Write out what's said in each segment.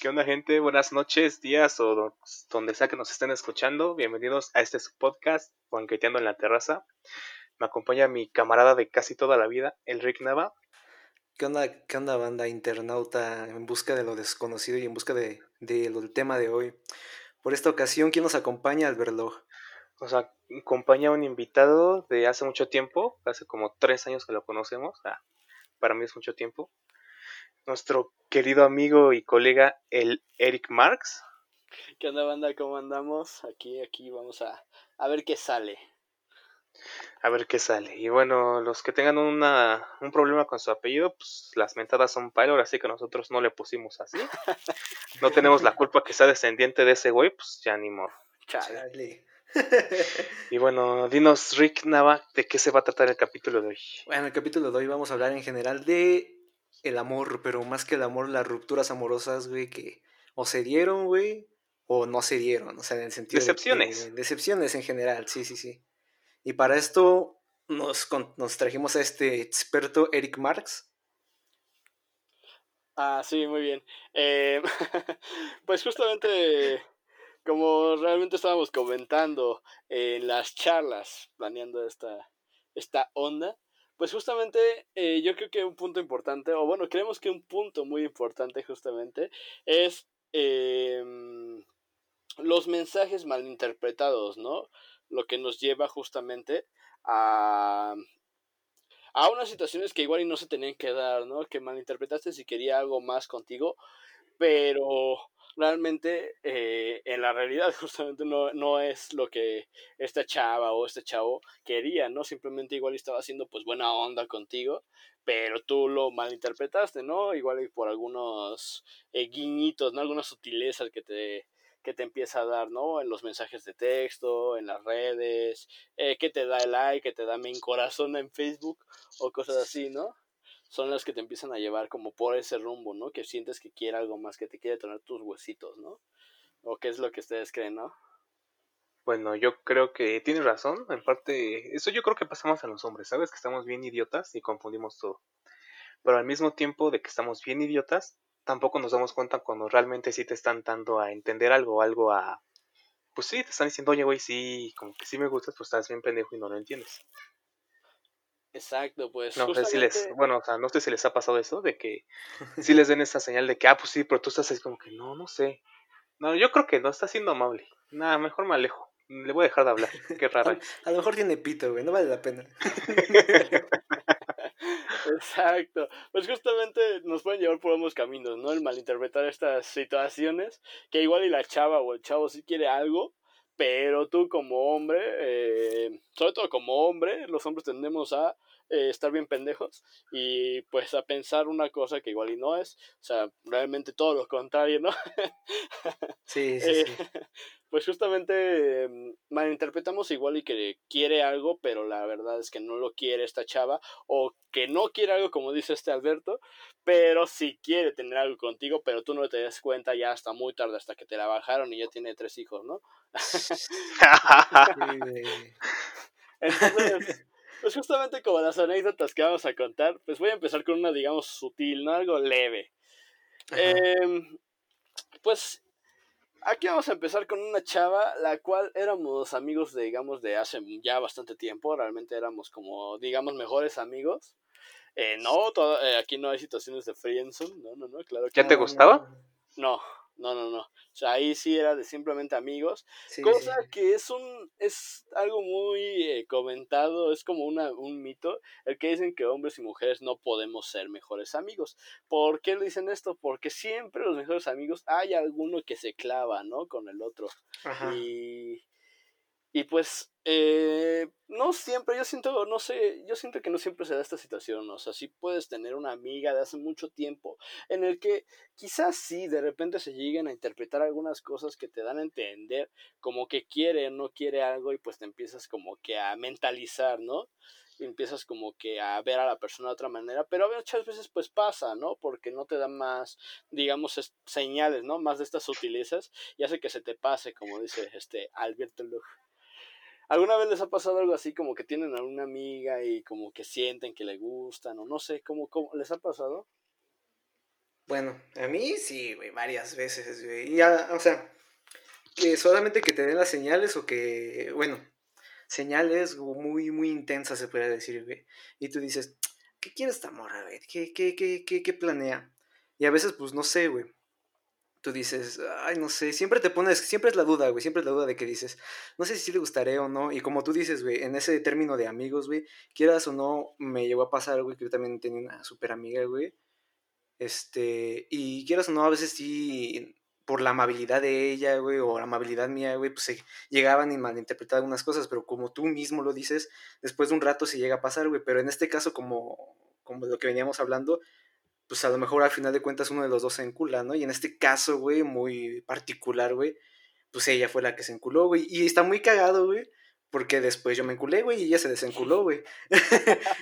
¿Qué onda, gente? Buenas noches, días o donde sea que nos estén escuchando. Bienvenidos a este podcast, Banqueteando en la Terraza. Me acompaña mi camarada de casi toda la vida, Enric Nava. ¿Qué onda, banda internauta? En busca de lo desconocido y en busca del tema de hoy. Por esta ocasión, ¿quién nos acompaña, Alberto Loch? Nos acompaña un invitado de hace mucho tiempo, hace como 3 años que lo conocemos. Para mí es mucho tiempo. Nuestro querido amigo y colega, el Eric Marx. ¿Qué onda, banda? ¿Cómo andamos? Aquí vamos a ver qué sale. Y bueno, los que tengan un problema con su apellido, pues las mentadas son para él, así que nosotros no le pusimos así. No tenemos la culpa que sea descendiente de ese güey, pues ya ni modo. Chale. Y bueno, dinos, Rick Nava, ¿de qué se va a tratar el capítulo de hoy? Bueno, el capítulo de hoy vamos a hablar en general de el amor, pero más que el amor, las rupturas amorosas, güey, que o se dieron, güey, o no se dieron, o sea, en el sentido decepciones. Decepciones en general, sí. Y para esto nos trajimos a este experto Eric Marx. Ah, sí, muy bien. Pues justamente, como realmente estábamos comentando en las charlas, planeando esta onda, pues justamente yo creo que un punto importante, o bueno, creemos que un punto muy importante justamente es los mensajes malinterpretados, ¿no? Lo que nos lleva justamente a unas situaciones que igual y no se tenían que dar, ¿no? Que malinterpretaste si quería algo más contigo, pero realmente en la realidad justamente no es lo que esta chava o este chavo quería, ¿no? Simplemente igual estaba haciendo pues buena onda contigo, pero tú lo malinterpretaste, ¿no? Igual y por algunos guiñitos, ¿no? Algunas sutilezas que te empieza a dar, ¿no? En los mensajes de texto, en las redes, que te da el like, que te da me encorazona en Facebook o cosas así, ¿no? Son las que te empiezan a llevar como por ese rumbo, ¿no? Que sientes que quiere algo más, que te quiere tronar tus huesitos, ¿no? O qué es lo que ustedes creen, ¿no? Bueno, yo creo que tienes razón, en parte, eso yo creo que pasamos a los hombres, ¿sabes? Que estamos bien idiotas y confundimos todo. Pero al mismo tiempo de que estamos bien idiotas, tampoco nos damos cuenta cuando realmente sí te están dando a entender algo a... Pues sí, te están diciendo, oye, güey, sí, como que sí me gustas, pues estás bien pendejo y no lo entiendes. Exacto, pues... No, justamente... no sé si les ha pasado eso, de que sí les den esa señal de que, pues sí, pero tú estás así como que, no sé. No, yo creo que no, está siendo amable. Nada, mejor me alejo. Le voy a dejar de hablar, qué raro. A lo mejor tiene pito, güey, no vale la pena. Exacto, pues justamente nos pueden llevar por ambos caminos, ¿no? El malinterpretar estas situaciones, que igual y la chava o el chavo sí quiere algo, pero tú como hombre, sobre todo como hombre, los hombres tendemos a estar bien pendejos y pues a pensar una cosa que igual y no es, o sea, realmente todo lo contrario, ¿no? Sí. Pues justamente malinterpretamos igual y que quiere algo, pero la verdad es que no lo quiere esta chava, o que no quiere algo como dice este Alberto, pero sí quiere tener algo contigo, pero tú no te das cuenta ya hasta muy tarde, hasta que te la bajaron y ya tiene 3 hijos, ¿no? Entonces... Pues justamente como las anécdotas que vamos a contar, pues voy a empezar con una, digamos, sutil, ¿no? Algo leve. Pues aquí vamos a empezar con una chava, la cual éramos amigos, digamos, de hace ya bastante tiempo. Realmente éramos como, digamos, mejores amigos. Aquí no hay situaciones de friendzone, no, claro que... ¿Ya te gustaba? No. O sea, ahí sí era de simplemente amigos. Sí, cosa sí. Que es algo muy comentado, es como un mito, el que dicen que hombres y mujeres no podemos ser mejores amigos. ¿Por qué dicen esto? Porque siempre los mejores amigos hay alguno que se clava, ¿no? Con el otro. Ajá. Y pues, no siempre, yo siento que no siempre se da esta situación, o sea, sí puedes tener una amiga de hace mucho tiempo en el que quizás sí, de repente se lleguen a interpretar algunas cosas que te dan a entender como que quiere o no quiere algo y pues te empiezas como que a mentalizar, ¿no? Y empiezas como que a ver a la persona de otra manera, pero a ver, muchas veces pues pasa, ¿no? Porque no te dan más, digamos, señales, ¿no? Más de estas sutilezas y hace que se te pase, como dice este Alberto Loch. ¿Alguna vez les ha pasado algo así como que tienen a una amiga y como que sienten que le gustan o no sé, cómo les ha pasado? Bueno, a mí sí, güey, varias veces, güey. Ya, o sea, que solamente que te den las señales o que, bueno, señales muy, muy intensas se puede decir, güey. Y tú dices, ¿qué quiere esta morra, güey? ¿Qué planea? Y a veces, pues, no sé, güey. Tú dices, ay, no sé, siempre es la duda, güey, siempre es la duda de que dices, no sé si le gustaré o no, y como tú dices, güey, en ese término de amigos, güey, quieras o no, me llegó a pasar, güey, que yo también tenía una súper amiga, güey, y quieras o no, a veces sí, por la amabilidad de ella, güey, o la amabilidad mía, güey, pues se llegaban y malinterpretaban algunas cosas, pero como tú mismo lo dices, después de un rato se llega a pasar, güey, pero en este caso, como de lo que veníamos hablando, pues a lo mejor al final de cuentas uno de los dos se encula, ¿no? Y en este caso, güey, muy particular, güey, pues ella fue la que se enculó, güey. Y está muy cagado, güey, porque después yo me enculé, güey, y ella se desenculó, güey.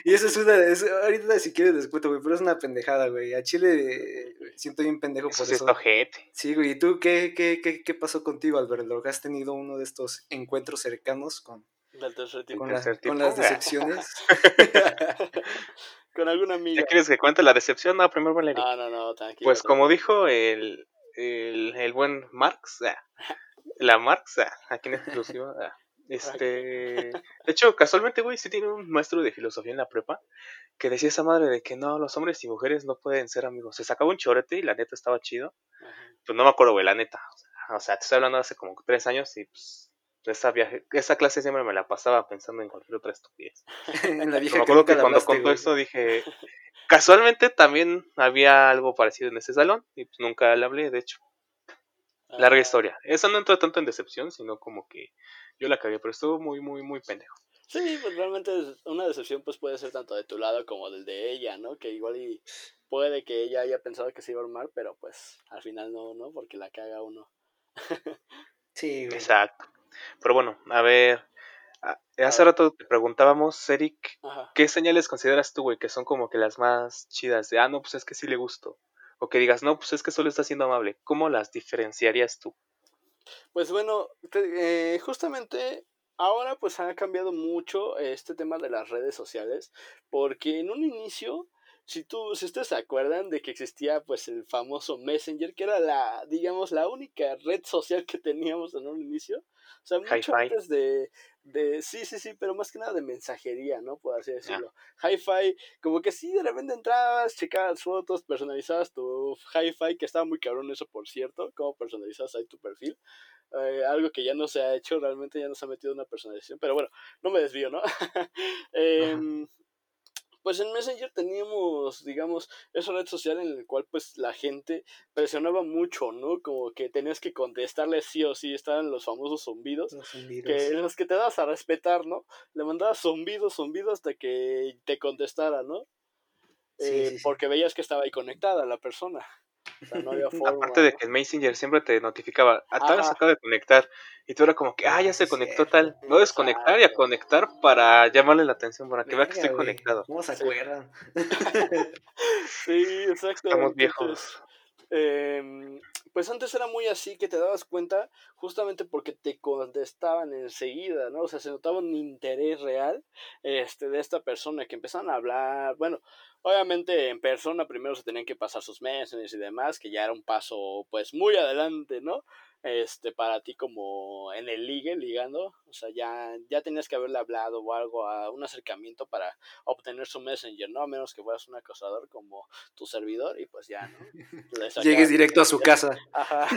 Y eso es ahorita si quieres disputo, güey, pero es una pendejada, güey. A chile siento bien pendejo eso por eso. Sí, güey, ¿y tú qué pasó contigo, Alberto? ¿Has tenido uno de estos encuentros cercanos con las decepciones? Con alguna amiga. ¿Ya quieres que cuente la decepción? No, primero Valeria. No, tranquilo. Pues como dijo el buen Marx, la Marx, aquí en exclusiva. De hecho, casualmente, güey, sí tiene un maestro de filosofía en la prepa que decía esa madre de que no, los hombres y mujeres no pueden ser amigos. Se sacaba un chorete y la neta estaba chido. Ajá. Pues no me acuerdo, güey, la neta. O sea, te estoy hablando hace como 3 años y pues... Esa clase siempre me la pasaba pensando en cualquier otra estupidez. Me acuerdo que cuando contó esto dije, casualmente también había algo parecido en ese salón y pues nunca le hablé, de hecho. Larga historia. Eso no entró tanto en decepción, sino como que yo la cagué, pero estuvo muy, muy, muy pendejo. Sí, pues realmente una decepción pues puede ser tanto de tu lado como del de ella, ¿no? Que igual y puede que ella haya pensado que se iba a armar, pero pues al final no, porque la caga uno. Sí, güey. Exacto. Pero bueno, a ver, hace rato te preguntábamos, Eric, ajá, ¿qué señales consideras tú, güey, que son como que las más chidas? De, no, pues es que sí le gusto. O que digas, no, pues es que solo está siendo amable. ¿Cómo las diferenciarías tú? Pues bueno, justamente ahora pues ha cambiado mucho este tema de las redes sociales. Porque en un inicio, si ustedes se acuerdan de que existía pues el famoso Messenger, que era digamos, la única red social que teníamos en un inicio. O sea, mucho Hi-Fi. Antes de... Sí, pero más que nada de mensajería, ¿no? Por así decirlo. Yeah. Hi-Fi, como que sí, de repente entrabas, checabas fotos, personalizabas tu Hi-Fi, que estaba muy cabrón eso, por cierto, cómo personalizabas ahí tu perfil. Algo que ya no se ha hecho, realmente ya no se ha metido una personalización, pero bueno, no me desvío, ¿no? Uh-huh. Pues en Messenger teníamos, digamos, esa red social en la cual pues la gente presionaba mucho, ¿no? Como que tenías que contestarle sí o sí, estaban los famosos zumbidos, que en los que te dabas a respetar, ¿no? Le mandabas zumbido hasta que te contestara, ¿no? Sí. Porque veías que estaba ahí conectada la persona. O sea, no había forma, aparte de que en Messenger siempre te notificaba, tal vez acaba de conectar, y tú era como que, ya se conectó tal, no desconectar y a conectar para llamarle la atención, para que vea que estoy conectado. ¿Cómo se acuerdan? Sí, exacto. Estamos viejos. Pues antes era muy así, que te dabas cuenta justamente porque te contestaban enseguida, ¿no? O sea, se notaba un interés real de esta persona, que empezaban a hablar, bueno, obviamente en persona primero se tenían que pasar sus mensajes y demás, que ya era un paso pues muy adelante, ¿no? Para ti como en el ligando, o sea, ya tenías que haberle hablado o algo, a un acercamiento para obtener su Messenger, ¿no? A menos que fueras un acosador como tu servidor y pues ya, ¿no? Llegues directo a su casa. Ajá.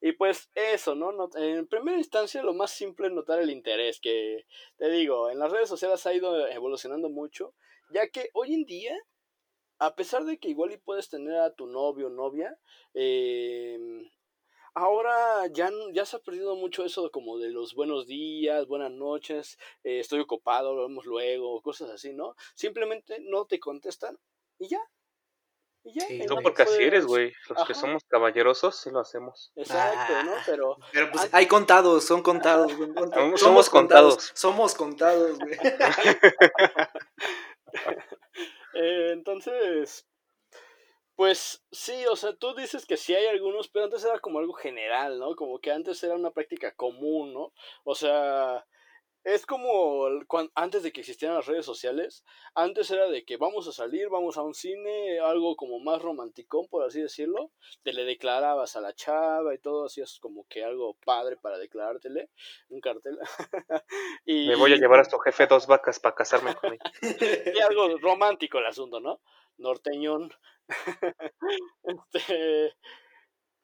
Y pues eso, ¿no? En primera instancia lo más simple es notar el interés, que te digo, en las redes sociales ha ido evolucionando mucho, ya que hoy en día, a pesar de que igual y puedes tener a tu novio o novia, ahora ya se ha perdido mucho eso como de los buenos días, buenas noches, estoy ocupado, lo vemos luego, cosas así, ¿no? Simplemente no te contestan y ya. Sí, no, porque así eres, güey. Los que somos caballerosos sí lo hacemos. Exacto, ¿no? Pero pues hay contados, son contados. Somos contados, güey. Entonces, pues sí, o sea, tú dices que sí hay algunos, pero antes era como algo general, ¿no? Como que antes era una práctica común, ¿no? O sea, Es como antes de que existieran las redes sociales, antes era de que vamos a salir, vamos a un cine, algo como más romanticón, por así decirlo, te le declarabas a la chava y todo, hacías como que algo padre para declarártele, un cartel. Y me voy a llevar a tu jefe 2 vacas para casarme con él. Y algo romántico el asunto, ¿no? Norteñón.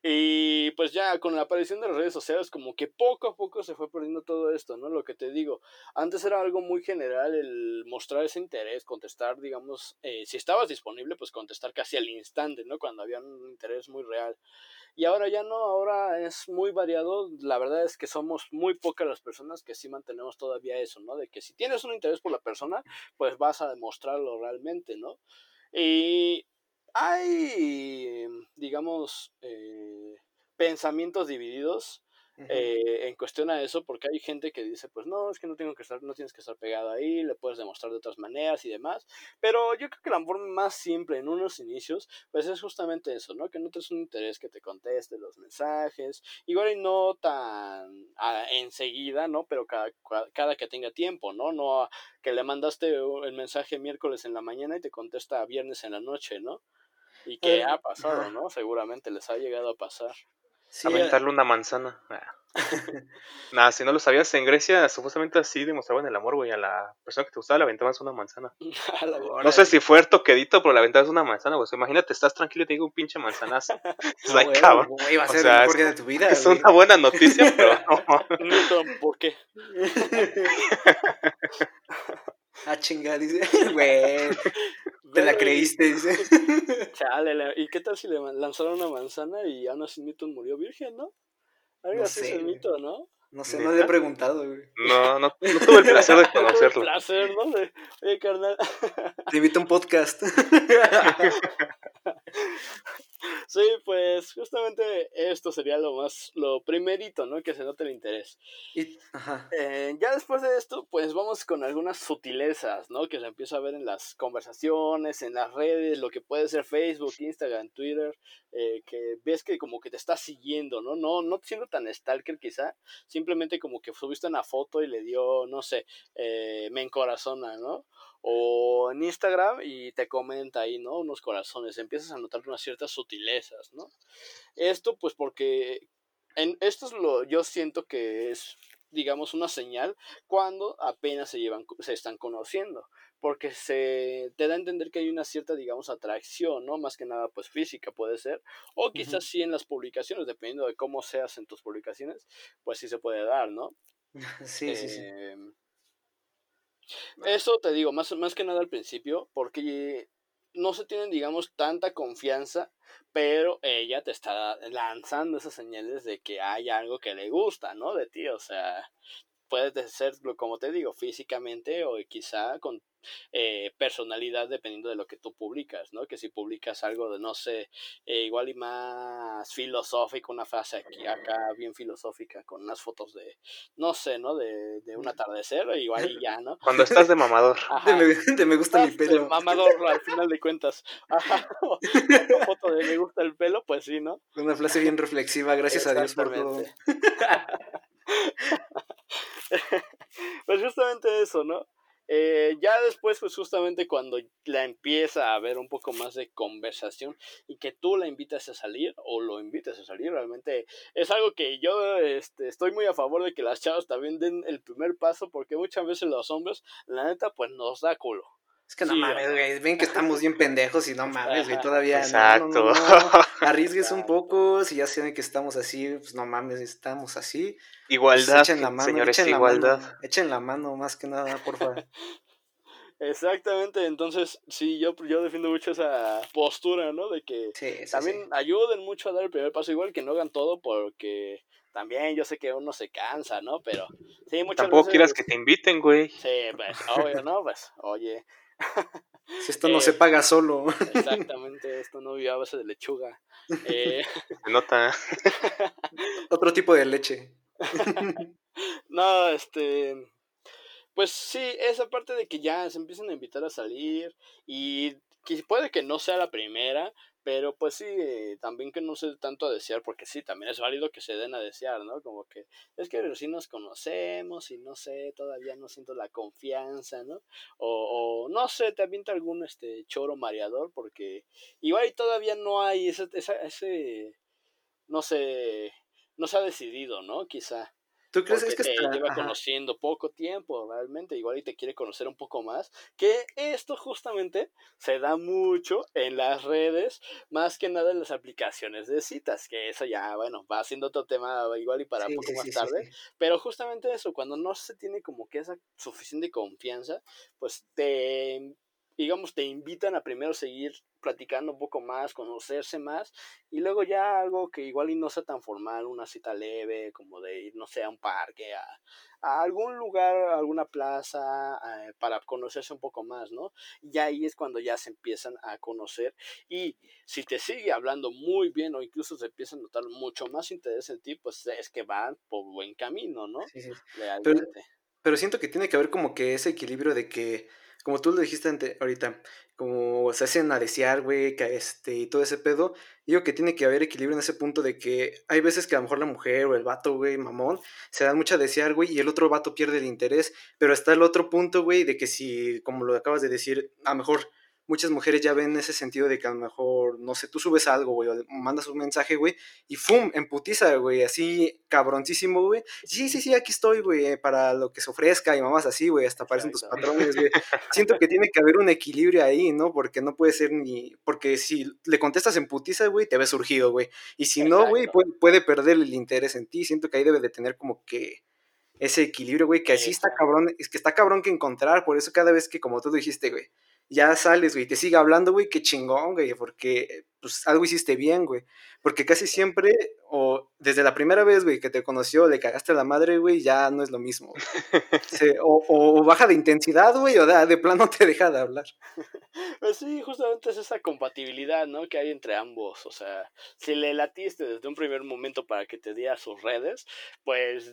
Y pues ya con la aparición de las redes sociales como que poco a poco se fue perdiendo todo esto, ¿no? Lo que te digo, antes era algo muy general el mostrar ese interés, contestar, digamos, si estabas disponible, pues contestar casi al instante, ¿no? Cuando había un interés muy real. Y ahora ya no, ahora es muy variado, la verdad es que somos muy pocas las personas que sí mantenemos todavía eso, ¿no? De que si tienes un interés por la persona, pues vas a demostrarlo realmente, ¿no? Y hay, digamos, pensamientos divididos en cuestión a eso, porque hay gente que dice, pues no, es que no tienes que estar pegado ahí, le puedes demostrar de otras maneras y demás, pero yo creo que la forma más simple en unos inicios, pues es justamente eso, ¿no? Que no te es un interés que te conteste los mensajes, igual y no tan enseguida, ¿no? Pero cada que tenga tiempo, ¿no? No que le mandaste el mensaje miércoles en la mañana y te contesta viernes en la noche, ¿no? Y que ha pasado, ¿no? Seguramente les ha llegado a pasar. Sí, aventarle una manzana. Nada, si no lo sabías, en Grecia supuestamente así demostraban el amor, güey. A la persona que te gustaba le aventabas una manzana. No sé si fue toquedito, pero le aventabas una manzana, güey. Imagínate, estás tranquilo y te digo un pinche manzanazo. Ay, cabrón. Güey, va a ser el mejor día de tu vida. Es una buena noticia, pero no. ¿Por qué? Ah, chingada, dice, güey, te la creíste, dice. Chale, ¿y qué tal si le lanzaron una manzana y aún así Newton murió virgen, no? Algo no así sé, es el mito, ¿no? No sé, no le he preguntado, güey. No tuve el placer de conocerlo. No tuve el placer, ¿no? Oye, carnal. Te invito a un podcast. Sí, pues justamente esto sería lo primerito, ¿no? Que se note el interés. Ya después de esto, pues vamos con algunas sutilezas, ¿no? Que se empieza a ver en las conversaciones, en las redes, lo que puede ser Facebook, Instagram, Twitter, que ves que como que te está siguiendo, ¿no? No siendo tan stalker quizá, simplemente como que subiste una foto y le dio, no sé, me encorazona, ¿no? O en Instagram y te comenta ahí, ¿no? Unos corazones, empiezas a notar unas ciertas sutilezas, ¿no? Esto pues porque yo siento que es, digamos, una señal cuando apenas se están conociendo, porque se te da a entender que hay una cierta, digamos, atracción, ¿no? Más que nada, pues, física puede ser, o quizás sí en las publicaciones, dependiendo de cómo seas en tus publicaciones, pues sí se puede dar, ¿no? Sí. Eso te digo, más que nada al principio, porque no se tienen, digamos, tanta confianza, pero ella te está lanzando esas señales de que hay algo que le gusta, ¿no? De ti, o sea, puede ser, como te digo, físicamente o quizá con personalidad, dependiendo de lo que tú publicas, ¿no? Que si publicas algo de, no sé, igual y más filosófico, una frase aquí, acá, bien filosófica, con unas fotos de, no sé, ¿no? De un atardecer, igual y ya, ¿no? Cuando estás de mamador. Me gusta mi pelo. De mamador, al final de cuentas. Ajá. Una foto de me gusta el pelo, pues sí, ¿no? Una frase bien reflexiva, gracias a Dios por todo. Pues justamente eso, ¿no? Ya después, pues justamente cuando la empieza a haber un poco más de conversación y que tú la invitas a salir o lo invitas a salir, realmente es algo que yo estoy muy a favor de que las chavas también den el primer paso, porque muchas veces los hombres, la neta, pues nos da culo. Es que no mames, güey, ven que estamos bien pendejos y no mames, güey, todavía exacto. No. Arriesgues un poco, si ya saben que estamos así, pues no mames, estamos así. Igualdad, pues echen la mano, señores, echen la mano, más que nada, por favor. Exactamente, entonces sí, yo defiendo mucho esa postura, ¿no? De que sí, también ayuden mucho a dar el primer paso, igual que no hagan todo porque... También yo sé que uno se cansa, ¿no? Pero sí, muchas tampoco veces... quieras que te inviten, güey. Sí, pues, obvio, ¿no? Pues, oye... Si esto no se paga solo. Exactamente, esto no vive a base de lechuga. Se nota. Otro tipo de leche. No, pues sí, esa parte de que ya se empiezan a invitar a salir y que puede que no sea la primera, Pero pues sí, también que no se dé tanto a desear, porque sí, también es válido que se den a desear, ¿no? Como que es que sí nos conocemos y no sé, todavía no siento la confianza, ¿no? O no sé, te avienta algún choro mareador, porque igual todavía no hay ese no se ha decidido, ¿no? Quizá. ¿Tú crees que lleva conociendo poco tiempo realmente? Igual y te quiere conocer un poco más. Que esto justamente se da mucho en las redes, más que nada en las aplicaciones de citas, que eso ya, bueno, va siendo otro tema igual y para poco más tarde. Sí. Pero justamente eso, cuando no se tiene como que esa suficiente confianza, pues te invitan a primero seguir platicando un poco más, conocerse más, y luego ya algo que igual y no sea tan formal, una cita leve, como de ir, no sé, a un parque, a algún lugar, a alguna plaza, para conocerse un poco más, ¿no? Y ahí es cuando ya se empiezan a conocer, y si te sigue hablando muy bien, o incluso se empieza a notar mucho más interés en ti, pues es que van por buen camino, ¿no? Sí, sí. Pero siento que tiene que haber como que ese equilibrio de que, como tú lo dijiste ahorita, como se hacen a desear, güey, y todo ese pedo. Digo que tiene que haber equilibrio en ese punto de que hay veces que a lo mejor la mujer o el vato, güey, mamón, se dan mucho a desear, güey, y el otro vato pierde el interés. Pero está el otro punto, güey, de que si, como lo acabas de decir, a lo mejor muchas mujeres ya ven ese sentido de que a lo mejor, no sé, tú subes algo, güey, o mandas un mensaje, güey, y ¡fum! Emputiza, güey, así cabroncísimo, güey. Sí, aquí estoy, güey, para lo que se ofrezca y mamás así, güey, hasta aparecen tus patrones, güey. Siento que tiene que haber un equilibrio ahí, ¿no? Porque no puede ser ni... Porque si le contestas emputiza, güey, te ves surgido, güey. Y si no, güey, puede perder el interés en ti. Siento que ahí debe de tener como que... ese equilibrio, güey, que así está cabrón, es que está cabrón que encontrar, por eso cada vez que, como tú dijiste, güey, ya sales, güey, te sigue hablando, güey, qué chingón, güey, porque, pues, algo hiciste bien, güey, porque casi siempre, o desde la primera vez, güey, que te conoció, le cagaste a la madre, güey, ya no es lo mismo, güey. O baja de intensidad, güey, o de plano te deja de hablar. Pues sí, justamente es esa compatibilidad, ¿no?, que hay entre ambos, o sea, si le latiste desde un primer momento para que te diera sus redes, pues...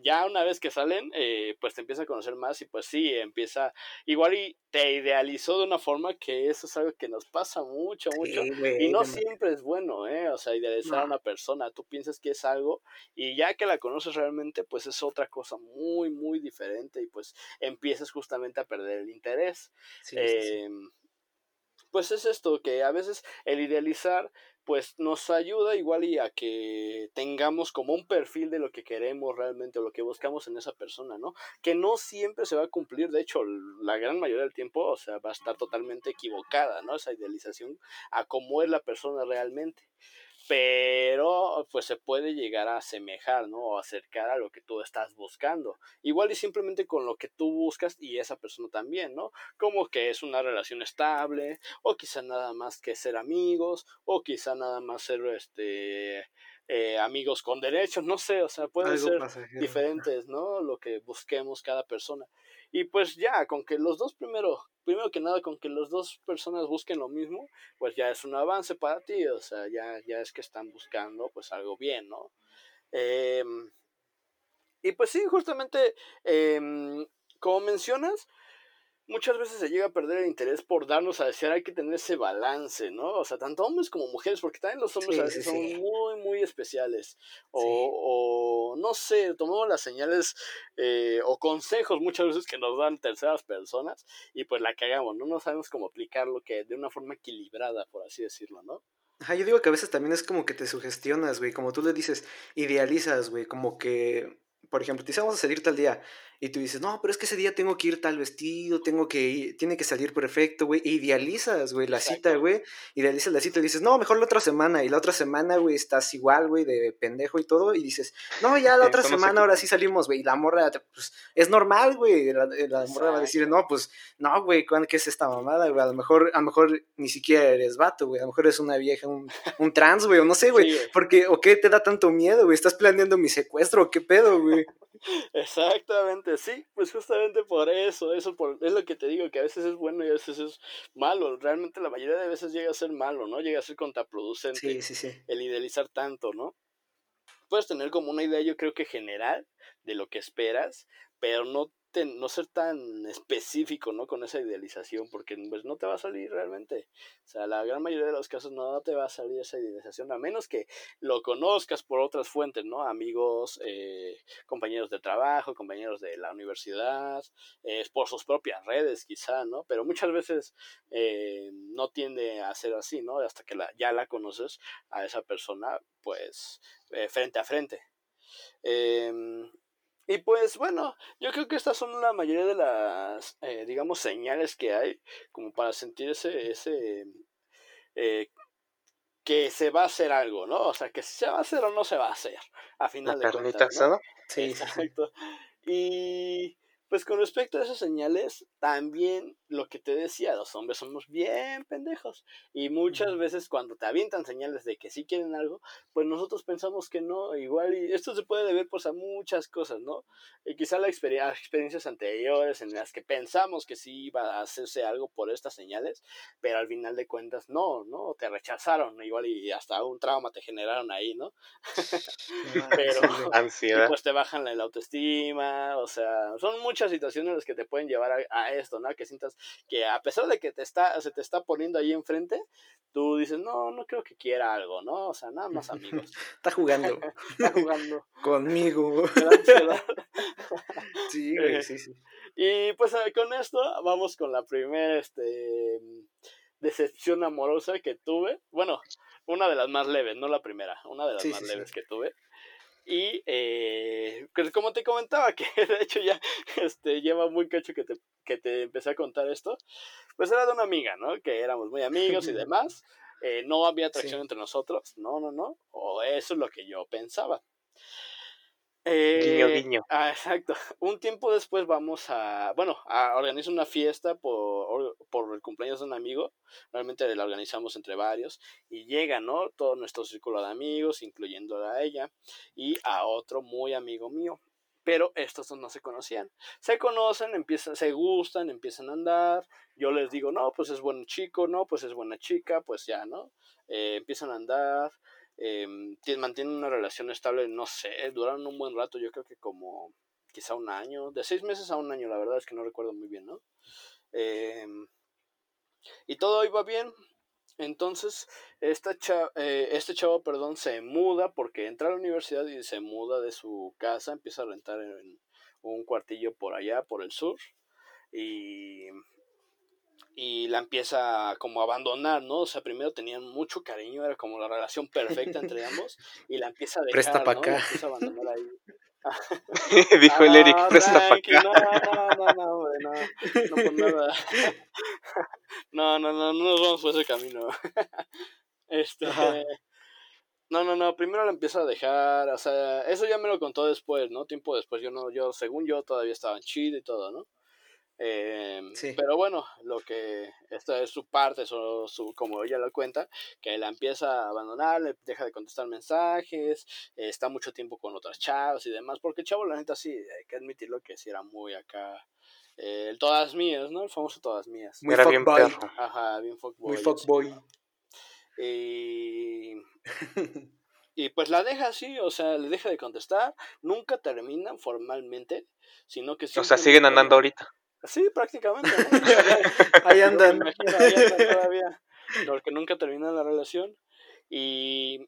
ya una vez que salen, pues te empieza a conocer más y pues sí, empieza igual y te idealizó de una forma que eso es algo que nos pasa mucho, sí, güey, y no siempre es bueno, o sea, idealizar a una persona, tú piensas que es algo y ya que la conoces realmente, pues es otra cosa muy, muy diferente y pues empiezas justamente a perder el interés. Pues es esto, que a veces el idealizar pues nos ayuda igual y a que tengamos como un perfil de lo que queremos realmente o lo que buscamos en esa persona, ¿no? Que no siempre se va a cumplir, de hecho, la gran mayoría del tiempo, o sea, va a estar totalmente equivocada, ¿no? Esa idealización a cómo es la persona realmente. Pero pues se puede llegar a asemejar, ¿no? O acercar a lo que tú estás buscando. Igual y simplemente con lo que tú buscas y esa persona también, ¿no? Como que es una relación estable, o quizá nada más que ser amigos, o quizá nada más ser amigos con derechos, no sé, o sea, pueden ser diferentes, ¿no? Lo que busquemos cada persona. Y pues ya, con que los dos primero que nada, con que las dos personas busquen lo mismo, pues ya es un avance para ti, o sea, ya es que están buscando pues algo bien, ¿no? Y pues sí, justamente, como mencionas, muchas veces se llega a perder el interés por darnos a desear, hay que tener ese balance, ¿no? O sea, tanto hombres como mujeres, porque también los hombres a veces son muy, muy especiales. O no sé, tomamos las señales o consejos muchas veces que nos dan terceras personas y pues la cagamos, ¿no? No sabemos cómo aplicarlo que de una forma equilibrada, por así decirlo, ¿no? Ajá, yo digo que a veces también es como que te sugestionas, güey, como tú le dices, idealizas, güey, como que... Por ejemplo, te dicen, vamos a salir tal día, y tú dices, no, pero es que ese día tengo que ir tal vestido, tiene que salir perfecto, güey, e idealizas, güey, la cita, güey, idealizas la cita, y dices, no, mejor la otra semana, y la otra semana, güey, estás igual, güey, de pendejo y todo, y dices, no, ya la otra semana, ahora sí salimos, güey, y la morra, pues, es normal, güey, la morra va a decir, no, pues, no, güey, ¿qué es esta mamada, güey? A lo mejor ni siquiera eres vato, güey, a lo mejor eres una vieja, un trans, güey, o no sé, güey, porque, o qué te da tanto miedo, güey, estás planeando mi secuestro, o qué pedo, güey. Exactamente, sí, pues justamente por eso es lo que te digo, que a veces es bueno y a veces es malo, realmente la mayoría de veces llega a ser malo, ¿no? Llega a ser contraproducente el idealizar tanto, ¿no? Puedes tener como una idea, yo creo que general, de lo que esperas, pero no no ser tan específico, ¿no?, con esa idealización, porque pues no te va a salir realmente. O sea, la gran mayoría de los casos no te va a salir esa idealización, a menos que lo conozcas por otras fuentes, ¿no? Amigos, compañeros de trabajo, compañeros de la universidad, por sus propias redes quizá, ¿no? Pero muchas veces no tiende a ser así, ¿no? Hasta que ya la conoces a esa persona, pues, frente a frente. Y pues bueno, yo creo que estas son la mayoría de las, digamos, señales que hay como para sentir ese que se va a hacer algo, ¿no? O sea, que si se va a hacer o no se va a hacer, a final de cuentas, ¿no? Sí. Exacto. Y pues con respecto a esas señales, también lo que te decía, los hombres somos bien pendejos. Y muchas veces cuando te avientan señales de que sí quieren algo, pues nosotros pensamos que no, igual, y esto se puede deber pues a muchas cosas, ¿no? Y quizá experiencias anteriores en las que pensamos que sí iba a hacerse algo por estas señales, pero al final de cuentas no, te rechazaron, igual y hasta un trauma te generaron ahí, ¿no? Pero ansiedad. Y pues te bajan la autoestima, o sea, son muchas situaciones en las que te pueden llevar a esto, ¿no? Que sientas que a pesar de que se te está poniendo ahí enfrente, tú dices, no creo que quiera algo, ¿no? O sea, nada más amigos. Está jugando. Conmigo. Sí, güey, sí. Y pues con esto vamos con la primera decepción amorosa que tuve. Bueno, una de las más leves, no la primera, una de las más leves que tuve. Y como te comentaba, que de hecho ya lleva muy cacho que te empecé a contar esto, pues era de una amiga, ¿no? Que éramos muy amigos y demás, no había atracción entre nosotros, no, o eso es lo que yo pensaba. Guiño, guiño. Ah, exacto. Un tiempo después organizo una fiesta por el cumpleaños de un amigo. Realmente la organizamos entre varios y llega, ¿no?, todo nuestro círculo de amigos, incluyendo a ella y a otro muy amigo mío. Pero estos dos no se conocían. Se conocen, se gustan, empiezan a andar. Yo les digo, no, pues es buen chico, no, pues es buena chica, pues ya, ¿no? Empiezan a andar. Mantienen una relación estable, no sé, duraron un buen rato, yo creo que como quizá un año, de 6 meses a un año, la verdad es que no recuerdo muy bien, ¿no? Y todo iba bien. Entonces, este chavo, se muda porque entra a la universidad y se muda de su casa, empieza a rentar en un cuartillo por allá, por el sur, y la empieza como a abandonar, ¿no? O sea, primero tenían mucho cariño, era como la relación perfecta entre ambos, y la empieza a dejar, presta pa' acá, ¿no? La empieza a abandonar ahí. Dijo el Eric, presta pa' acá. No, por nada. No nos vamos por ese camino. No, primero la empieza a dejar, o sea, eso ya me lo contó después, ¿no? Tiempo después, según yo, todavía estaban chido y todo, ¿no? Pero bueno, esta es su parte, como ella lo cuenta, que la empieza a abandonar, le deja de contestar mensajes, está mucho tiempo con otras chavas y demás, porque el chavo, la neta, sí, hay que admitirlo que sí era muy acá, el todas mías, ¿no? El famoso todas mías. Muy era bien perro. Ajá, bien fuckboy. Muy fuckboy. Y pues la deja así, o sea, le deja de contestar, nunca terminan formalmente, sino que sí. O sea, siguen andando ahorita. Sí, prácticamente, ¿no? Ahí andan todavía, porque nunca termina la relación. Y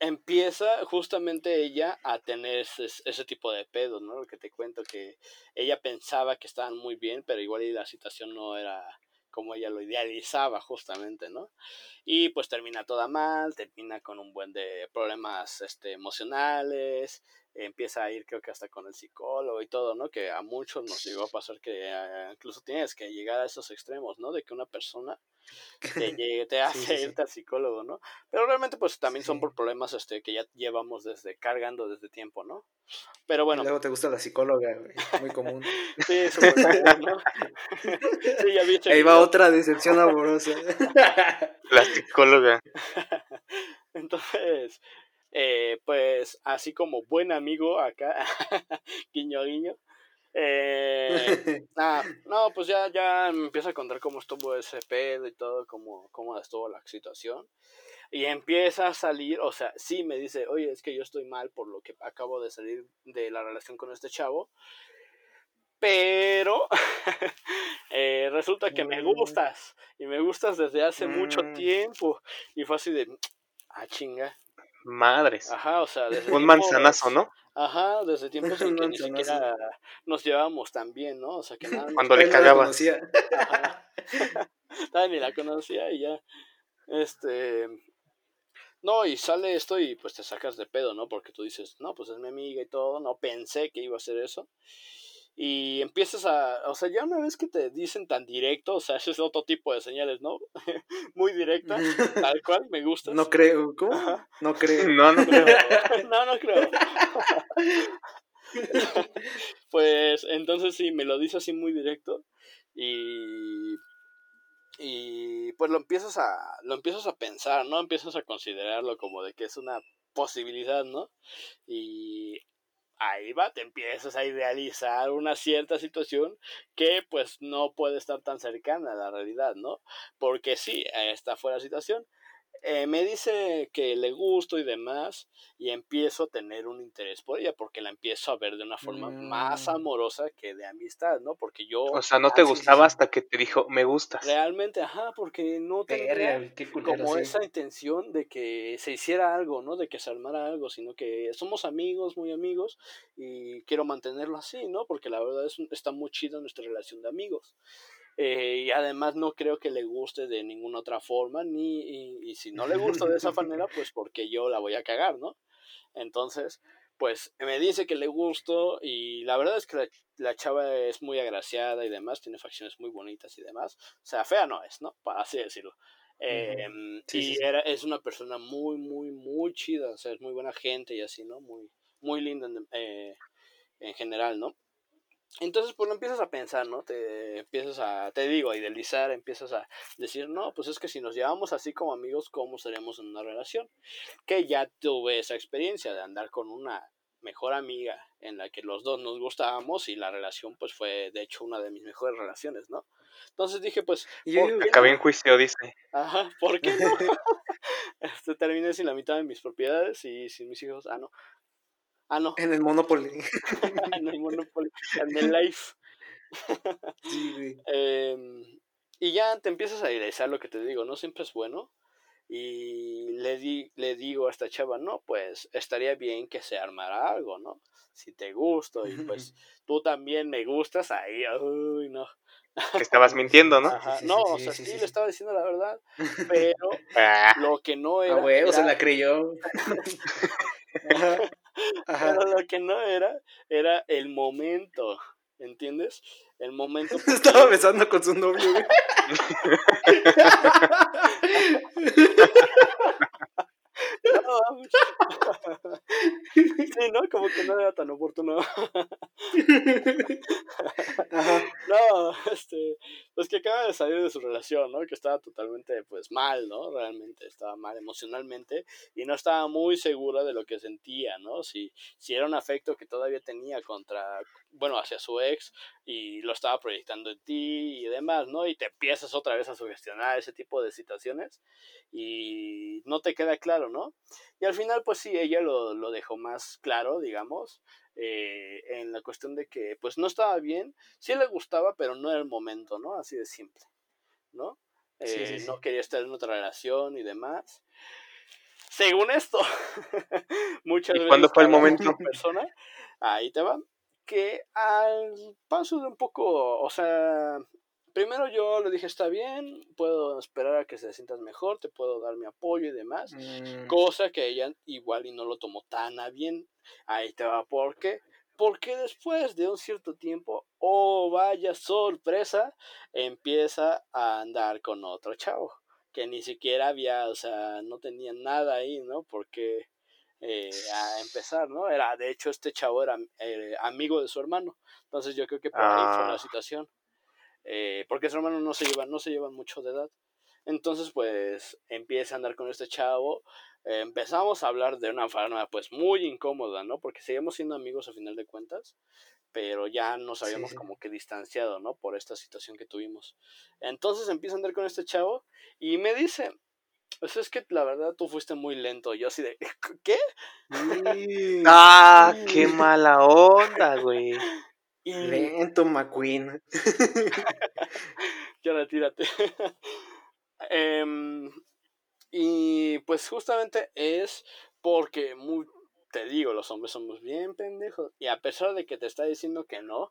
empieza justamente ella a tener ese tipo de pedos, ¿no? Lo que te cuento, que ella pensaba que estaban muy bien, pero igual y la situación no era como ella lo idealizaba justamente, ¿no? Y pues termina toda mal, termina con un buen de problemas emocionales. Empieza a ir, creo que hasta con el psicólogo y todo, ¿no? Que a muchos nos llegó a pasar que incluso tienes que llegar a esos extremos, ¿no? De que una persona te hace irte al psicólogo, ¿no? Pero realmente pues también son por problemas que ya llevamos cargando desde tiempo, ¿no? Pero bueno. Y luego te gusta la psicóloga, güey. Muy común. Sí, súper común, ¿no? Sí, ya vi. Ahí va otra decepción amorosa. La psicóloga. Entonces... pues así como buen amigo acá, guiño guiño, pues ya me empieza a contar cómo estuvo ese pedo y todo, cómo estuvo la situación, y empieza a salir, o sea, sí me dice, oye, es que yo estoy mal por lo que acabo de salir de la relación con este chavo, pero resulta que me gustas, y me gustas desde hace mucho tiempo, y fue así de, ah, chinga. Madres. Ajá, o sea, desde un manzanazo, ¿no? Ajá, desde tiempos en que ni siquiera nos llevábamos tan bien, ¿no? O sea, que nada. Cuando le cagabas. Ajá. Nada, ni la conocía y ya. No, y sale esto y pues te sacas de pedo, ¿no? Porque tú dices, no, pues es mi amiga y todo, no pensé que iba a hacer eso. Y empiezas a, o sea, ya una vez que te dicen tan directo, o sea, ese es otro tipo de señales, ¿no? Muy directa, tal cual, me gustas. No creo, ¿cómo? Ajá. No creo. No creo. Pues entonces sí, me lo dice así muy directo y pues lo empiezas a pensar, ¿no? Empiezas a considerarlo como de que es una posibilidad, ¿no? Y ahí va, te empiezas a idealizar una cierta situación que pues no puede estar tan cercana a la realidad, ¿no? Porque sí, esta fue la situación. Me dice que le gusto y demás, y empiezo a tener un interés por ella, porque la empiezo a ver de una forma más amorosa que de amistad, ¿no? Porque yo... O sea, no te gustaba hasta que te dijo, me gustas. Realmente, ajá, porque no tenía como esa intención de que se hiciera algo, ¿no? De que se armara algo, sino que somos amigos, muy amigos, y quiero mantenerlo así, ¿no? Porque la verdad está muy chida nuestra relación de amigos. Y además no creo que le guste de ninguna otra forma, y si no le gusta de esa manera, pues porque yo la voy a cagar, ¿no? Entonces, pues me dice que le gusto, y la verdad es que la chava es muy agraciada y demás, tiene facciones muy bonitas y demás, o sea, fea no es, ¿no? Para así decirlo. Es una persona muy, muy, muy chida, o sea, es muy buena gente y así, ¿no? Muy, muy linda en general, ¿no? Entonces, pues lo empiezas a pensar, ¿no? Te digo, a idealizar, empiezas a decir, no, pues es que si nos llevamos así como amigos, ¿cómo seremos en una relación? Que ya tuve esa experiencia de andar con una mejor amiga en la que los dos nos gustábamos y la relación, pues fue, de hecho, una de mis mejores relaciones, ¿no? Entonces dije, pues... Acabé en juicio, dice. Ajá, ¿por qué no? Terminé sin la mitad de mis propiedades y sin mis hijos, ah, no. Ah, no. En el Monopoly. En el Life. Sí. Y ya te empiezas a idealizar lo que te digo, ¿no? Siempre es bueno. Y le digo a esta chava, no, pues estaría bien que se armara algo, ¿no? Si te gusto y pues tú también me gustas, ahí, uy, no. Que estabas mintiendo, ¿no? Ajá. No, o sea, sí, le estaba diciendo la verdad, pero lo que no era... Ah, güey, o sea, la creyó. Ajá. Ajá. Pero lo que no era el momento, ¿entiendes? El momento. Porque... Estaba besando con su novio, güey. No, sí, ¿no? Como que no era tan oportuno. Ajá. No, pues que acaba de salir de su relación, ¿no? Que estaba totalmente, pues, mal, ¿no? Realmente estaba mal emocionalmente y no estaba muy segura de lo que sentía, ¿no? Si era un afecto que todavía tenía hacia su ex y lo estaba proyectando en ti y demás, ¿no? Y te empiezas otra vez a sugestionar ese tipo de situaciones y no te queda claro, ¿no? Y al final, pues sí, ella lo dejó más claro, digamos, en la cuestión de que, pues, no estaba bien, sí le gustaba, pero no era el momento, ¿no? Así de simple, ¿no? Sí. No quería estar en otra relación y demás. Según esto, muchas veces... ¿Y cuándo fue el momento? Persona, ahí te va, que al paso de un poco, o sea... Primero yo le dije, está bien, puedo esperar a que se sientas mejor, te puedo dar mi apoyo y demás. Cosa que ella igual y no lo tomó tan a bien. Ahí te va, ¿por qué? Porque después de un cierto tiempo, oh vaya sorpresa, empieza a andar con otro chavo. Que ni siquiera había, o sea, no tenía nada ahí, ¿no? Porque a empezar, ¿no? De hecho, este chavo era amigo de su hermano. Entonces yo creo que por ahí fue la situación. Porque sus hermanos no se llevan mucho de edad. Entonces pues empieza a andar con este chavo. Empezamos a hablar de una forma pues muy incómoda, ¿no? Porque seguimos siendo amigos a final de cuentas, pero ya nos habíamos como que distanciado, ¿no? Por esta situación que tuvimos. Entonces empieza a andar con este chavo y me dice, pues es que la verdad tú fuiste muy lento. Yo así de, ¿qué? ¡Ah! ¡Qué mala onda, güey! Lento, McQueen. Ya retírate. Y pues justamente es porque te digo, los hombres somos bien pendejos. Y a pesar de que te está diciendo que no,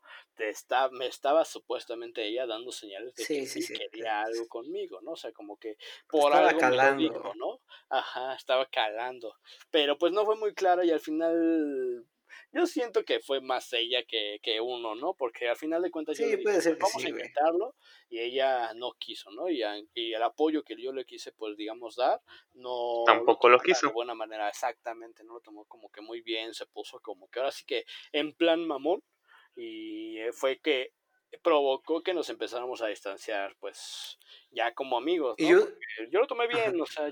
me estaba supuestamente ella dando señales de que sí quería algo conmigo, ¿no? O sea, como que por estaba algo calando. Me lo dijo, ¿no? Ajá, estaba calando. Pero pues no fue muy claro y al final... Yo siento que fue más ella que uno, ¿no? Porque al final de cuentas yo le dije, vamos a inventarlo, y ella no quiso, ¿no? Y el apoyo que yo le quise, pues, digamos, dar, no... Tampoco lo quiso. De buena manera, exactamente, ¿no? Lo tomó como que muy bien, se puso como que ahora sí que en plan mamón, y fue que provocó que nos empezáramos a distanciar, pues, ya como amigos, ¿no? Yo lo tomé bien, o sea,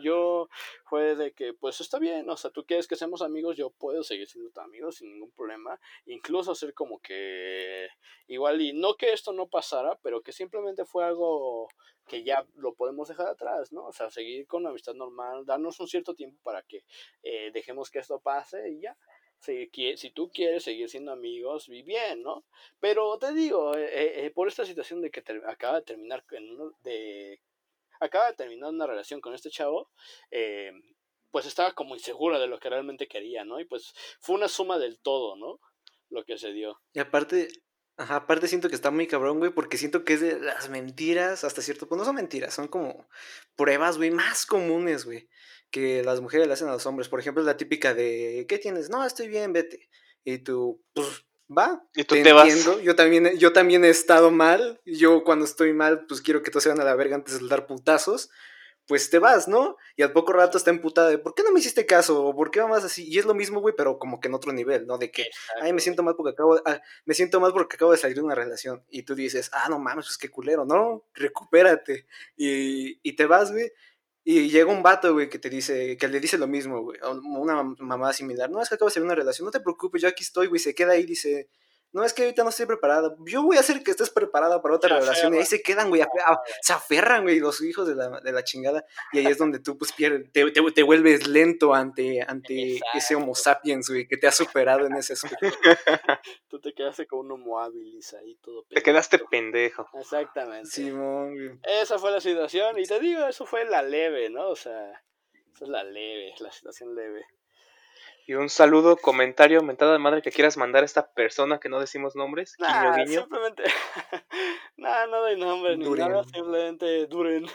fue de que, pues, está bien, o sea, tú quieres que seamos amigos, yo puedo seguir siendo tu amigo sin ningún problema, incluso hacer como que, igual, y no que esto no pasara, pero que simplemente fue algo que ya lo podemos dejar atrás, ¿no? O sea, seguir con la amistad normal, darnos un cierto tiempo para que dejemos que esto pase y ya. Si tú quieres seguir siendo amigos, bien, ¿no? Pero te digo, por esta situación de que acaba de terminar una relación con este chavo, pues estaba como insegura de lo que realmente quería, ¿no? Y pues fue una suma del todo, ¿no? Lo que se dio. Y aparte siento que está muy cabrón, güey, porque siento que es de las mentiras, hasta cierto punto, no son mentiras, son como pruebas, güey, más comunes, güey, que las mujeres le hacen a los hombres. Por ejemplo, es la típica de, ¿qué tienes? No, estoy bien, vete. Y tú, pues, va. Y tú te vas. Yo también he estado mal. Yo cuando estoy mal, pues quiero que todos se van a la verga antes de dar putazos. Pues te vas, ¿no? Y al poco rato está emputada de, ¿por qué no me hiciste caso? ¿O por qué mamás así? Y es lo mismo, güey, pero como que en otro nivel, ¿no? De que, ay, me siento mal porque acabo de salir de una relación. Y tú dices, ah, no mames, pues qué culero, ¿no? Recupérate. Y te vas, güey. Y llega un vato, güey, que le dice lo mismo, güey, una mamá similar. No, es que acabo de salir de una relación, no te preocupes, yo aquí estoy, güey. Se queda ahí, dice, no, es que ahorita no estoy preparada. Yo voy a hacer que estés preparada para otra relación. Y ahí se quedan, güey, se aferran, güey, los hijos de la chingada. Y ahí es donde tú, pues, pierdes, te vuelves lento ante ese homo sapiens, güey, que te ha superado en ese aspecto. Tú te quedaste con un homo habilis ahí todo pendejo. Te quedaste pendejo. Exactamente. Simón, güey. Esa fue la situación, y te digo, eso fue la leve, ¿no? O sea, esa es la leve, la situación leve. Y un saludo, comentario, mentada de madre que quieras mandar a esta persona que no decimos nombres. Nah, guiño, guiño. Simplemente. Nah, no doy nombres ni nada, simplemente Duren.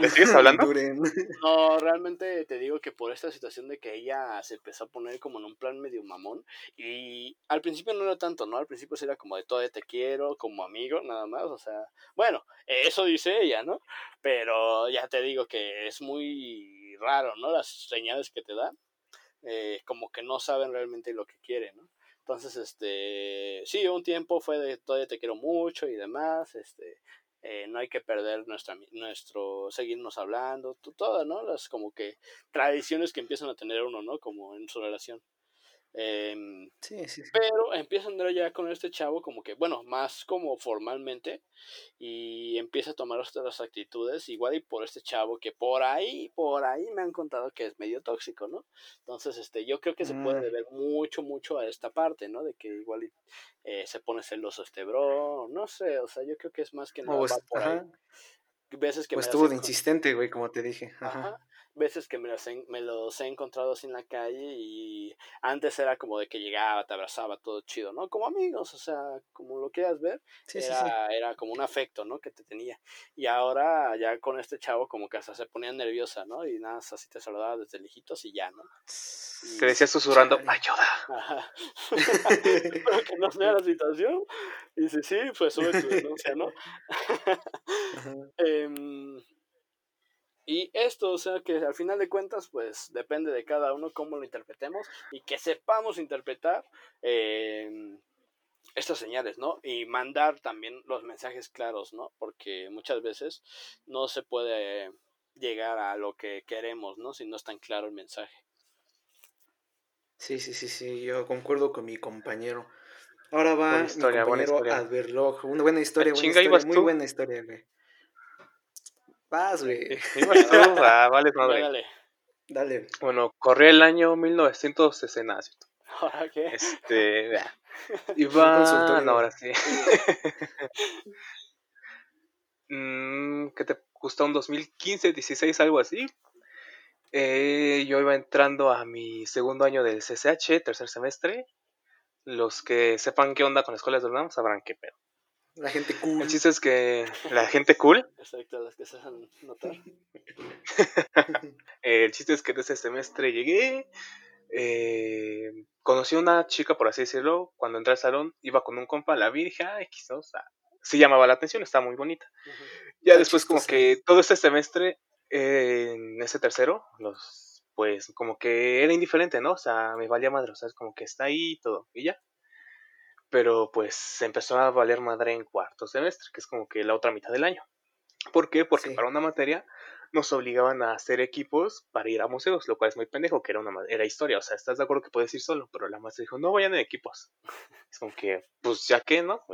¿Le sigues hablando? Duren. No, realmente te digo que por esta situación de que ella se empezó a poner como en un plan medio mamón. Y al principio no era tanto, ¿no? Al principio era como de todo, de te quiero, como amigo, nada más. O sea, bueno, eso dice ella, ¿no? Pero ya te digo que es muy raro, ¿no? Las señales que te dan. Como que no saben realmente lo que quieren, ¿no? Entonces, sí, un tiempo fue de todavía te quiero mucho y demás, no hay que perder nuestro seguirnos hablando, todas, ¿no? Las como que tradiciones que empiezan a tener uno, ¿no? Como en su relación. Sí. Pero empieza a andar ya con este chavo como que, bueno, más como formalmente, y empieza a tomar otras actitudes, igual y por este chavo que por ahí me han contado que es medio tóxico, ¿no? Entonces, yo creo que se puede deber mucho, mucho a esta parte, ¿no? De que igual y, se pone celoso este bro, no sé, o sea, yo creo que es más que nada va por ahí. Veces que pues estuvo de insistente, güey, como te dije. Ajá. Veces que me los he encontrado así en la calle, y antes era como de que llegaba, te abrazaba, todo chido, ¿no? Como amigos, o sea, como lo quieras ver, era como un afecto, ¿no? Que te tenía. Y ahora ya con este chavo como que hasta se ponía nerviosa, ¿no? Y nada, así te saludaba desde lejitos y ya, ¿no? Y te decía susurrando, ayuda. Ajá. Espero que no sea la situación. Y dice, sí, pues sube tu denuncia, ¿no? Y esto, o sea, que al final de cuentas, pues, depende de cada uno cómo lo interpretemos y que sepamos interpretar estas señales, ¿no? Y mandar también los mensajes claros, ¿no? Porque muchas veces no se puede llegar a lo que queremos, ¿no? Si no es tan claro el mensaje. Sí, yo concuerdo con mi compañero. Ahora va buena historia, mi compañero Albert Loch. Una buena historia, muy buena historia, güey. Vas, güey. Vale, madre. Dale. Bueno, corrió el año 1960. ¿Ahora qué? Iván, ahora sí. Que te gustó un 2015, 16, algo así. Yo iba entrando a mi segundo año del CCH, tercer semestre. Los que sepan qué onda con escuelas de UNAM sabrán qué pedo. La gente cool. El chiste es que la gente cool. Exacto, las que se hacen notar. El chiste es que de ese semestre llegué. Conocí a una chica, por así decirlo. Cuando entré al salón, iba con un compa, la virja, quizás sí llamaba la atención, estaba muy bonita. Uh-huh. Ya después como que todo este semestre, en ese tercero, pues como que era indiferente, ¿no? O sea, me valía madre, o sea, como que está ahí y todo, y ya. Pero pues se empezó a valer madre en cuarto semestre, que es como que la otra mitad del año. ¿Por qué? Porque para una materia nos obligaban a hacer equipos para ir a museos, lo cual es muy pendejo, que era historia. O sea, estás de acuerdo que puedes ir solo, pero la maestra dijo, no vayan en equipos. Es como que, pues ya que, ¿no?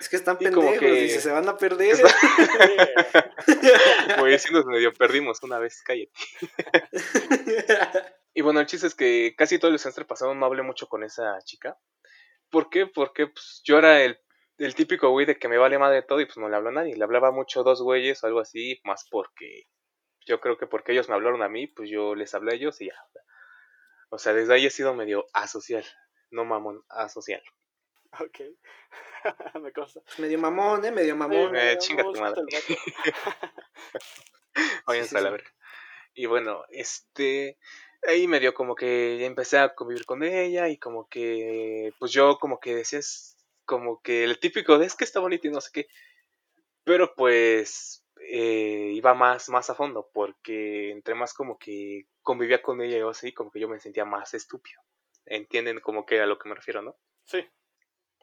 Es que están pendejos, como que... dice, se van a perder. Pues sí, nos medio perdimos una vez, cállate. Y bueno, el chiste es que casi todo el semestre pasado no hablé mucho con esa chica. ¿Por qué? Porque pues, yo era el típico güey de que me vale madre todo y pues no le hablo a nadie. Le hablaba mucho dos güeyes o algo así, más porque yo creo que porque ellos me hablaron a mí, pues yo les hablé a ellos y ya. O sea, desde ahí he sido medio asocial. No mamón, asocial. Ok. Me consta. Medio mamón, medio mamón. Chinga tu madre. Váyanse a la verga. Y bueno, ahí medio como que empecé a convivir con ella y como que, pues yo como que decía, es como que el típico de es que está bonito y no sé qué, pero pues iba más a fondo porque entre más como que convivía con ella o así, como que yo me sentía más estúpido, ¿entienden como que a lo que me refiero, no? Sí.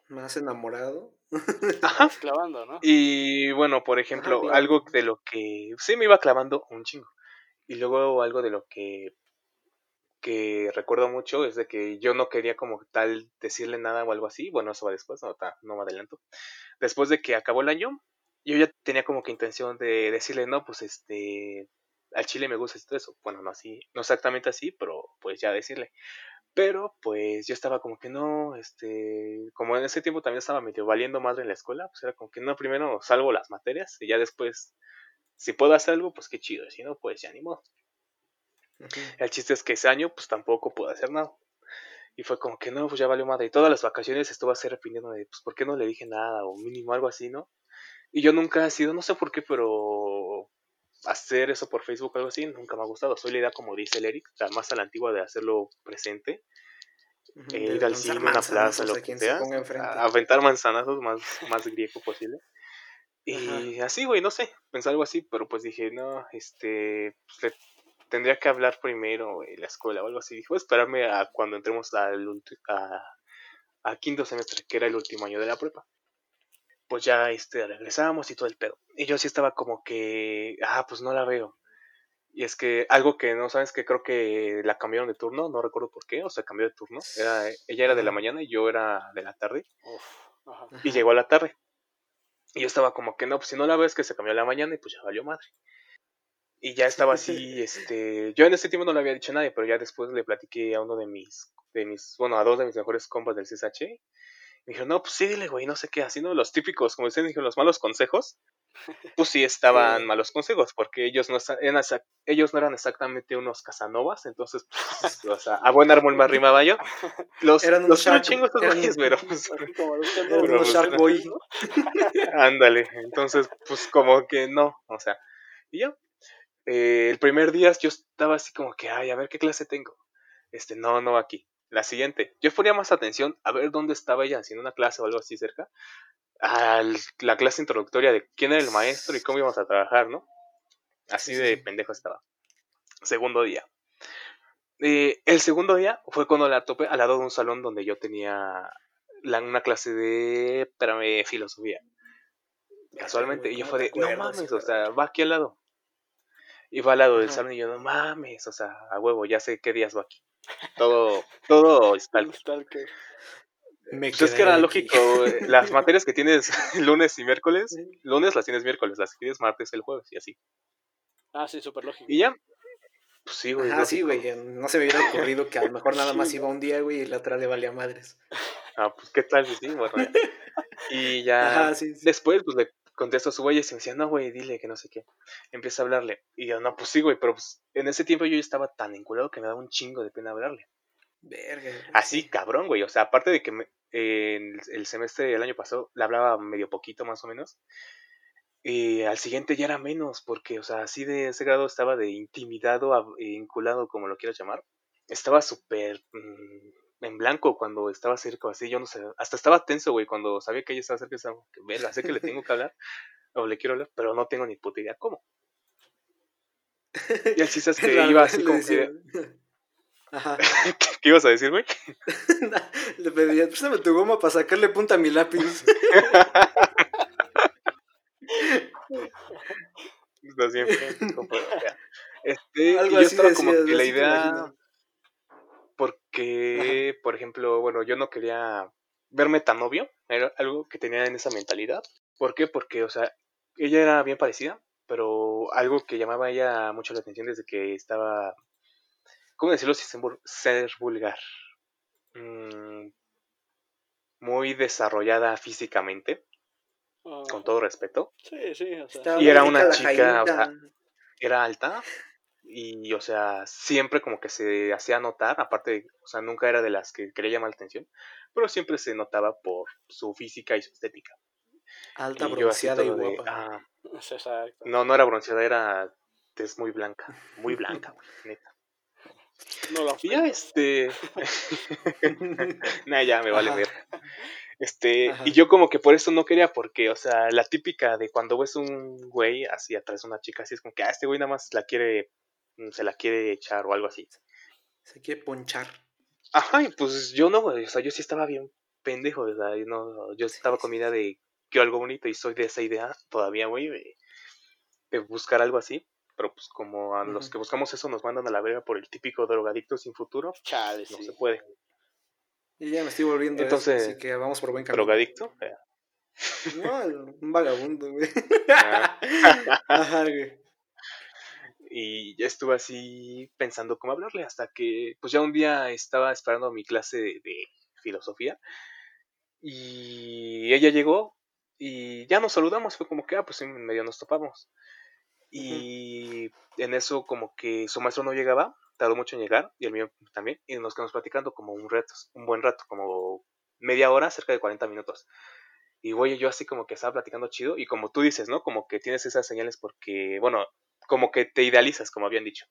Más enamorado. Ajá. Clavando, ¿no? Y bueno, por ejemplo, ajá, algo de lo que, sí me iba clavando un chingo, y luego algo de lo que recuerdo mucho es de que yo no quería como tal decirle nada o algo así. Bueno, eso va después, no me adelanto. Después de que acabó el año, yo ya tenía como que intención de decirle, no, pues al chile me gusta esto, eso. Bueno, no así, no exactamente así, pero pues ya decirle. Pero pues yo estaba como que no, como en ese tiempo también estaba medio valiendo madre en la escuela, pues era como que no, primero salvo las materias y ya después, si puedo hacer algo, pues qué chido, si no, pues ya ni modo. El chiste es que ese año pues tampoco pude hacer nada. Y fue como que no, pues ya valió madre. Y todas las vacaciones estuve así arrepintiendo de pues por qué no le dije nada o mínimo algo así, ¿no? Y yo nunca he sido, no sé por qué, pero hacer eso por Facebook o algo así nunca me ha gustado. Soy la idea, como dice el Eric, la más a la antigua de hacerlo presente. Ir al cine, una plaza, lo que sea, aventar manzanazos más griego posible. Y así, güey, no sé, pensé algo así, pero pues dije, no, pues tendría que hablar primero en la escuela o algo así. Dije, voy a esperarme a cuando entremos a quinto semestre, que era el último año de la prepa. Pues ya regresamos y todo el pedo. Y yo sí estaba como que, pues no la veo. Y es que algo que no sabes, que creo que la cambiaron de turno, no recuerdo por qué, o sea, cambió de turno. Ella era de la mañana y yo era de la tarde. Y llegó a la tarde. Y yo estaba como que no, pues si no la veo es que se cambió a la mañana y pues ya valió madre. Y ya estaba así, yo en ese tiempo no le había dicho a nadie, pero ya después le platiqué a uno de mis, bueno, a dos de mis mejores compas del CSH. Me dijeron, no, pues sí, dile, güey, no sé qué, así, ¿no? Los típicos, como dicen, dijeron, los malos consejos. Pues sí estaban malos consejos, porque ellos no eran exactamente unos Casanovas, entonces, pues, o sea, a buen árbol me arrimaba yo. Los chingos estos güeyes, pero... Eran unos Shark Boy. Ándale, entonces, pues como que no, o sea, y yo... el primer día yo estaba así como que, a ver qué clase tengo. No, aquí. La siguiente. Yo ponía más atención a ver dónde estaba ella, haciendo una clase o algo así cerca. A la clase introductoria de quién era el maestro y cómo íbamos a trabajar, ¿no? Así de pendejo estaba. Segundo día. El segundo día fue cuando la topé al lado de un salón donde yo tenía una clase de filosofía. Casualmente. Y yo fue de, no mames, o sea, va aquí al lado. Iba al lado del salón y yo, no mames, o sea, a huevo, ya sé qué días va aquí. Todo stalker. Pues es que era lógico, las materias que tienes lunes y miércoles, lunes las tienes miércoles, las que tienes martes el jueves y así. Ah, sí, súper lógico. Y ya, pues sí, güey. Ah, sí, güey, no se me hubiera ocurrido que a lo mejor nada más iba un día, güey, y la otra le valía madres. Ah, pues qué tal, sí, morra. Y ya ajá, sí, sí. Después pues le contesto a su güey y me decía, no, güey, dile que no sé qué. Empieza a hablarle. Y yo, no, pues sí, güey, pero pues, en ese tiempo yo estaba tan enculado que me daba un chingo de pena hablarle. Verga. Así, cabrón, güey. O sea, aparte de que el semestre del año pasado le hablaba medio poquito, más o menos. Y al siguiente ya era menos, porque, o sea, así de ese grado estaba de intimidado, enculado, como lo quieras llamar. Estaba súper en blanco cuando estaba cerca, así, yo no sé, hasta estaba tenso, güey, cuando sabía que ella estaba cerca, estaba, verga, sé que le tengo que hablar, o le quiero hablar, pero no tengo ni puta idea cómo. Y el chiste es que iba así como que... Ajá. ¿Qué ibas a decir, güey? Le pedía, préstame tu goma para sacarle punta a mi lápiz. Está siempre, algo así yo estaba como decías, que la idea... Porque, ajá, por ejemplo, bueno, yo no quería verme tan obvio, era algo que tenía en esa mentalidad. ¿Por qué? Porque, o sea, ella era bien parecida, pero algo que llamaba a ella mucho la atención desde que estaba, ¿cómo decirlo sin ser vulgar? Muy desarrollada físicamente, con todo respeto. Sí, sí, o sea. Y era una chica, o sea, era alta. Y, o sea, siempre como que se hacía notar, aparte, o sea, nunca era de las que quería llamar la atención, pero siempre se notaba por su física y su estética. Alta, y bronceada y guapa. No era bronceada, era es muy blanca, güey, neta. No la y ya, nah, ya, me vale ver. Ajá. Y yo como que por eso no quería, porque, o sea, la típica de cuando ves un güey así atrás de una chica, así es como que, este güey nada más se la quiere echar o algo así. Se quiere ponchar. Ajá, y pues yo no, güey, o sea, yo sí estaba bien pendejo, o sea, yo estaba con mi idea de quiero algo bonito y soy de esa idea todavía, güey, de buscar algo así, pero pues como a los que buscamos eso nos mandan a la verga por el típico drogadicto sin futuro, chale, no se puede. Y ya me estoy volviendo entonces, así que vamos por buen camino. ¿Drogadicto? No, un vagabundo, güey. Ajá, güey. Y ya estuve así pensando cómo hablarle hasta que, pues ya un día estaba esperando mi clase de filosofía y ella llegó y ya nos saludamos, fue como que, pues en medio nos topamos. Y en eso como que su maestro no llegaba, tardó mucho en llegar, y el mío también, y nos quedamos platicando como un buen rato, como media hora, cerca de 40 minutos. Y güey, yo así como que estaba platicando chido, y como tú dices, ¿no? Como que tienes esas señales porque, bueno, como que te idealizas, como habían dicho.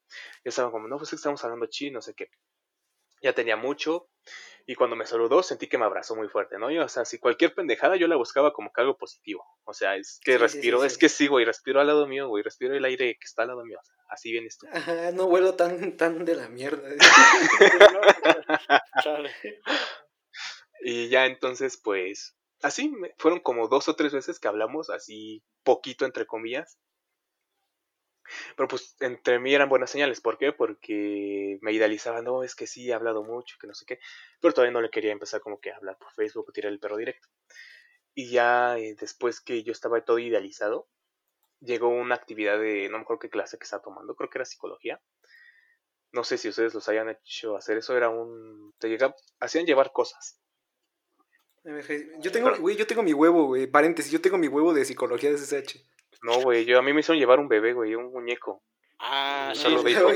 Yo estaba como, no, pues estamos hablando chido, no sé qué. Ya tenía mucho, y cuando me saludó sentí que me abrazó muy fuerte, ¿no? Yo, o sea, si cualquier pendejada yo la buscaba como que algo positivo. O sea, es que sí, respiro, sí. Es que sí, güey, respiro al lado mío, güey, respiro el aire que está al lado mío. O sea, así bien esto. Ajá, no vuelo tan de la mierda. Y ya entonces, pues, así fueron como 2 o 3 veces que hablamos, así poquito entre comillas. Pero pues entre mí eran buenas señales, ¿por qué? Porque me idealizaba, no, es que sí, he hablado mucho, que no sé qué, pero todavía no le quería empezar como que a hablar por Facebook o tirar el perro directo. Y ya después que yo estaba todo idealizado, llegó una actividad de, no me acuerdo qué clase que estaba tomando, creo que era psicología. No sé si ustedes los hayan hecho hacer eso, era hacían llevar cosas. Yo tengo mi huevo, güey, paréntesis, yo tengo mi huevo de psicología de SSH. No, güey, a mí me hicieron llevar un bebé, güey, un muñeco. Solo de hijo.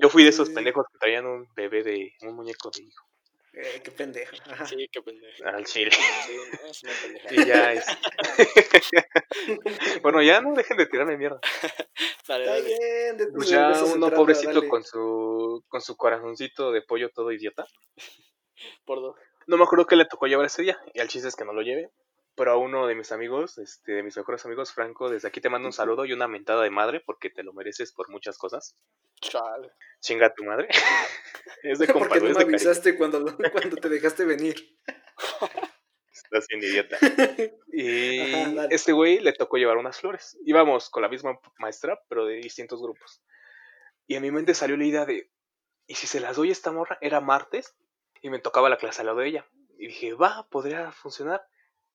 Yo fui de esos pendejos que traían un bebé de un muñeco de hijo. Qué pendejo. Ajá. Sí, qué pendejo. Al chile. Sí, es una pendeja. Y ya es. Bueno, ya no dejen de tirarme mierda. Dale. Está bien, de pues ya uno pobrecito dale. con su corazoncito de pollo todo idiota. Por dos. No me acuerdo qué le tocó llevar ese día. Y el chiste es que no lo lleve. Pero a uno de mis amigos, de mis mejores amigos, Franco, desde aquí te mando un saludo y una mentada de madre porque te lo mereces por muchas cosas. Chale. Chinga a tu madre. Es de compadre. ¿Por qué no me avisaste cuando te dejaste venir? Estás bien idiota. Y ajá, este güey le tocó llevar unas flores. Íbamos con la misma maestra, pero de distintos grupos. Y en mi mente salió la idea de, ¿y si se las doy a esta morra? Era martes y me tocaba la clase al lado de ella. Y dije, va, podría funcionar.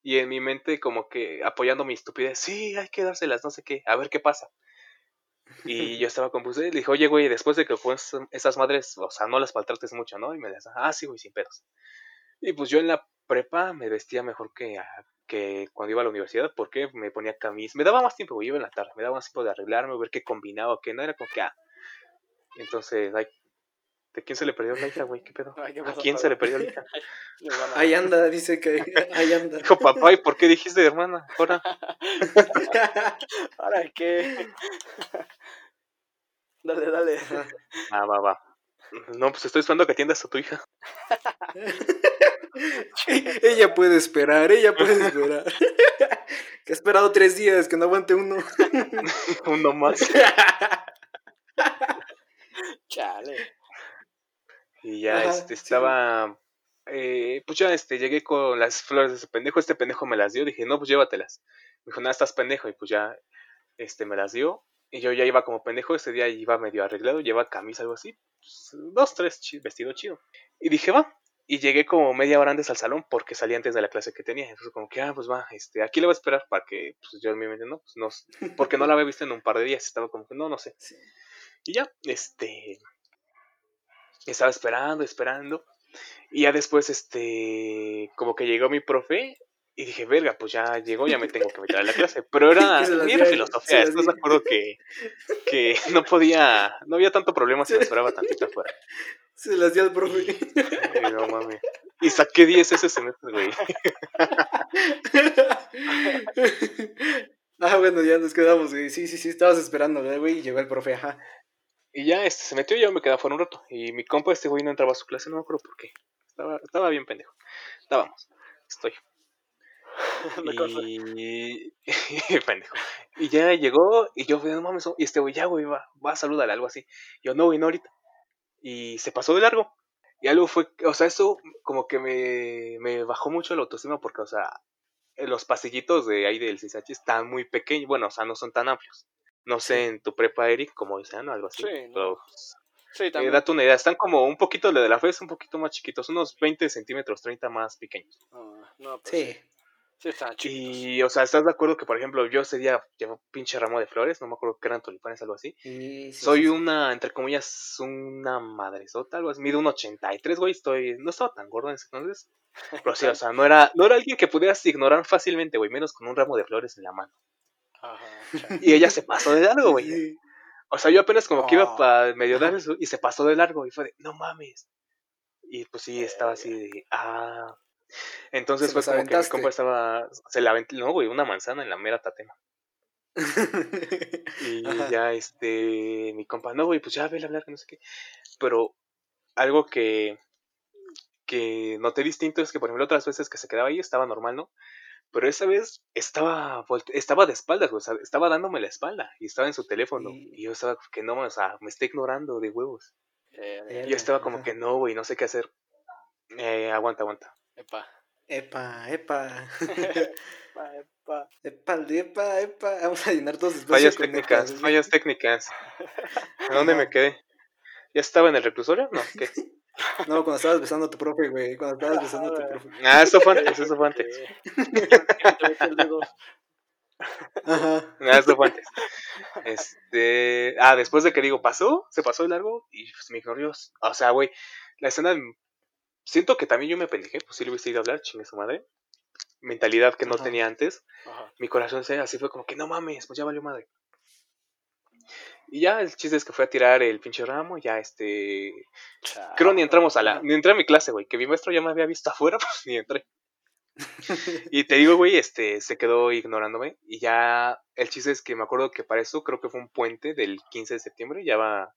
Y en mi mente como que apoyando mi estupidez, sí, hay que dárselas, no sé qué, a ver qué pasa. Y yo estaba confuso y le dije, oye, güey, después de que fueron esas madres, o sea, no las maltrates mucho, ¿no? Y me decía, sí, güey, sin pedos. Y pues yo en la prepa me vestía mejor que cuando iba a la universidad, porque me ponía camisa, me daba más tiempo, yo iba en la tarde, me daba más tiempo de arreglarme, ver qué combinaba, qué no, era como que, entonces, ay, ¿de quién se le perdió la hija, güey? ¿Qué pedo? Ay, ¿a quién se le perdió la hija? Ahí anda, dice que ahí anda. Dijo, papá, ¿y por qué dijiste, hermana? Ahora. ¿Ahora qué? Dale. Ah, va. No, pues estoy esperando a que atiendas a tu hija. Ella puede esperar. Que ha esperado 3 días, que no aguante uno. Uno más. Chale. Y ya estaba... Sí. Pues ya llegué con las flores de ese pendejo. Este pendejo me las dio. Dije, no, pues llévatelas. Me dijo, nada, estás pendejo. Y pues ya me las dio. Y yo ya iba como pendejo. Ese día iba medio arreglado. Llevaba camisa, algo así. Pues, 2, 3, vestido chido. Y dije, va. Y llegué como media hora antes al salón porque salí antes de la clase que tenía. Entonces como que, pues va, aquí le voy a esperar para que, pues yo en mi mente, no, pues no, porque no la había visto en un par de días, estaba como que, no sé. Sí. Y ya, estaba esperando. Y ya después, como que llegó mi profe y dije, verga, pues ya llegó, ya me tengo que meter a la clase. Pero era filosofía, después me acuerdo que no había tanto problema si me esperaba tantito afuera. Se las di al profe. Ay, no mames. Y saqué 10 ese semestre, güey. Ah, bueno, ya nos quedamos, güey. Sí, estabas esperando, güey, y llegó el profe, ajá. Y ya, se metió y yo me quedé afuera un rato. Y mi compa, güey, no entraba a su clase, no me acuerdo por qué. Estaba bien pendejo. Estábamos. Estoy. Y pendejo. Y ya llegó, y yo, no mames, y güey, ya, güey, va, salúdale, algo así. Yo, no, güey, no ahorita. Y se pasó de largo. Y algo fue, o sea, eso como que me bajó mucho la autoestima porque, o sea, los pasillitos de ahí del CCH están muy pequeños. Bueno, o sea, no son tan amplios. No sé, en tu prepa, Eric, como dicen, o algo así. Sí, pero, sí, también. Date una idea, están como un poquito, de la FES, un poquito más chiquitos, unos 20 centímetros, 30 más pequeños. No, pues sí. Sí, están chiquitos. Y, o sea, ¿estás de acuerdo que, por ejemplo, yo ese día llevo un pinche ramo de flores? No me acuerdo que eran tulipanes, algo así. Sí, soy una, entre comillas, una madresota, algo así. Mido 1.83, güey. No estaba tan gordo en ese entonces. Pero sí, o sea, no era alguien que pudieras ignorar fácilmente, güey. Menos con un ramo de flores en la mano. Ajá, y ella se pasó de largo, güey. Sí. O sea, yo apenas como que iba para medio darle y se pasó de largo. Y fue de, no mames. Y pues sí, estaba así de, Entonces fue como que mi compa estaba no, güey, una manzana en la mera tatema. Y ya mi compa, no, güey, pues ya vele a hablar, que no sé qué. Pero algo que noté distinto es que, por ejemplo, otras veces que se quedaba ahí estaba normal, ¿no? Pero esa vez estaba de espaldas, güey, o sea, estaba dándome la espalda y estaba en su teléfono. Y yo estaba que no, o sea, me está ignorando de huevos. Yo estaba como que no, güey, no sé qué hacer. Aguanta. Epa. Vamos a llenar todos los espacios. Fallas técnicas. ¿A dónde me quedé? ¿Ya estaba en el reclusorio? No, ¿qué? No, cuando estabas besando a tu profe, güey. Eso fue antes. Eso fue antes. Después de que digo, se pasó de largo y pues me ignoró. O sea, güey, la escena... Siento que también yo me pendejé, pues sí le hubiese ido a hablar, chingue su madre. Mentalidad que no tenía antes. Ajá. Mi corazón así fue como que no mames, pues ya valió madre. Y ya el chiste es que fue a tirar el pinche ramo, ya Chao. Creo ni entré a mi clase, güey, que mi maestro ya me había visto afuera, pues ni entré. Y te digo, güey, se quedó ignorándome. Y ya el chiste es que me acuerdo que para eso creo que fue un puente del 15 de septiembre, ya va...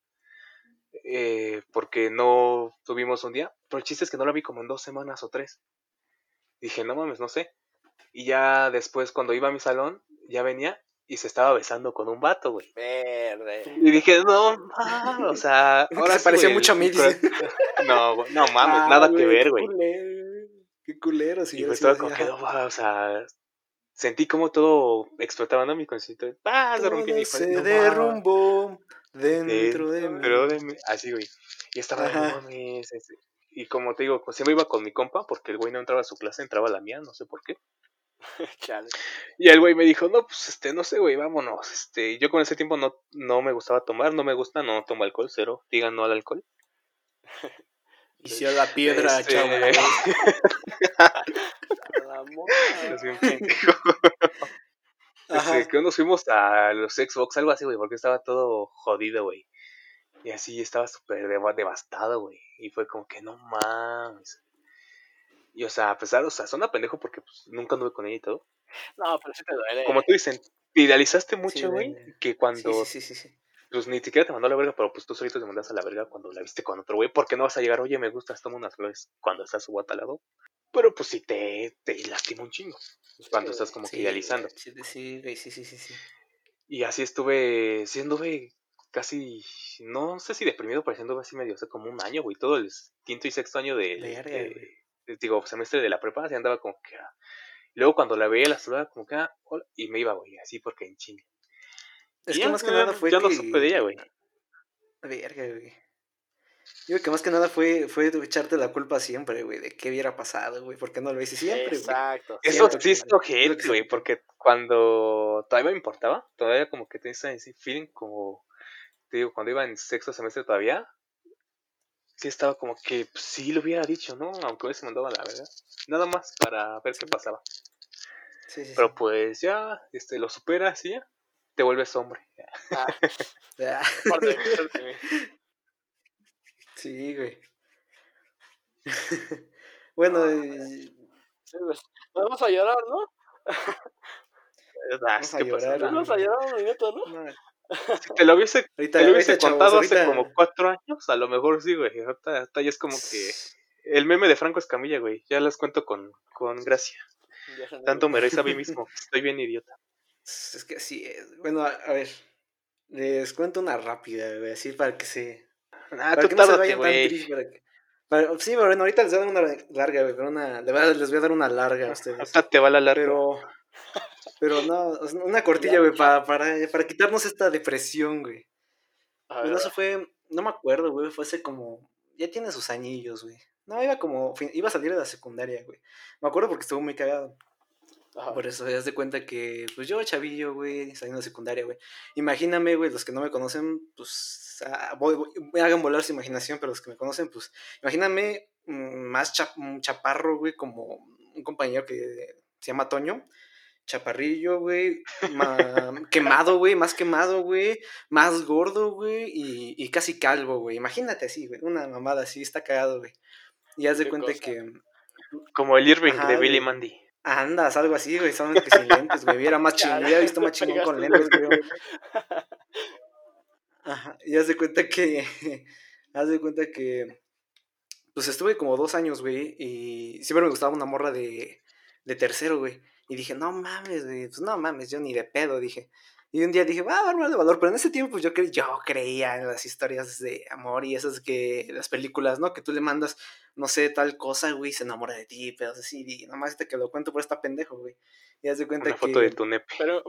porque no tuvimos un día, pero el chiste es que no la vi como en 2 semanas o 3. Dije, no mames, no sé. Y ya después cuando iba a mi salón, ya venía y se estaba besando con un vato, güey. Verde. Y dije, o sea, ahora se pareció mucho a mí. No mames, nada que ver, güey. Qué culero, sí. Y pues todo como quedó, o sea, sentí como todo explotaba, ¿no? Mi concierto. Se derrumbó. Dentro de mí. Así, güey. Y estaba no mames. Y como te digo, siempre iba con mi compa porque el güey no entraba a su clase, entraba a la mía, no sé por qué. Chale. Y el güey me dijo, no, pues no sé, güey, vámonos. Yo con ese tiempo no me gustaba tomar, no tomo alcohol, cero. Digan no al alcohol. Hicieron la piedra, chavo. Que nos fuimos a los Xbox, algo así, güey, porque estaba todo jodido, güey. Y así estaba súper devastado, güey. Y fue como que no mames. Y o sea, a pesar, o sea, suena pendejo porque pues, nunca anduve con ella y todo. No, pero sí te duele. Como tú dicen, idealizaste mucho, güey, sí, que cuando... Sí. Pues ni siquiera te mandó a la verga, pero pues tú solito te mandas a la verga cuando la viste con otro güey. ¿Por qué no vas a llegar? Oye, me gustas, toma unas flores cuando estás su guata al lado. Pero pues sí te lastima un chingo. Pues, cuando estás como que idealizando. Sí. Y así estuve siendo, güey, casi, no sé si deprimido, pero siendo así medio, o sea, como un año, güey. Todo el quinto y sexto año del semestre de la prepa, así andaba como que... Luego cuando la veía, la saludaba como que... hola, y me iba, güey, así porque en chinga. Es que más que nada fue ya que... Ya no supe de ella, güey. Verga, güey. Yo creo que más que nada fue echarte la culpa siempre, güey, de qué hubiera pasado, güey, por qué no lo hice siempre, güey. Exacto. Eso sí es ojete, güey, porque cuando todavía me importaba, todavía como que tenía ese feeling como... Te digo, cuando iba en sexto semestre todavía, sí estaba como que pues, sí lo hubiera dicho, ¿no? Aunque hubiese mandado a la verga. Nada más para ver qué pasaba. Sí. Pero pues ya, lo superas y ya. Te vuelves hombre. Sí, güey. Bueno, vamos a llorar, ¿no? Vamos a llorar un minuto, ¿no? Si te lo hubiese contado hace como 4 años, a lo mejor sí, güey. Hasta ya es como que el meme de Franco Escamilla, güey. Ya las cuento con gracia. Tanto me reís a mí mismo. Estoy bien idiota. Es que así es. Bueno, a ver, les cuento una rápida, güey, así para que se... para que no se vayan tan tristes. Sí, pero bueno, ahorita les voy a dar una larga, güey, pero les voy a dar una larga a ustedes. Hasta te va la larga. Pero no, una cortilla, güey, para quitarnos esta depresión, güey. Bueno, eso fue, no me acuerdo, güey, fue hace como... Ya tiene sus añillos, güey. No, iba a salir de la secundaria, güey. Me acuerdo porque estuvo muy cagado. Ajá. Por eso, das de cuenta que, pues yo, chavillo, güey, saliendo de secundaria, güey. Imagíname, güey, los que no me conocen, pues, hagan volar su imaginación, pero los que me conocen, pues, imagíname más chaparro, güey, como un compañero que se llama Toño. Chaparrillo, güey, quemado, güey, más quemado, güey, más gordo, güey, y casi calvo, güey. Imagínate así, güey, una mamada así, está cagado, güey. Y haz de cuenta que... Como el Irving de Billy Mandy. Andas, algo así, güey, solamente que sin lentes, güey, era más chingón, había visto más chingón con lentes, güey. Ajá, y haz de cuenta que, pues estuve como 2 años, güey, y siempre me gustaba una morra de tercero, güey, y dije, no mames, güey, pues no mames, yo ni de pedo, dije. Y un día dije, va a armar de valor, pero en ese tiempo pues, yo creía en las historias de amor y esas que, las películas, ¿no? Que tú le mandas, no sé, tal cosa, güey, se enamora de ti, pero así, y nomás te que lo cuento por esta pendejo, güey. Y haz de cuenta que... Una foto de tu nepe. Pero...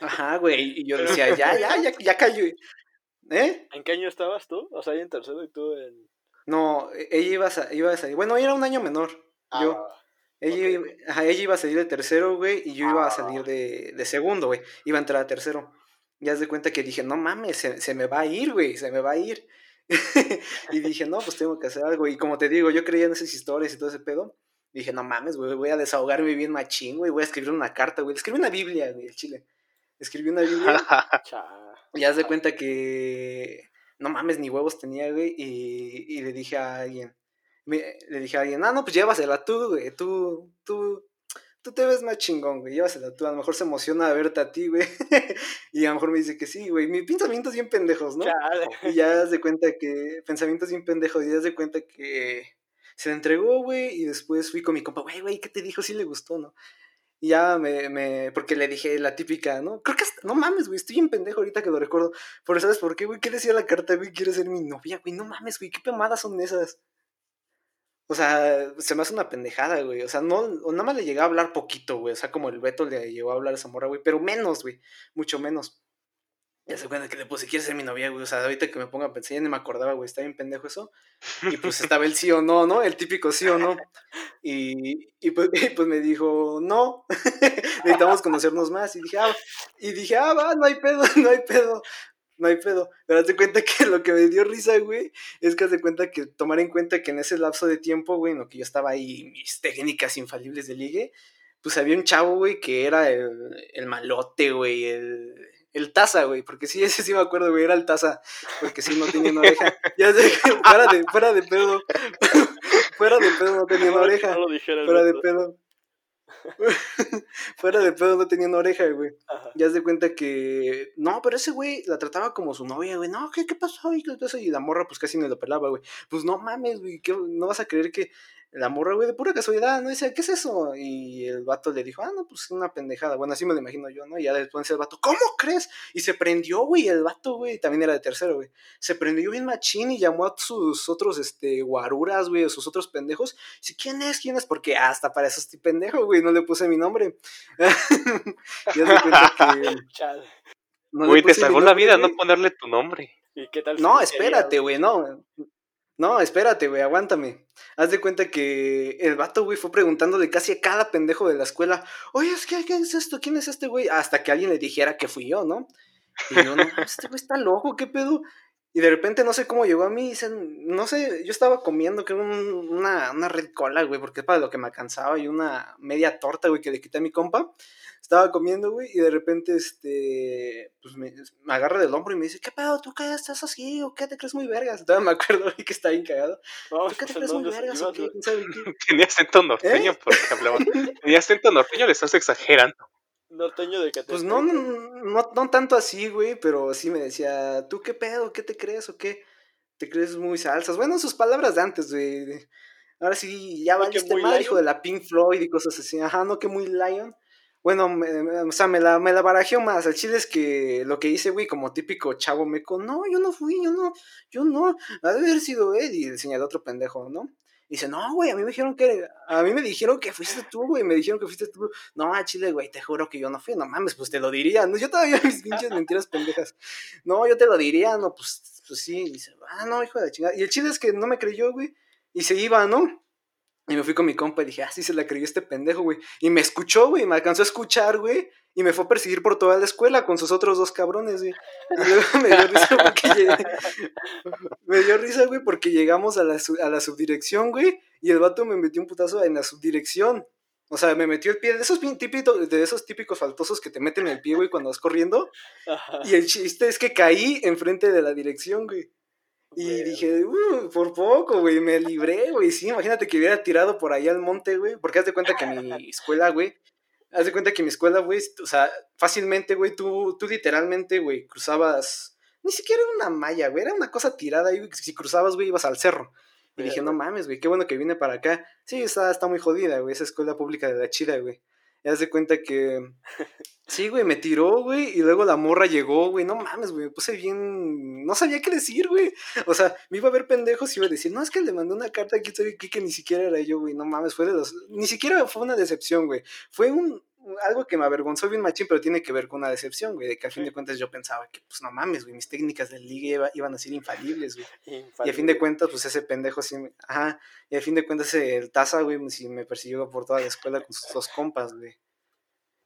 Ajá, güey, y yo decía, ya cayó. ¿Eh? ¿En qué año estabas tú? O sea, en tercero y tú en... No, ella iba a salir, bueno, ella era un año menor, yo... Ella iba a salir de tercero, güey, y yo iba a salir de segundo, güey. Iba a entrar a tercero. Y haz de cuenta que dije, no mames, se me va a ir, güey, se me va a ir. Y dije, no, pues tengo que hacer algo. Y como te digo, yo creía en esas historias y todo ese pedo. Dije, no mames, güey, voy a desahogarme bien machín, güey. Voy a escribir una carta, güey. Escribí una Biblia, güey, el chile. Escribí una Biblia. Y haz de cuenta que, no mames, ni huevos tenía, güey. Y le dije a alguien. Le dije a alguien, ah, no, pues llévasela tú, güey, tú te ves más chingón, güey, llévasela tú, a lo mejor se emociona de verte a ti, güey, y a lo mejor me dice que sí, güey, mis pensamientos bien pendejos, ¿no? Chale. Y ya das de cuenta que, pensamientos bien pendejos, y das de cuenta que se le entregó, güey, y después fui con mi compa, güey, ¿qué te dijo? Sí le gustó, ¿no? Y ya porque le dije la típica, ¿no? Creo que no mames, güey, estoy bien pendejo ahorita que lo recuerdo, pero ¿sabes por qué, güey? ¿Qué decía la carta, güey? ¿Quieres ser mi novia, güey? No mames, güey, ¿qué pemadas son esas? O sea, se me hace una pendejada, güey. O sea, no, nada más le llegaba a hablar poquito, güey. O sea, como el Beto le llegó a hablar a esa morra, güey. Pero menos, güey. Mucho menos. Ya se cuenta que le puse, ¿quieres ser mi novia, güey? O sea, ahorita que me ponga a pensar, ya ni me acordaba, güey. Está bien pendejo eso. Y pues estaba el sí o no, ¿no? El típico sí o no. Y pues me dijo, no. Necesitamos conocernos más. Y dije, va, no hay pedo, no hay pedo. no hay pedo. Pero hazte cuenta que lo que me dio risa, güey, es que hazte cuenta que tomar en cuenta que en ese lapso de tiempo, güey, en lo que yo estaba ahí, mis técnicas infalibles de ligue, pues había un chavo, güey, que era el malote, güey, el Taza, güey, porque sí, ese sí me acuerdo, güey, era el Taza, porque sí, no tenía una oreja. Ya sé, fuera de pedo, fuera de pedo no tenía una oreja, fuera de pedo. Fuera de pedo no tenía una oreja, güey. Ajá. Ya se cuenta que no, pero ese güey la trataba como su novia, güey. No, ¿qué pasó? Y la morra pues casi me lo pelaba, güey. Pues no mames, güey, no vas a creer que la morra, güey, de pura casualidad, ¿no? Dice, ¿qué es eso? Y el vato le dijo, no, pues una pendejada. Bueno, así me lo imagino yo, ¿no? Y ya después el vato, ¿cómo crees? Y se prendió, güey, el vato, güey, también era de tercero, güey. Se prendió bien machín y llamó a sus otros, guaruras, güey, a sus otros pendejos. Dice, ¿quién es? Porque hasta para eso estoy pendejo, güey, no le puse mi nombre. Ya se cuenta que... no, güey, te salvó la vida, güey. No ponerle tu nombre. ¿Y qué tal? No, espérate, güey, no... No, espérate, güey, aguántame. Haz de cuenta que el vato, güey, fue preguntándole casi a cada pendejo de la escuela, oye, ¿qué es esto? ¿Quién es este güey? Hasta que alguien le dijera que fui yo, ¿no? Y yo, no, este güey está loco, ¿qué pedo? Y de repente no sé cómo llegó a mí, dicen, no sé, yo estaba comiendo, creo, una red cola, güey, porque es para lo que me alcanzaba, y una media torta, güey, que le quité a mi compa. Estaba comiendo, güey, y de repente, pues me agarra del hombro y me dice, ¿qué pedo? ¿Tú qué estás así? ¿O qué te crees muy vergas? Todavía me acuerdo, güey, que está bien cagado. No, ¿tú qué te crees muy vergas? ¿O qué? Tenía acento norteño, porque hablaba. Tenía acento norteño, le estás exagerando. Norteño de Catepec. Pues no tanto así, güey, pero sí me decía, ¿tú qué pedo? ¿Qué te crees? ¿O qué? ¿Te crees muy salsas? Bueno, sus palabras de antes, güey. Ahora sí, ya valiste mal, hijo de la Pink Floyd y cosas así. Ajá, no, que muy lion. Bueno, o sea, me la barajeo más. El chile es que lo que hice, güey, como típico chavo meco, no, yo no fui, yo no, ha de haber sido él, y le señaló otro pendejo, ¿no? Y dice, no, güey, a mí me dijeron que fuiste tú, güey, me dijeron que fuiste tú. No, a Chile, güey, te juro que yo no fui, no mames, pues te lo diría, no, yo todavía mis pinches mentiras pendejas. No, yo te lo diría, no, pues sí, y dice, no, hijo de la chingada. Y el chile es que no me creyó, güey, y se iba, ¿no? Y me fui con mi compa y dije, sí se la creyó este pendejo, güey. Y me escuchó, güey, me alcanzó a escuchar, güey. Y me fue a perseguir por toda la escuela con sus otros dos cabrones, güey. Y luego me dio risa, güey, porque llegamos a la subdirección, güey. Y el vato me metió un putazo en la subdirección. O sea, me metió el pie de esos típicos faltosos que te meten el pie, güey, cuando vas corriendo. Y el chiste es que caí enfrente de la dirección, güey. Y dije, por poco, güey, me libré, güey, sí, imagínate que hubiera tirado por ahí al monte, güey, porque haz de cuenta que mi escuela, güey, o sea, fácilmente, güey, tú literalmente, güey, cruzabas, ni siquiera era una malla, güey, era una cosa tirada ahí, güey, si cruzabas, güey, ibas al cerro, y dije, no mames, güey, qué bueno que vine para acá, sí, está muy jodida, güey, esa escuela pública de la chida, güey. Ya se cuenta que, sí, güey, me tiró, güey, y luego la morra llegó, güey, no mames, güey, me puse bien, no sabía qué decir, güey, o sea, me iba a ver pendejos y iba a decir, no, es que le mandé una carta aquí, que ni siquiera era yo, güey, no mames, ni siquiera fue una decepción, güey, fue algo que me avergonzó bien machín, pero tiene que ver con una decepción, güey, de que a fin de cuentas yo pensaba que, pues, no mames, güey, mis técnicas de liga iban a ser infalibles, güey, y a fin de cuentas, pues, ese pendejo sí, y a fin de cuentas el Taza, güey, sí me persiguió por toda la escuela con sus dos compas, güey.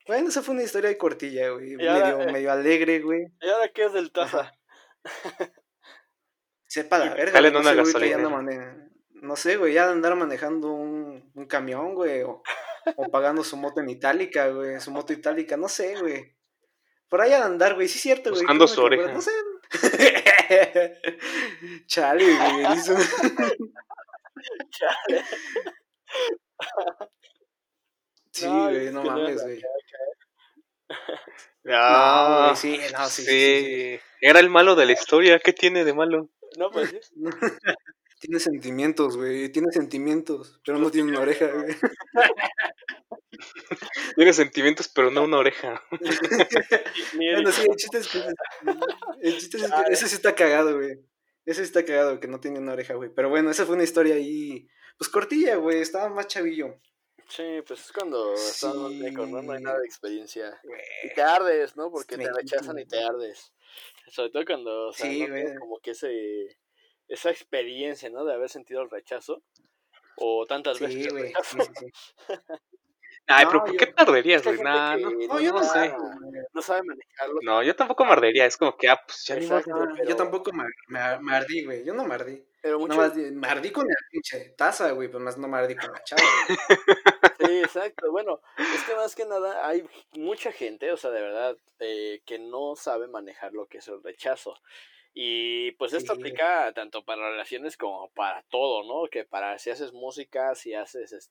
Bueno, esa fue una historia de cortilla, güey, medio alegre, güey. ¿Y ahora qué es el Taza? Sepa la verga, güey, no sé, güey, ya andar manejando un camión, güey, o pagando su moto en itálica, güey, no sé, güey. Por allá andar, güey, sí es cierto, güey. Buscando su oreja. No sé. Chale, güey. Chale. Sí, güey, no mames, güey. No, güey, sí. Era el malo de la historia, ¿qué tiene de malo? No, pues sí. Tiene sentimientos, pero no tiene una oreja, güey. Tiene sentimientos, pero no una oreja. Bueno, sí, el chiste es que ese sí está cagado, güey. Ese sí está cagado, que no tiene una oreja, güey. Pero bueno, esa fue una historia ahí, pues cortilla, güey, estaba más chavillo. Sí, pues es cuando estamos lejos, ¿no? No hay nada de experiencia. Güey. Y te ardes, ¿no? Porque te rechazan y te ardes. Sobre todo cuando, o sea, sí, no como que ese... esa experiencia, ¿no? De haber sentido el rechazo. O tantas veces el rechazo. Sí. Ay, pero ¿por qué te arderías, güey? No, yo no sé. No sabe manejarlo. No, yo tampoco me ardería. Es como que, pues ya ni más. Yo tampoco me ardí, güey. Yo no me ardí. Pero mucho... me ardí con la pinche taza, güey. Pero más no me ardí con la chava. Sí, exacto. Bueno, es que más que nada hay mucha gente, o sea, de verdad, que no sabe manejar lo que es el rechazo. Y pues esto aplica tanto para relaciones como para todo, ¿no? Que para si haces música, si haces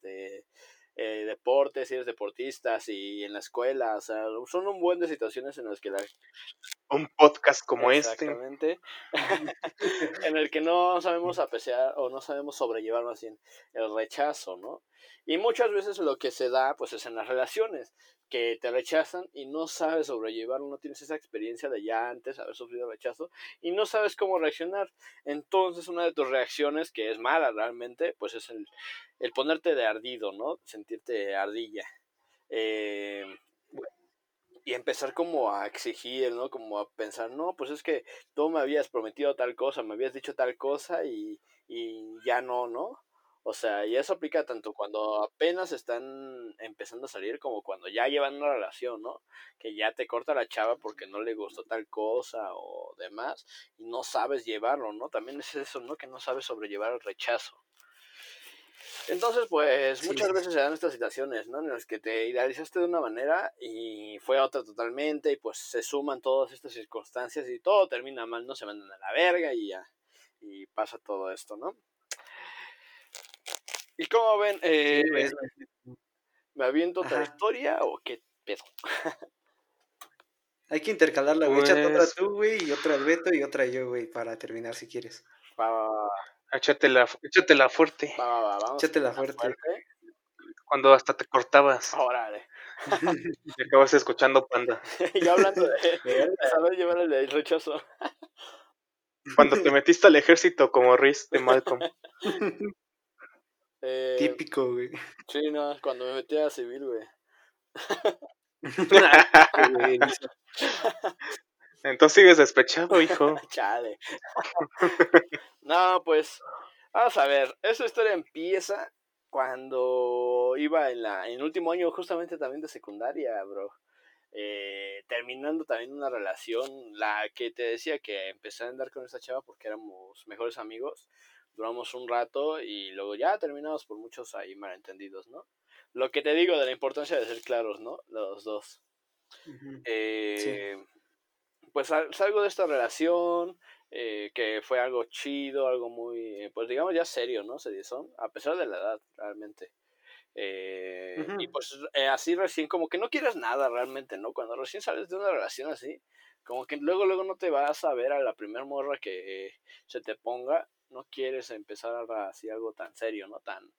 deportes, si eres deportista, si en la escuela, o sea, son un buen de situaciones en las que un podcast como exactamente, este en el que no sabemos apreciar o no sabemos sobrellevar más bien el rechazo, ¿no? Y muchas veces lo que se da pues es en las relaciones, que te rechazan y no sabes sobrellevarlo, no tienes esa experiencia de ya antes haber sufrido rechazo y no sabes cómo reaccionar. Entonces una de tus reacciones, que es mala realmente, pues es el ponerte de ardido, ¿no? Sentirte ardilla. Y empezar como a exigir, ¿no? Como a pensar, no, pues es que tú me habías prometido tal cosa, me habías dicho tal cosa y ya no, ¿no? O sea, y eso aplica tanto cuando apenas están empezando a salir como cuando ya llevan una relación, ¿no? Que ya te corta la chava porque no le gustó tal cosa o demás y no sabes llevarlo, ¿no? También es eso, ¿no? Que no sabes sobrellevar el rechazo. Entonces, pues, muchas veces se dan estas situaciones, ¿no? En las que te idealizaste de una manera y fue otra totalmente y pues se suman todas estas circunstancias y todo termina mal, ¿no? Se mandan a la verga y ya, y pasa todo esto, ¿no? ¿Y cómo ven? ¿Me aviento otra historia o qué pedo? Hay que intercalar la huecha, pues... otra tú, güey, y otra Alberto y otra yo, güey, para terminar si quieres. Échatela fuerte. Vamos, échatela fuerte. Cuando hasta te cortabas. Órale. Y acabas escuchando Panda. Yo hablando de saber llevar el rechazo. Cuando te metiste al ejército como Riz de Malcolm. Típico, güey. Sí, no, cuando me metí a civil, güey. Entonces sigues despechado, hijo. Chale. No, pues, vamos a ver. Esa historia empieza cuando iba en el último año justamente también de secundaria, bro. Terminando también una relación, la que te decía que empecé a andar con esa chava porque éramos mejores amigos. Duramos un rato y luego ya terminamos por muchos ahí malentendidos, ¿no? Lo que te digo de la importancia de ser claros, ¿no? Los dos. Uh-huh. Sí. Pues salgo de esta relación, que fue algo chido, algo muy, pues digamos ya serio, ¿no? A pesar de la edad, realmente. Uh-huh. Y pues así recién, como que no quieres nada realmente, ¿no? Cuando recién sales de una relación así, como que luego no te vas a ver a la primer morra que se te ponga. No quieres empezar así algo tan serio, ¿no? Tan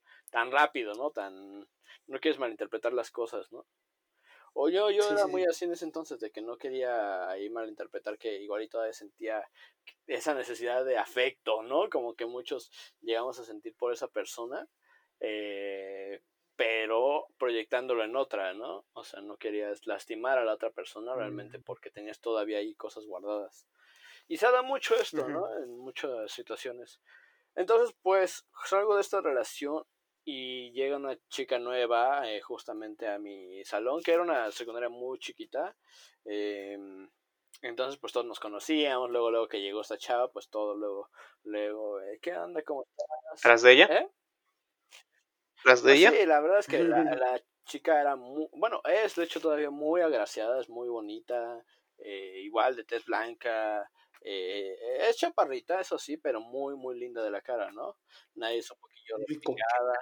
rápido, ¿no? No quieres malinterpretar las cosas, ¿no? O yo sí, era muy así en ese entonces, de que no quería ahí malinterpretar, que igualito sentía esa necesidad de afecto, ¿no? Como que muchos llegamos a sentir por esa persona, pero proyectándolo en otra, ¿no? O sea, no querías lastimar a la otra persona realmente porque tenías todavía ahí cosas guardadas. Y se da mucho esto, ¿no? Uh-huh. En muchas situaciones. Entonces, pues, salgo de esta relación y llega una chica nueva justamente a mi salón, que era una secundaria muy chiquita. Entonces, pues, todos nos conocíamos. Luego que llegó esta chava, pues, todo luego, ¿qué onda? ¿Cómo estás? ¿Tras de ella? ¿Tras de ella? Sí, la verdad es que la chica era muy... Bueno, es, de hecho, todavía muy agraciada, es muy bonita. Igual de tez blanca, es chaparrita, eso sí, pero muy muy linda de la cara, ¿no? Nadie es un poquillo repicada.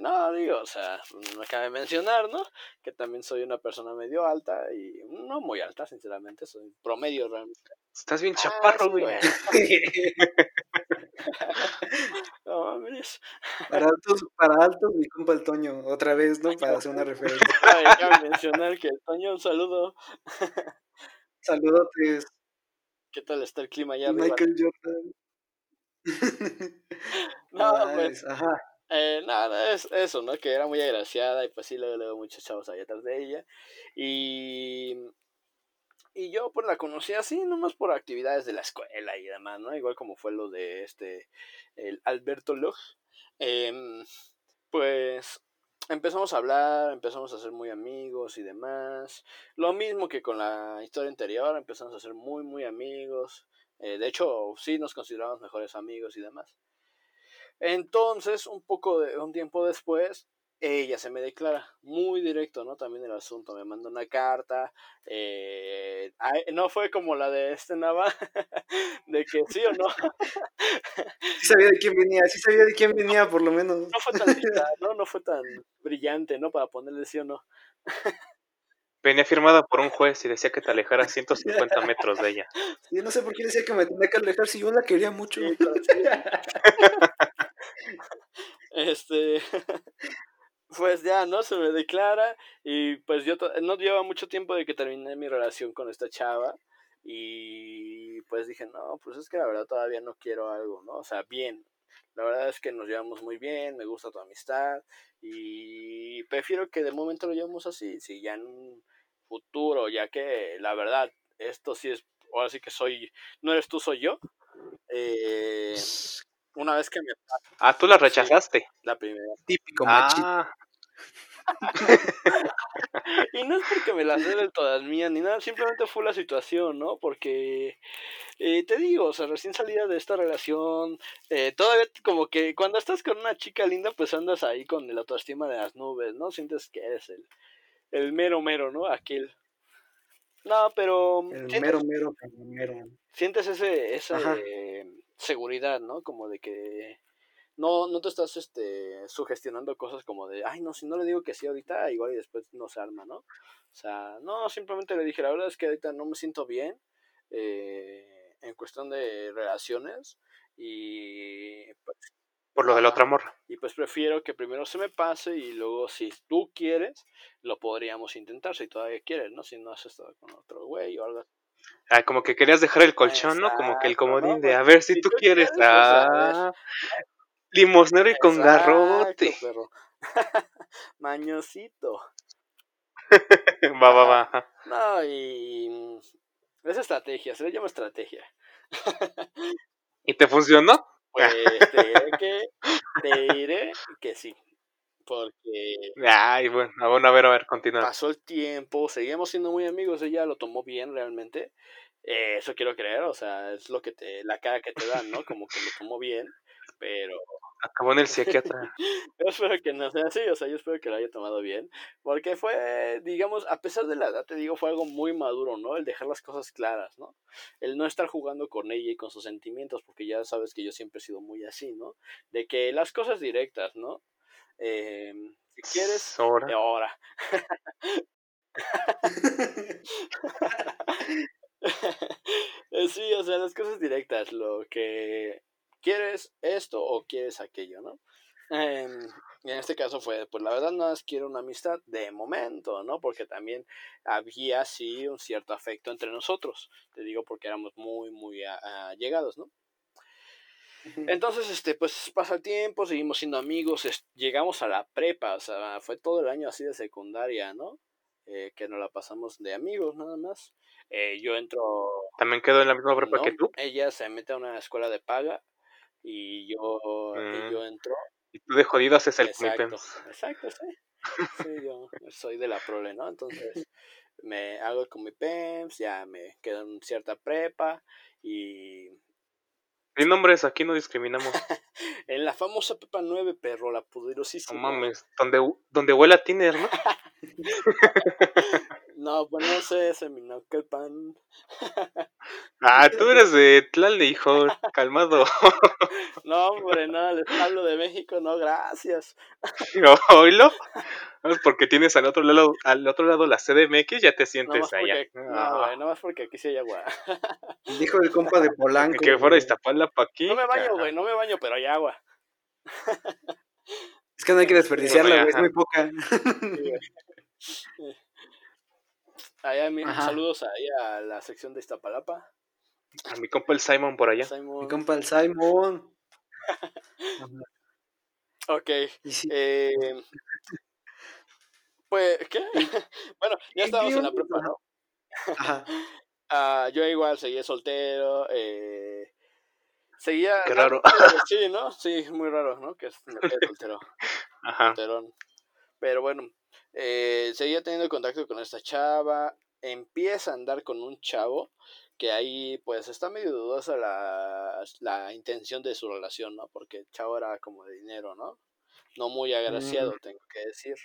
No, digo, o sea, no cabe mencionar, ¿no? Que también soy una persona medio alta y no muy alta, sinceramente, soy promedio realmente. Estás bien chaparro, güey. No mames. Para altos, mi compa el Toño, otra vez, ¿no? Para hacer una referencia. Cabe mencionar que el Toño, un saludo. Saludotes. ¿Qué tal está el clima allá arriba? Michael Jordan. No, pues. Ajá. Nada, es eso, ¿no? Que era muy agraciada y pues sí, luego muchos chavos allá atrás de ella. Y yo pues la conocí así, nomás por actividades de la escuela y demás, ¿no? Igual como fue lo de el Alberto Loch. Pues empezamos a hablar, empezamos a ser muy amigos y demás. Lo mismo que con la historia anterior, empezamos a ser muy amigos. De hecho, sí nos consideramos mejores amigos y demás. Entonces, un tiempo después, ella se me declara, muy directo, ¿no? También el asunto, me manda una carta, no fue como la de Nava, de que sí o no. Sí sabía de quién venía, por lo menos. No fue tan vital, no fue tan brillante, ¿no? Para ponerle sí o no. Venía firmada por un juez y decía que te alejaras 150 metros de ella. Yo no sé por qué decía que me tenía que alejar si yo la quería mucho. Pues ya, ¿no? Se me declara y pues yo no lleva mucho tiempo de que terminé mi relación con esta chava y pues dije, no, pues es que la verdad todavía no quiero algo, ¿no? O sea, bien, la verdad es que nos llevamos muy bien, me gusta tu amistad y prefiero que de momento lo llevemos así, si ya en un futuro, ya que la verdad, esto sí es, ahora sí que soy, no eres tú, soy yo, una vez que me... Ah, tú la rechazaste. Sí, la primera. Típico machista. Y no es porque me las dé de todas mías ni nada, simplemente fue la situación, ¿no? Porque, te digo, o sea, recién salida de esta relación, todavía como que cuando estás con una chica linda, pues andas ahí con la autoestima de las nubes, ¿no? Sientes que eres el mero, ¿no? Aquel. No, pero... El mero. Sientes esa seguridad, ¿no? Como de que no te estás sugestionando cosas como de, ay, no, si no le digo que sí ahorita, igual y después no se arma, ¿no? O sea, no, simplemente le dije, la verdad es que ahorita no me siento bien en cuestión de relaciones y... Pues, por lo del otro amor. Y pues prefiero que primero se me pase y luego si tú quieres, lo podríamos intentar, si todavía quieres, ¿no? Si no has estado con otro güey o algo así. Ah, como que querías dejar el colchón, exacto, ¿no? Como que el comodín de, a ver si tú quieres, limosnero y con garrote. Perro. Mañosito. Va. No, y... Es estrategia, se le llama estrategia. ¿Y te funcionó? Pues te diré que sí. Porque... Ay, bueno, a ver, continúa. Pasó el tiempo, seguimos siendo muy amigos, ella lo tomó bien realmente, eso quiero creer, o sea, es lo que la cara que te dan, ¿no? Como que lo tomó bien, pero... Acabó en el psiquiatra. Yo espero que no sea así, o sea, yo espero que lo haya tomado bien, porque fue, digamos, a pesar de la edad, te digo, fue algo muy maduro, ¿no? El dejar las cosas claras, ¿no? El no estar jugando con ella y con sus sentimientos, porque ya sabes que yo siempre he sido muy así, ¿no? De que las cosas directas, ¿no? Si quieres, ahora. Sí, o sea, las cosas directas, lo que quieres esto o quieres aquello, ¿no? Y en este caso fue, pues la verdad nada más quiero una amistad de momento, ¿no? Porque también había sí un cierto afecto entre nosotros, te digo porque éramos muy allegados, ¿no? Entonces, pues pasa el tiempo, seguimos siendo amigos, llegamos a la prepa, o sea, fue todo el año así de secundaria, ¿no? Que nos la pasamos de amigos, nada más. Yo entro... ¿También quedó en la misma prepa que tú? Ella se mete a una escuela de paga y yo entro... Y tú de jodido haces el comité. Exacto, sí. Sí, yo soy de la prole, ¿no? Entonces... me hago con mi PEMS, ya me quedo en cierta prepa y... Sin nombres, aquí no discriminamos. En la famosa Pepa 9, perro, la poderosísima. No mames, donde huele a tiner, ¿no? No, pues no sé, se me naca el pan. Ah, tú eres de Tlalde, hijo, calmado. No, hombre, no, les hablo de México, no, gracias. ¿Oílo? No, porque tienes al otro lado la CDMX, ya te sientes nomás allá. No, más porque aquí sí hay agua. Dijo el compa de Polanco. Que fuera de Iztapalapa para aquí. No me baño, güey, pero hay agua. Es que no hay que desperdiciarla, güey, es muy poca. Allá, saludos ahí a la sección de Iztapalapa. A mi compa el Simon por allá. Mi compa el Simon. Ok. Sí. Pues, ¿qué? Bueno, ya estábamos en la prepa, ¿no? Ajá. Yo igual seguía soltero. Seguía. Qué raro. Sí, ¿no? Sí, muy raro, ¿no? Que me quedé soltero. Ajá. Solterón. Pero bueno, seguía teniendo contacto con esta chava, empieza a andar con un chavo que ahí pues está medio dudosa la intención de su relación, ¿no? Porque el chavo era como de dinero, ¿no? No muy agraciado, tengo que decir.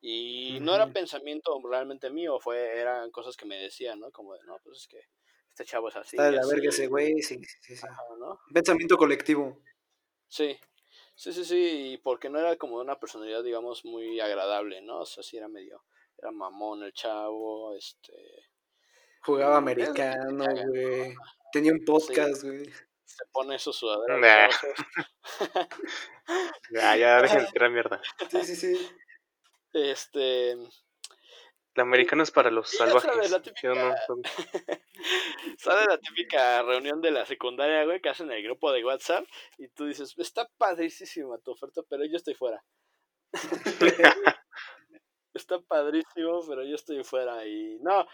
Y no era pensamiento realmente mío, eran cosas que me decían, ¿no? Como de, no, pues es que este chavo es así. Está de la verga ese güey, sí. Ajá, ¿no? Pensamiento colectivo. Sí, y porque no era como una personalidad, digamos, muy agradable, ¿no? O sea, sí era mamón el chavo, jugaba americano, güey. Tenía un podcast, güey. Sí. Se pone su sudadera. Ya, dejen de tirar mierda. Sí. El americano es para los salvajes. Sabes, la típica... ¿Sabes la típica reunión de la secundaria, güey, que hacen el grupo de WhatsApp? Y tú dices, está padrísima tu oferta, pero yo estoy fuera. Está padrísimo, pero yo estoy fuera. Y no,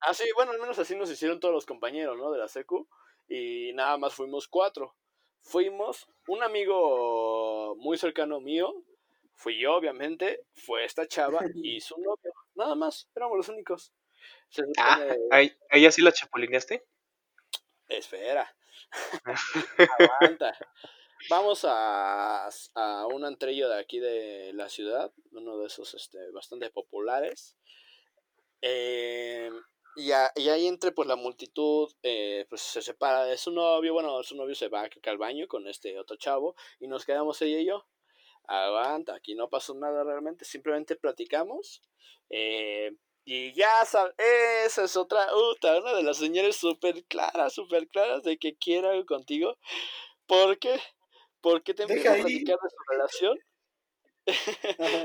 así, bueno, al menos así nos hicieron todos los compañeros, ¿no? De la secu. Y nada más fuimos 4. Fuimos un amigo muy cercano mío, fui yo obviamente, fue esta chava y su novio, nada más, éramos los únicos. ¿A ella sí la chapulineaste? Espera. Aguanta. Vamos a un antrillo de aquí de la ciudad, uno de esos bastante populares. Y ahí entre pues la multitud, pues se separa de su novio, bueno, su novio se va al baño con este otro chavo y nos quedamos ella y yo. Aguanta, aquí no pasó nada realmente, simplemente platicamos, y ya sabes, esa es una de las señales súper claras de que quiere algo contigo. ¿Por qué te empieza a platicar de su relación?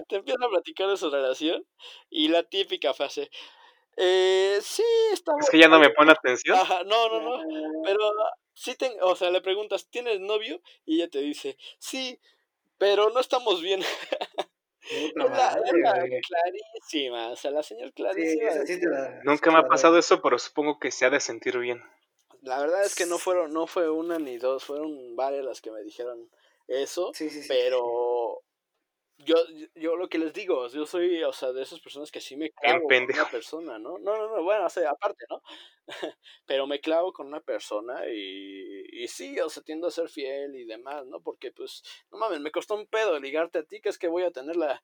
Te empieza a platicar de su relación y la típica frase, sí, está bueno. Es que ya no me pone atención. Ajá, no, pero sí, o sea, le preguntas, ¿tienes novio? Y ella te dice, sí, pero no estamos bien. Era clarísima, o sea, la señora clarísima. Sí, nunca me ha pasado eso, pero supongo que se ha de sentir bien. La verdad es que no fue una ni dos, fueron varias las que me dijeron eso, sí, pero sí. Yo lo que les digo, yo soy, o sea, de esas personas que sí me clavo con una persona, ¿no? No, bueno, o sea, aparte, ¿no? Pero me clavo con una persona y sí, o sea, tiendo a ser fiel y demás, ¿no? Porque, pues, no mames, me costó un pedo ligarte a ti, que es que voy a tener la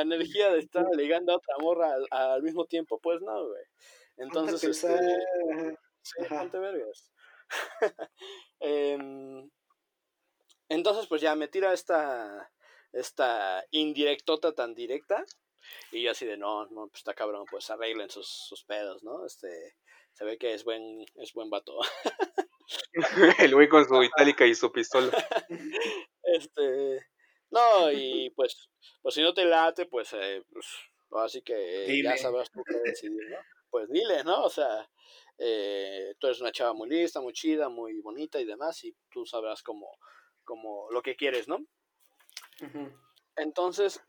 energía de estar ligando a otra morra al mismo tiempo, pues no, güey. Entonces, ponte vergas. Entonces, pues ya me tira esta indirectota tan directa. Y yo así de, no, pues está cabrón, pues arreglen sus pedos, ¿no? Se ve que es buen vato. El güey con su itálica y su pistola. No, y pues si no te late, pues así que dime. Ya sabrás tú qué decidir, ¿no? Pues dile, ¿no? O sea, tú eres una chava muy lista, muy chida, muy bonita y demás, y tú sabrás como lo que quieres, ¿no? Uh-huh. Entonces,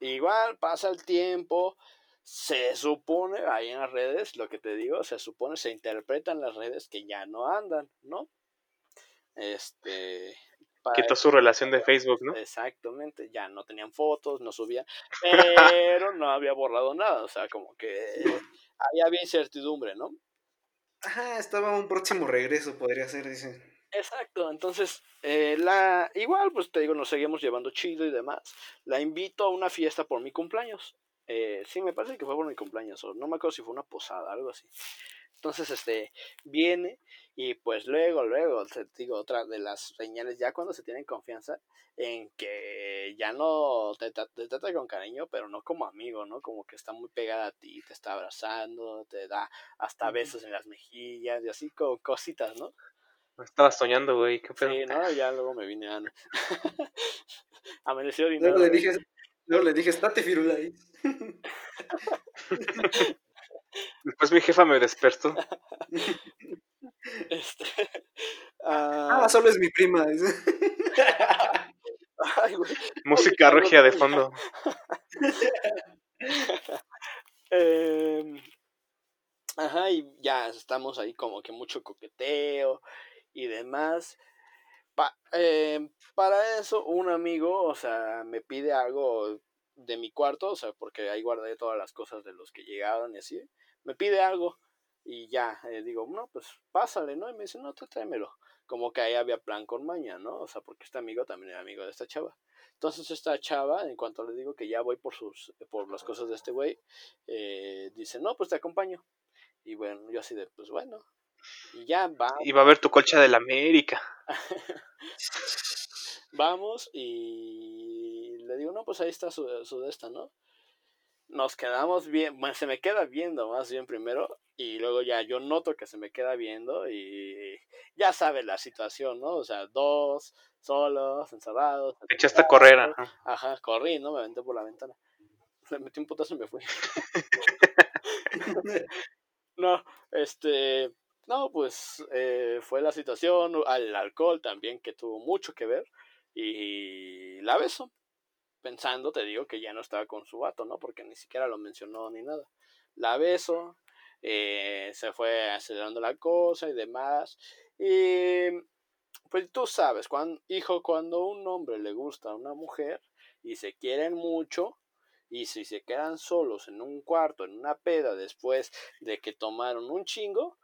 igual pasa el tiempo, se supone, ahí en las redes, lo que te digo, se interpretan las redes que ya no andan, ¿no? Quitó su relación de Facebook, ¿no? Exactamente, ya no tenían fotos, no subían, pero no había borrado nada, o sea, como que ahí había incertidumbre, ¿no? Ajá, estaba un próximo regreso, podría ser, dicen. Exacto, entonces, igual, pues te digo, nos seguimos llevando chido y demás. La invito a una fiesta por mi cumpleaños. Sí, me parece que fue por mi cumpleaños, o no me acuerdo si fue una posada, algo así. Entonces, viene y pues luego, te digo, otra de las señales, ya cuando se tienen confianza, en que ya no te trata con cariño, pero no como amigo, ¿no? Como que está muy pegada a ti, te está abrazando, te da hasta besos en las mejillas y así con cositas, ¿no? Me estaba soñando, güey, qué pedo. Sí, no, ya luego me vine a... Amaneció y luego le dije, estate firula ahí. Después mi jefa me despertó. Solo es mi prima. Ay, güey. Música regia de fondo. Ajá, y ya estamos ahí como que mucho coqueteo y demás. Para eso un amigo, o sea, me pide algo de mi cuarto, o sea, porque ahí guardé todas las cosas de los que llegaron y así, me pide algo y ya, digo, no, pues pásale, ¿no? Y me dice, no, tú tráemelo. Como que ahí había plan con maña, ¿no? O sea, porque este amigo también era amigo de esta chava. Entonces esta chava, en cuanto le digo que ya voy por las cosas de este güey, dice, no, pues te acompaño. Y bueno, yo así de, pues bueno. Y ya va. Iba a ver tu colcha del América. Vamos y le digo, no, pues ahí está su de esta, ¿no? Nos quedamos bien, bueno, se me queda viendo más bien primero y luego ya yo noto que se me queda viendo y ya sabe la situación, ¿no? O sea, dos, solos, encerrados. Te echaste a correr, ajá. Ajá, corrí, ¿no? Me aventé por la ventana. Le metí un putazo y me fui. No, no, pues fue la situación, al alcohol también, que tuvo mucho que ver, y la beso, pensando, te digo, que ya no estaba con su vato, ¿no? Porque ni siquiera lo mencionó ni nada. La beso, se fue acelerando la cosa y demás, y pues tú sabes, cuando un hombre le gusta a una mujer y se quieren mucho, y si se quedan solos en un cuarto, en una peda, después de que tomaron un chingo,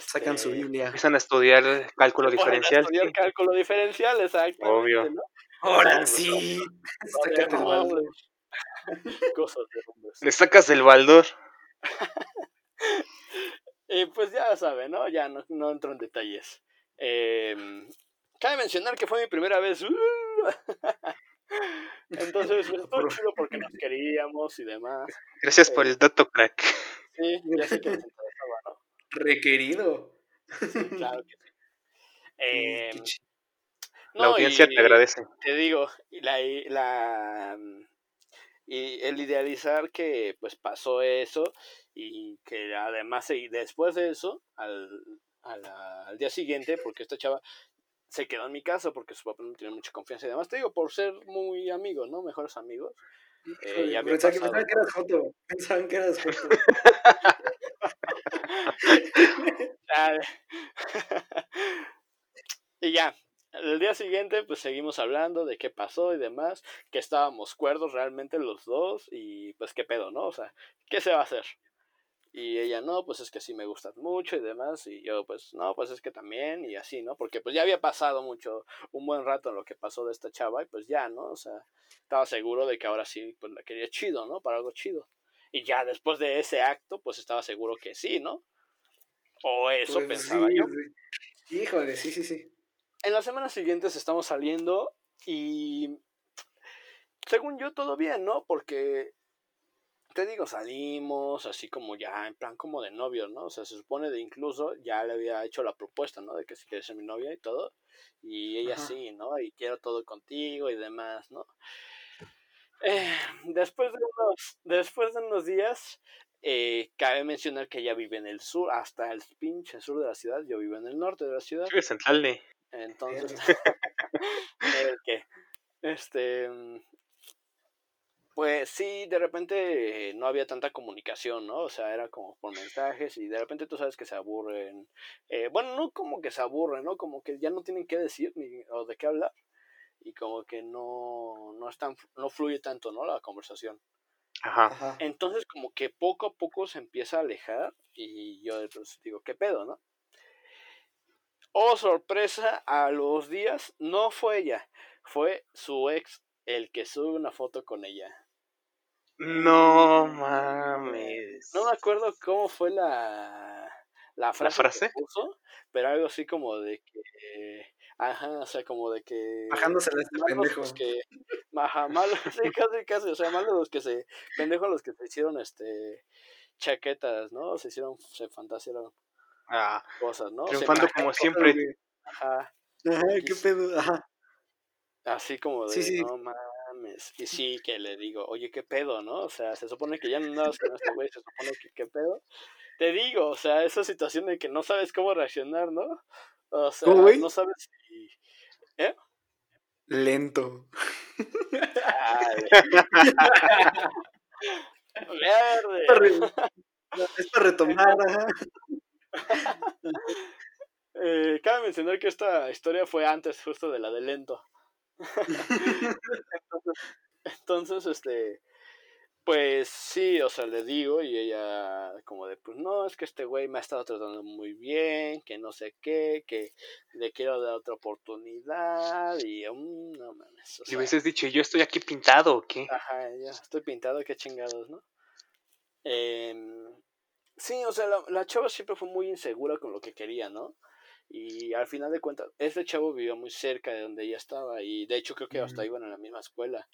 sacan su Biblia, empiezan a estudiar cálculo diferencial. Estudiar cálculo diferencial, exacto. Obvio. ¿No? Ahora sí. Cosas de hombres. Le sacas el baldor. Y pues ya sabe, ¿no? Ya no entro en detalles. Cabe mencionar que fue mi primera vez. Entonces, pues, todo chido porque nos queríamos y demás. Gracias por el dato, crack. Sí, ya sé que me interesaba, ¿no? Requerido. Sí, claro que sí. La audiencia te agradece. Te digo, y el idealizar que pues pasó eso y que además y después de eso, al día siguiente, porque esta chava se quedó en mi casa porque su papá no tenía mucha confianza y demás, te digo, por ser muy amigos, ¿no? Mejores amigos. Pensaban que eras joto. Y ya, el día siguiente pues seguimos hablando de qué pasó y demás, que estábamos cuerdos realmente los dos y pues qué pedo, ¿no? O sea, ¿qué se va a hacer? Y ella, no, pues es que sí me gustas mucho y demás, y yo, pues no, pues es que también, y así, ¿no? Porque pues ya había pasado un buen rato en lo que pasó de esta chava, y pues ya, ¿no? O sea, estaba seguro de que ahora sí, pues la quería chido, ¿no? Para algo chido. Y ya después de ese acto, pues estaba seguro que sí, ¿no? O eso pues pensaba sí, yo. Sí. Híjole, sí. En las semanas siguientes estamos saliendo y, según yo, todo bien, ¿no? Porque te digo, salimos así como ya en plan como de novios, ¿no? O sea, se supone de incluso ya le había hecho la propuesta, ¿no? De que si quieres ser mi novia y todo. Y ella, ajá, sí, ¿no? Y quiero todo contigo y demás, ¿no? Después de unos días, cabe mencionar que ella vive en el sur, hasta el pinche sur de la ciudad. Yo vivo en el norte de la ciudad. Yo vivo en Tlalne. Entonces, pues sí, de repente no había tanta comunicación, ¿no? O sea, era como por mensajes y de repente tú sabes que se aburren. Bueno, no como que se aburren, ¿no? Como que ya no tienen qué decir o de qué hablar. Y como que no fluye tanto, ¿no? La conversación. Ajá. Entonces como que poco a poco se empieza a alejar y yo entonces digo, ¿qué pedo, no? Oh, sorpresa, a los días no fue ella, fue su ex el que sube una foto con ella. No mames. No me acuerdo cómo fue la frase, ¿la frase? Que puso, pero algo así como de que ajá, o sea, como de que bajándose de este pendejo. Que, ajá, malos, sí, casi, o sea, malos los que se pendejos los que se hicieron chaquetas, ¿no? Se fantasearon cosas, ¿no? Triunfando como siempre. Ajá, qué pedo, ajá. Así como de, sí. No mames. Y sí que le digo, oye, qué pedo, ¿no? O sea, se supone que ya no andabas con este güey, se supone que qué pedo. Te digo, o sea, esa situación de que no sabes cómo reaccionar, ¿no? O sea, no sabes si... ¿Eh? Lento. Verde. Es para retomar, ajá. Cabe mencionar que esta historia fue antes justo de la de Lento. Entonces, pues sí, o sea, le digo y ella como de, pues no, es que este güey me ha estado tratando muy bien, que no sé qué, que le quiero dar otra oportunidad y no mames. O sea, y hubieses dicho, yo estoy aquí pintado o qué. Ajá, ya estoy pintado, qué chingados, ¿no? Sí, o sea, la chava siempre fue muy insegura con lo que quería, ¿no? Y al final de cuentas, este chavo vivió muy cerca de donde ella estaba y de hecho creo que hasta iban a la misma escuela.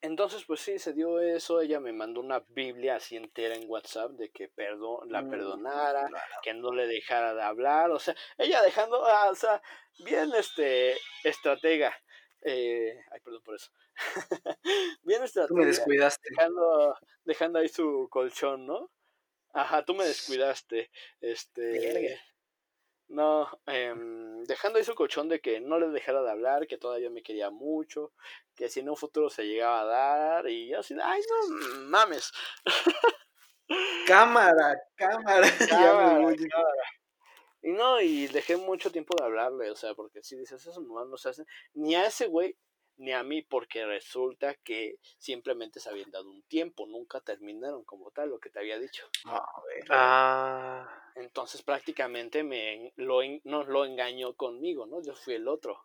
Entonces, pues sí, se dio eso. Ella me mandó una Biblia así entera en WhatsApp de que la perdonara, que no le dejara de hablar. O sea, ella dejando, o sea, bien estratega. Ay, perdón por eso. Bien estratega. Tú me descuidaste. Dejando ahí su colchón, ¿no? Ajá, tú me descuidaste. No, dejando ahí su colchón de que no le dejara de hablar, que todavía me quería mucho, que si en un futuro se llegaba a dar, y yo así, ay, no mames. Cámara. Y no, y dejé mucho tiempo de hablarle, o sea, porque si dices eso, nomás no se hacen, ni a ese güey, ni a mí, porque resulta que simplemente se habían dado un tiempo, nunca terminaron como tal, lo que te había dicho. Entonces prácticamente lo engañó conmigo, ¿no? Yo fui el otro.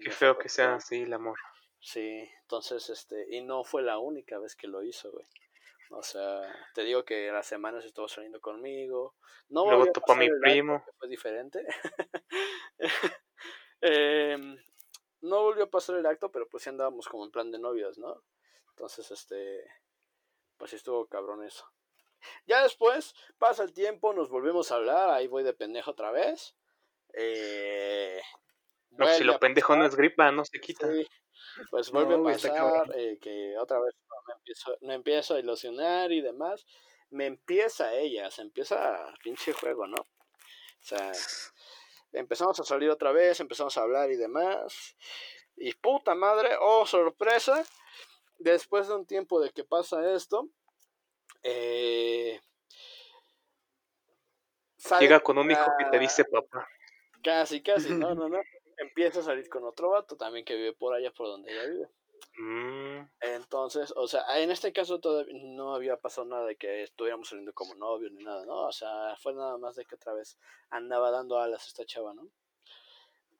Qué feo que sea así el amor. Sí, entonces, y no fue la única vez que lo hizo, güey. O sea, te digo que las semanas estuvo saliendo conmigo. No, luego topó a mi primo. Fue diferente. No volvió a pasar el acto, pero pues sí andábamos como en plan de novios, ¿no? Entonces, pues sí estuvo cabrón eso. Ya después, pasa el tiempo, nos volvemos a hablar, ahí voy de pendejo otra vez. No, si lo pendejo no es gripa, no se quita. Sí, pues vuelve a pasar, que otra vez me empiezo a ilusionar y demás. Me empieza ella, se empieza a pinche juego, ¿no? O sea, empezamos a salir otra vez, empezamos a hablar y demás. Y puta madre, oh sorpresa, después de un tiempo de que pasa esto, llega con un hijo que te dice papá. Casi, no. Empieza a salir con otro vato también que vive por allá por donde ella vive. Entonces, o sea, en este caso todavía no había pasado nada de que estuviéramos saliendo como novios ni nada, ¿no? O sea, fue nada más de que otra vez andaba dando alas esta chava, ¿no?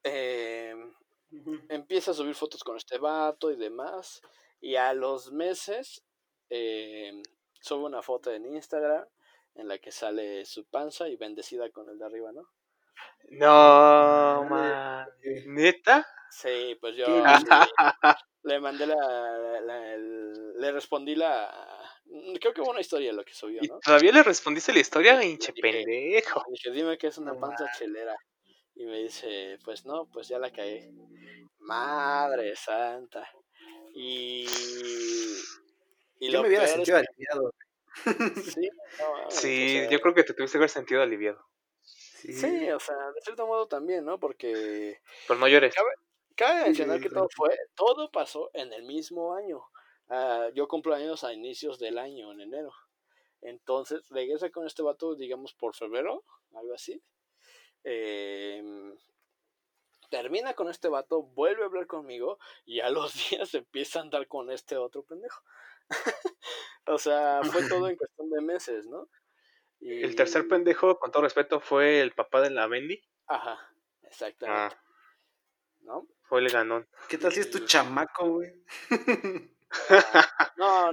Empieza a subir fotos con este vato y demás. Y a los meses sube una foto en Instagram en la que sale su panza y bendecida con el de arriba, ¿no? No, man. ¿Neta? Sí, pues yo le mandé le respondí creo que hubo una historia lo que subió, ¿no? ¿Y todavía le respondiste la historia, pinche pendejo? Le dije, dime que es una panza chelera. Y me dice, pues no, pues ya la caí. Madre santa. Y yo me hubiera sentido aliviado. Sí, no, sí, o sea, yo creo que te tuviste que haber sentido aliviado. Sí, o sea, de cierto modo también, ¿no? Porque... Pero no llores. Cabe mencionar que todo pasó en el mismo año. Yo cumplo años a inicios del año, en enero. Entonces, regresa con este vato, digamos, por febrero, algo así. Termina con este vato, vuelve a hablar conmigo y a los días empieza a andar con este otro pendejo. O sea, fue todo en cuestión de meses, ¿no? Y... El tercer pendejo, con todo respeto, fue el papá de la Bendy. Ajá, exactamente. ¿No? Fue el ganón. ¿Qué tal si es tu chamaco, güey?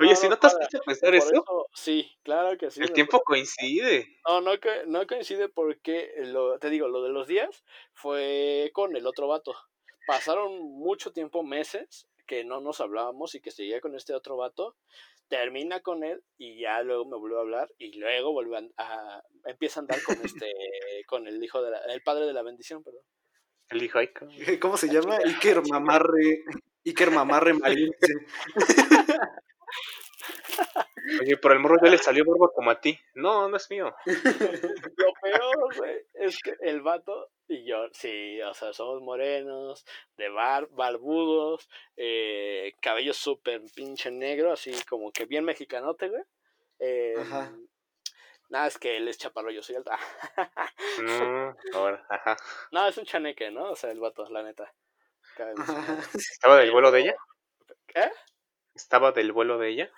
Oye, si no te has puesto a pensar eso. Sí, claro que sí. El tiempo coincide. No coincide porque, te digo, lo de los días fue con el otro vato. Pasaron mucho tiempo, meses, que no nos hablábamos y que seguía con este otro vato. Termina con él y ya luego me volvió a hablar y luego empieza a andar con con el hijo el padre de la bendición, perdón. El hijo, ¿cómo se llama? Iker Mamarre Marín. Oye, por el morro ya le salió morbo como a ti. No es mío. Lo peor, güey, es que el vato y yo, sí, o sea, somos morenos, de barbudos, cabello súper pinche negro, así como que bien mexicanote, güey. Ajá. Nada, es que él es chaparro, yo soy alto. Ahora, ajá. No, es un chaneque, ¿no? O sea, el vato, la neta. ¿Estaba del vuelo de ella? ¿Qué? ¿Estaba del vuelo de ella?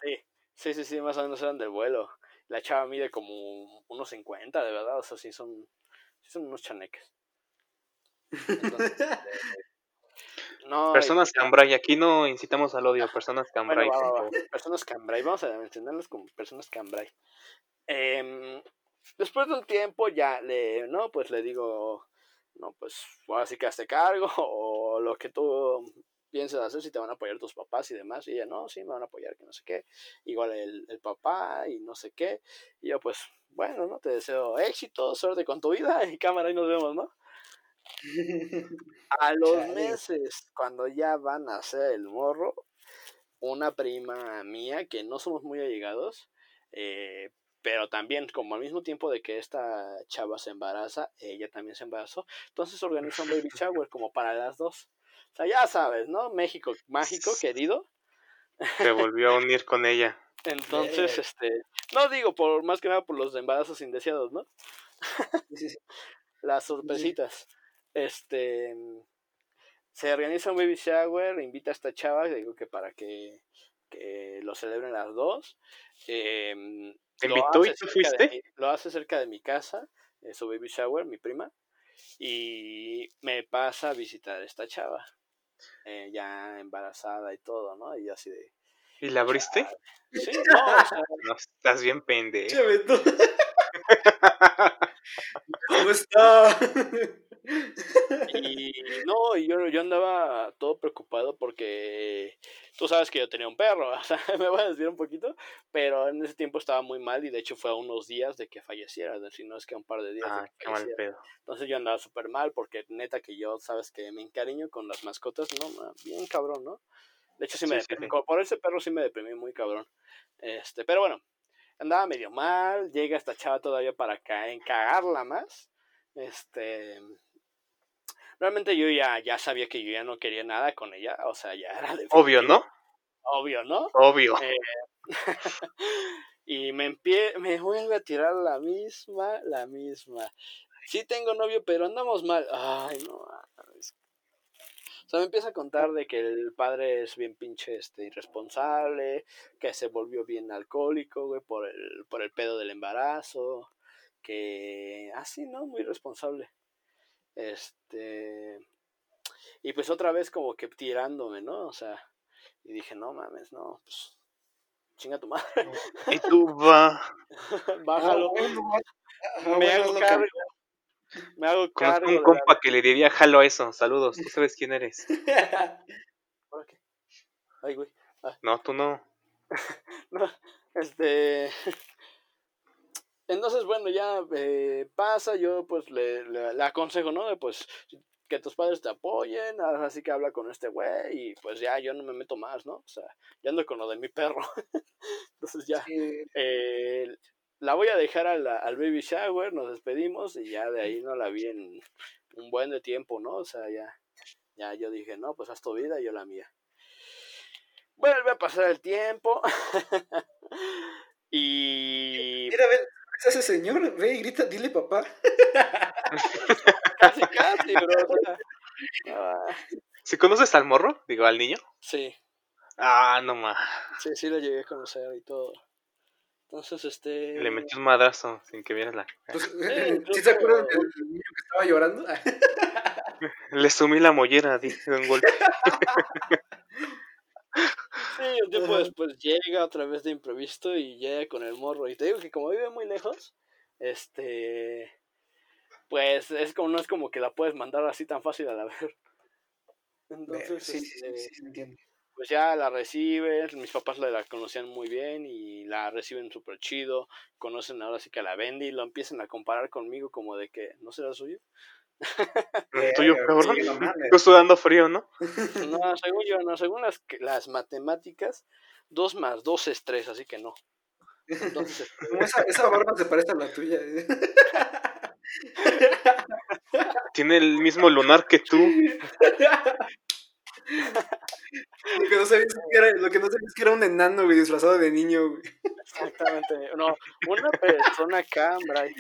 Sí, más o menos eran del vuelo. La chava mide como unos 50, de verdad. O sea, sí son unos chaneques. Entonces, no, personas cambray, aquí no incitamos al odio, personas cambray. Bueno, personas cambray, vamos a mencionarlas como personas cambray. Después de un tiempo ya le digo, no, pues ahora sí que hazte cargo o lo que tú piensas hacer, si te van a apoyar tus papás y demás. Y ella, no, sí, me van a apoyar, que no sé qué. Igual el papá y no sé qué. Y yo, pues, bueno, no, te deseo éxito, suerte con tu vida y cámara, ahí nos vemos, ¿no? A los meses, cuando ya van a hacer el morro, una prima mía, que no somos muy allegados, pero también como al mismo tiempo de que esta chava se embaraza, ella también se embarazó, entonces organiza un baby shower como para las dos. O sea, ya sabes, ¿no? México mágico, querido. Se volvió a unir con ella. Entonces, no digo, por más que nada por los embarazos indeseados, ¿no? Las sorpresitas. Se organiza un baby shower, invita a esta chava, digo que para que lo celebren las dos. ¿Te invitó y tú fuiste? Lo hace cerca de mi casa, su baby shower, mi prima, y me pasa a visitar a esta chava, ya embarazada y todo, ¿no? Y así de... ¿Y la abriste? Sí, no, o sea, no, estás bien pendejo. ¿Cómo está? Y no, yo andaba todo preocupado porque tú sabes que yo tenía un perro, o sea, me voy a desviar un poquito, pero en ese tiempo estaba muy mal y de hecho fue a unos días de que falleciera, si no es que a un par de días de que falleciera. Qué mal pedo. Entonces yo andaba súper mal porque neta que yo, sabes que me encariño con las mascotas, ¿no? Bien cabrón, ¿no? De hecho sí me deprimí, por ese perro sí me deprimí muy cabrón, pero bueno, andaba medio mal, llega esta chava todavía para cagarla más, realmente yo ya sabía que yo ya no quería nada con ella, o sea, ya era definitivo. Obvio, ¿no? Y me vuelve a tirar la misma. Sí tengo novio, pero andamos mal. Ay, no. O sea, me empieza a contar de que el padre es bien pinche irresponsable, que se volvió bien alcohólico, güey, por el pedo del embarazo, que así, ¿no? Muy irresponsable. Y pues otra vez como que tirándome, ¿no? O sea, y dije, no mames, no, pues chinga tu madre. Y tú bájalo. No, me hago cargo. Me hago cargo. Conozco un compa que le diría jalo a eso. Saludos, tú sabes quién eres. ¿Por qué? Ay, güey. Ah. No, tú no. No, Entonces, bueno, ya pasa, yo pues le aconsejo, ¿no? Pues que tus padres te apoyen, así que habla con este güey y pues ya yo no me meto más, ¿no? O sea, ya ando con lo de mi perro. Entonces ya la voy a dejar al baby shower, nos despedimos y ya de ahí no la vi en un buen de tiempo, ¿no? O sea, ya yo dije, no, pues haz tu vida y yo la mía. Vuelve a pasar el tiempo y... Mira, a ver. Ese señor, ve y grita, dile papá. Casi, bro. ¿Sí conoces al morro? Digo, al niño. Sí. Ah, no más. Sí, lo llegué a conocer y todo. Entonces, le metí un madrazo sin que vieras la... Pues, ¿sí se acuerdan del niño que estaba llorando? Le sumí la mollera, dije, de un golpe. Sí, un tiempo después llega otra vez de imprevisto y llega con el morro. Y te digo que como vive muy lejos, pues es como, no es como que la puedes mandar así tan fácil a la ver. Entonces, sí, entiendo. Pues ya la recibes, mis papás la conocían muy bien y la reciben súper chido. Conocen ahora sí que a la Bendy y lo empiezan a comparar conmigo como de que no será suyo. Tuyo, cabrón. Estoy sudando frío, ¿no? No, según yo, no. Según las matemáticas, 2 más 2 es 3, así que no. Entonces, esa barba se parece a la tuya. Tiene el mismo lunar que tú. Lo que no sabías es que era un enano, güey, disfrazado de niño, güey. Exactamente. No, una persona cambrai.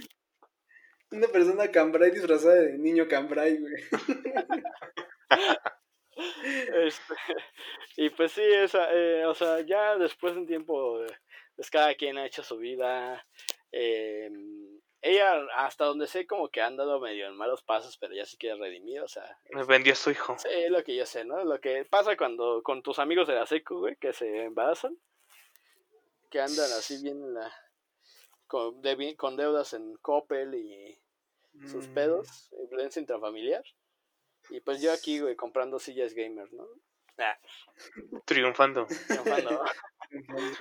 Una persona cambrai disfrazada de niño cambrai, güey. Y pues sí, esa, o sea, ya después de un tiempo, pues cada quien ha hecho su vida. Ella, hasta donde sé, como que ha andado medio en malos pasos, pero ya sí que es redimido, o sea... Me vendió a su hijo. Sí, es lo que yo sé, ¿no? Lo que pasa cuando con tus amigos de la secu, güey, que se embarazan, que andan así bien en la... con deudas en Coppel y sus pedos, influencia intrafamiliar. Y pues yo aquí, güey, comprando sillas gamer, ¿no? Nah. Triunfando.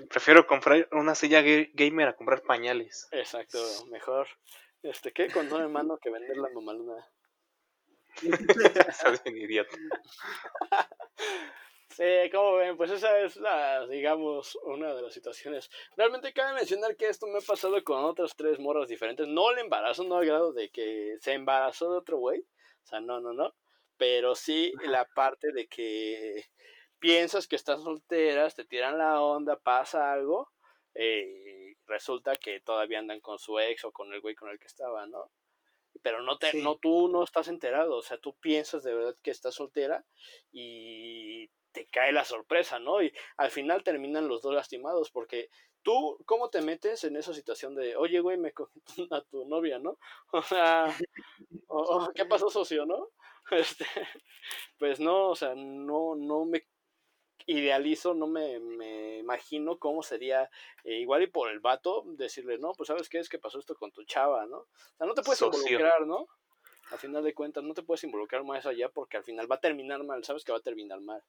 Prefiero comprar una silla gamer a comprar pañales. Exacto, mejor. ¿Qué? Con todo en mano que vender la mamaluna. Estás bien idiota. Sí, como ven, pues esa es la, digamos, una de las situaciones. Realmente cabe mencionar que esto me ha pasado con otras 3 morras diferentes. No el embarazo, no al grado de que se embarazó de otro güey. O sea, no. Pero sí la parte de que piensas que estás solteras, te tiran la onda, pasa algo, y resulta que todavía andan con su ex o con el güey con el que estaba, ¿no? Pero no, tú no estás enterado, o sea, tú piensas de verdad que estás soltera y te cae la sorpresa, ¿no? Y al final terminan los 2 lastimados porque... ¿Tú cómo te metes en esa situación de, oye, güey, me contó a tu novia, ¿no? O sea, ¿qué pasó, socio, no? Pues no, o sea, no me idealizo, no me imagino cómo sería, igual y por el vato, decirle, no, pues ¿sabes qué es que pasó esto con tu chava, no? O sea, no te puedes involucrar, ¿no? Al final de cuentas, no te puedes involucrar más allá porque al final va a terminar mal, sabes que va a terminar mal.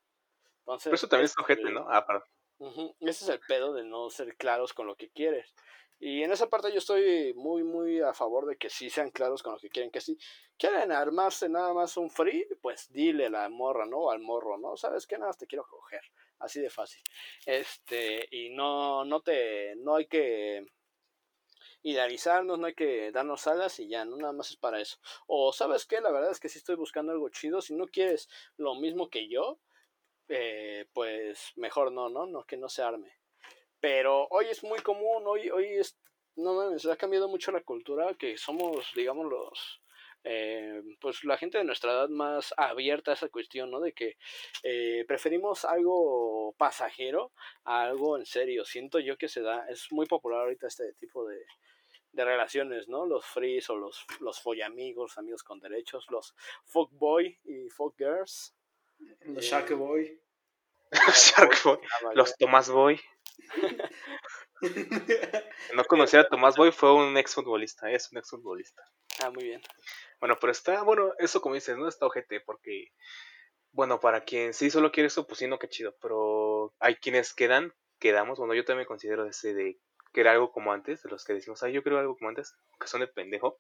Entonces, pero eso también es ojete, ¿no? Ah, perdón. Ese es el pedo de no ser claros con lo que quieres. Y en esa parte yo estoy muy, muy a favor de que sí sean claros con lo que quieren. Que si quieren armarse nada más un free, pues dile a la morra, ¿no? O al morro, ¿no? ¿Sabes qué? Nada más te quiero coger. Así de fácil. Y no hay que idealizarnos, no hay que darnos alas y ya, no nada más es para eso. O ¿sabes qué? La verdad es que sí estoy buscando algo chido. Si no quieres lo mismo que yo, pues mejor no, que no se arme. Pero hoy es muy común, hoy es, no mames, ha cambiado mucho la cultura, que somos, digamos, los pues la gente de nuestra edad más abierta a esa cuestión, ¿no? De que preferimos algo pasajero a algo en serio. Siento yo que se da, es muy popular ahorita este tipo de relaciones, ¿no? Los frees o los follamigos, amigos con derechos, los fuckboy y fuckgirls. Los Sharkboy. Los Tomás Boy. No conocía a Tomás Boy, fue un exfutbolista, es un exfutbolista. Ah, muy bien. Bueno, pero eso como dices, ¿no? Está ojete, porque, bueno, para quien sí solo quiere eso, pues sí, no, qué chido. Pero hay quienes quedamos, bueno, yo también me considero ese de querer algo como antes, de los que decimos, yo quiero algo como antes, que son de pendejo.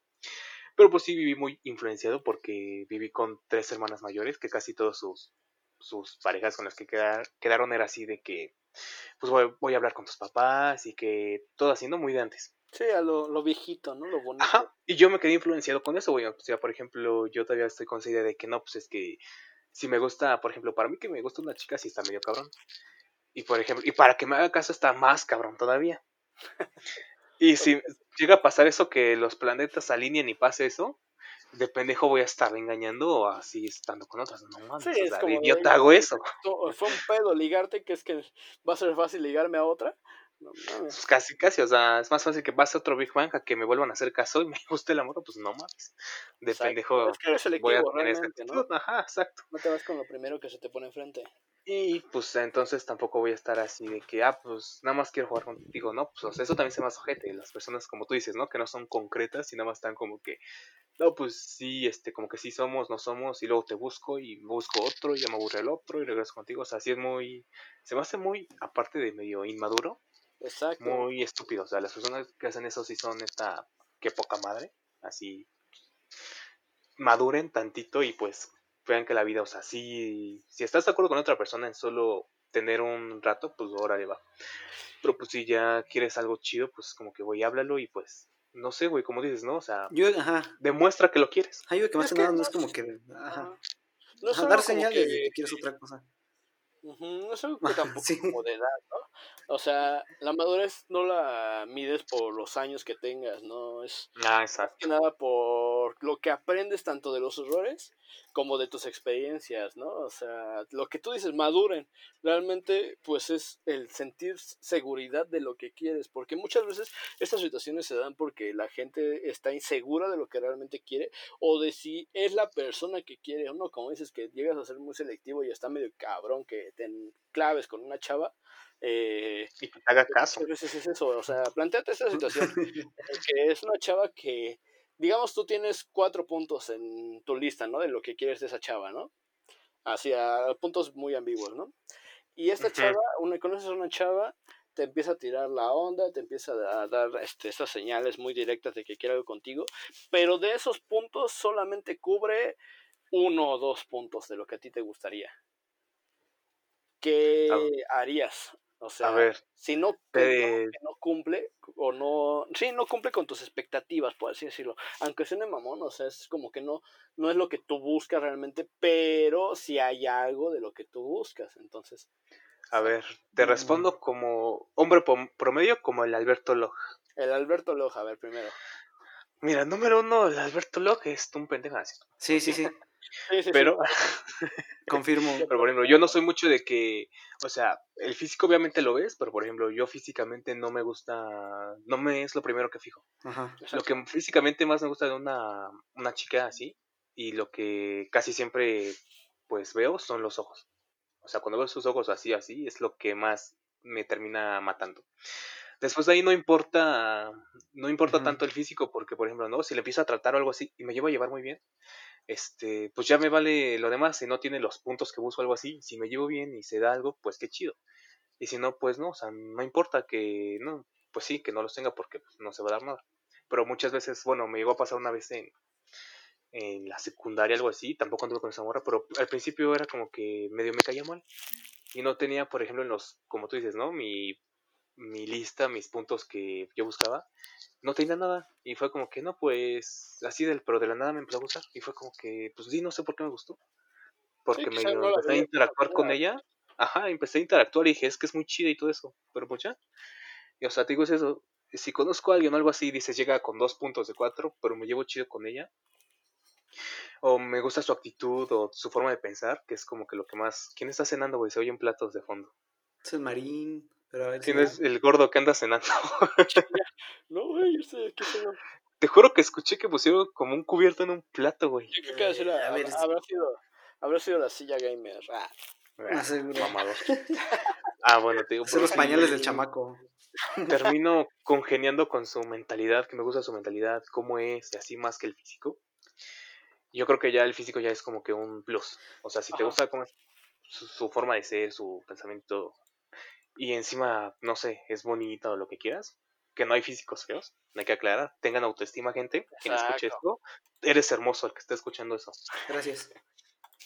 Pero pues sí viví muy influenciado porque viví con 3 hermanas mayores que casi todos sus parejas con las que quedaron era así de que pues voy a hablar con tus papás y que todo haciendo muy de antes. Sí, a lo viejito, ¿no? Lo bonito. Ajá, y yo me quedé influenciado con eso, güey. O sea, por ejemplo, yo todavía estoy con esa idea de que no, pues es que si me gusta, por ejemplo, para mí que me gusta una chica sí está medio cabrón. Y por ejemplo, y para que me haga caso está más cabrón todavía. Y si llega a pasar eso que los planetas alineen y pase eso, de pendejo voy a estar engañando o así estando con otras. No mames, sí, o sea, idiota hago eso. Fue un pedo ligarte, que es que va a ser fácil ligarme a otra. No mames. Pues casi, o sea, es más fácil que pase otro Big Bang a que me vuelvan a hacer caso y me guste el amor, pues no mames. De exacto. Pendejo es que eres el voy a tener esta, ¿no? Ajá, exacto. No te vas con lo primero que se te pone enfrente. Y pues entonces tampoco voy a estar así de que, pues nada más quiero jugar contigo, ¿no? Pues o sea, eso también se me hace ojete. Las personas, como tú dices, ¿no? Que no son concretas y nada más están como que, no, pues sí, como que sí somos, no somos, y luego te busco y busco otro y ya me aburre el otro y regreso contigo. O sea, así es muy, se me hace muy, aparte de medio inmaduro, exacto, muy estúpido. O sea, las personas que hacen eso sí son esta, qué poca madre, así, maduren tantito y pues... Vean que la vida, o sea, si estás de acuerdo con otra persona en solo tener un rato, pues órale va. Pero pues si ya quieres algo chido, pues como que voy, háblalo y pues, no sé, güey, como dices, ¿no? O sea, demuestra que lo quieres. Yo que más que nada no es como que, dar señales de que quieres otra cosa. Eso que tampoco sí. Como de edad, ¿no? O sea, la madurez no la mides por los años que tengas, ¿no? Es más que nada por lo que aprendes tanto de los errores como de tus experiencias, ¿no? O sea, lo que tú dices, maduren. Realmente, pues es el sentir seguridad de lo que quieres, porque muchas veces estas situaciones se dan porque la gente está insegura de lo que realmente quiere o de si es la persona que quiere o no. Como dices, que llegas a ser muy selectivo y está medio cabrón que te claves con una chava y que te haga caso. Muchas veces es eso, o sea, planteate esta situación que es una chava que, digamos, tú tienes 4 puntos en tu lista, ¿no? De lo que quieres de esa chava, ¿no? Hacia puntos muy ambiguos, ¿no? Y esta chava, conoces a una chava, te empieza a tirar la onda, te empieza a dar estas señales muy directas de que quiere algo contigo, pero de esos puntos solamente cubre 1 o 2 puntos de lo que a ti te gustaría. ¿Qué harías? O sea, si no cumple, no cumple con tus expectativas, por así decirlo, aunque suene mamón, o sea, es como que no es lo que tú buscas realmente, pero sí hay algo de lo que tú buscas, entonces. Te respondo como hombre promedio, como el Alberto Loch. El Alberto Loch, a ver, primero. Mira, número 1, el Alberto Loch es un pendejo así. Sí. Sí. Pero confirmo. Pero por ejemplo, yo no soy mucho de que, o sea, el físico obviamente lo ves, pero por ejemplo, yo físicamente no me gusta, no me es lo primero que fijo. Ajá. Lo que físicamente más me gusta de una chica así, y lo que casi siempre pues veo son los ojos. O sea, cuando veo sus ojos así, es lo que más me termina matando. Después de ahí no importa tanto el físico, porque por ejemplo, no, si le empiezo a tratar o algo así y me llevo a llevar muy bien, pues ya me vale lo demás. Si no tiene los puntos que busco, algo así, si me llevo bien y se da algo, pues qué chido. Y si no, pues no, o sea, no importa que no, pues sí, que no los tenga, porque pues no se va a dar nada. Pero muchas veces, bueno, me llegó a pasar una vez en la secundaria, algo así, tampoco anduve con esa morra, pero al principio era como que medio me caía mal y no tenía, por ejemplo, en los, como tú dices, ¿no? mi lista, mis puntos que yo buscaba, no tenía nada, y fue como que no, pues así pero de la nada me empezó a gustar, y fue como que, pues sí, no sé por qué me gustó, porque sí, me empecé a interactuar con ella, empecé a interactuar y dije, es que es muy chida y todo eso, pero pues ya, y o sea, te digo, es eso, si conozco a alguien o algo así, dices, llega con 2 puntos de 4, pero me llevo chido con ella, o me gusta su actitud, o su forma de pensar, que es como que lo que más. ¿Quién está cenando, güey? Se oyen platos de fondo. Es el Marín. ¿Quién es el gordo que anda cenando? No, güey, yo sé, ¿qué cenó? Te juro que escuché que pusieron como un cubierto en un plato, güey. Yo creo que habrá sido la silla gamer. Mamador. Bueno, te digo. Son los pañales del chamaco. Termino congeniando con su mentalidad, que me gusta su mentalidad, cómo es, y así más que el físico. Yo creo que ya el físico ya es como que un plus. O sea, si te gusta cómo es su forma de ser, su pensamiento. Y encima, no sé, es bonita o lo que quieras. Que no hay físicos feos, no hay que aclarar. Tengan autoestima, gente. Exacto. Quien escuche esto, eres hermoso el que esté escuchando eso. Gracias.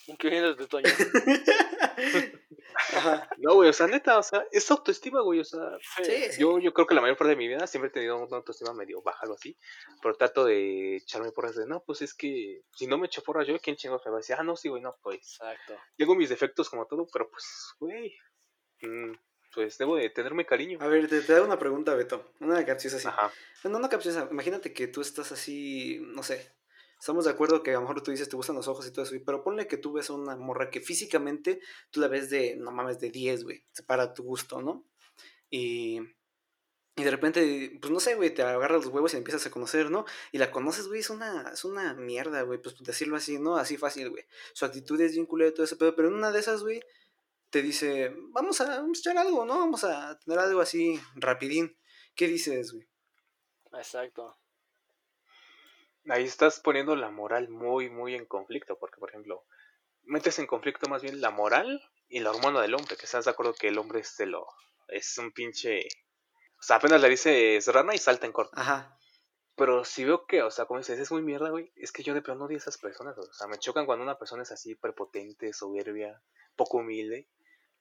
Incluyéndote, Toño. No, güey, o sea, neta, o sea, es autoestima, güey, o sea. Sí. Yo creo que la mayor parte de mi vida siempre he tenido una autoestima medio baja, algo así. Pero trato de echarme porras de, no, pues es que si no me echo porras yo, ¿quién chingados me va a decir? No, sí, güey, no, pues. Exacto. Tengo mis defectos como todo, pero pues, güey. Pues debo de tenerme cariño. A ver, te hago una pregunta, Beto. Una capciosa así. No, una capciosa. Imagínate que tú estás así, no sé. Estamos de acuerdo que a lo mejor tú dices te gustan los ojos y todo eso, pero ponle que tú ves a una morra que físicamente tú la ves de, no mames, de 10, güey. Para tu gusto, ¿no? Y de repente, pues no sé, güey, te agarras los huevos y empiezas a conocer, ¿no? Y la conoces, güey, es una mierda, güey. Pues decirlo así, ¿no? Así fácil, güey. Su actitud es bien culera y todo eso, pero en una de esas, güey, te dice, vamos a echar algo, ¿no? Vamos a tener algo así, rapidín. ¿Qué dices, güey? Exacto. Ahí estás poniendo la moral muy, muy en conflicto, porque, por ejemplo, metes en conflicto más bien la moral y la hormona del hombre, que estás de acuerdo que el hombre es un pinche. O sea, apenas le dices rana y salta en corto. Ajá. Pero si veo que, o sea, como dices, es muy mierda, güey, es que yo de plano odio a esas personas, güey. O sea, me chocan cuando una persona es así, prepotente, soberbia, poco humilde.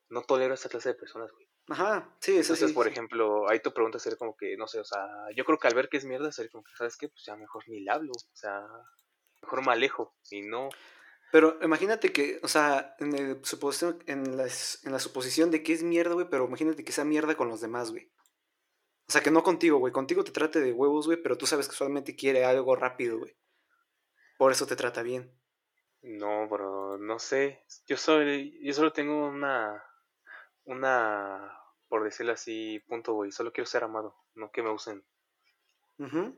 No tolero a esta clase de personas, güey. Ajá, sí, eso. Entonces, sí, por ejemplo, ahí tu pregunta sería como que, no sé, o sea, yo creo que al ver que es mierda, sería como que, ¿sabes qué? Pues ya mejor ni le hablo, o sea, mejor me alejo, y no, Pero imagínate que, o sea, en la suposición de que es mierda, güey, pero imagínate que sea mierda con los demás, güey. O sea, que no contigo, güey. Contigo te trate de huevos, güey, pero tú sabes que solamente quiere algo rápido, güey. Por eso te trata bien. No, bro, no sé. Yo solo tengo una, por decirlo así, punto, güey. Solo quiero ser amado, no que me usen. Uh-huh. O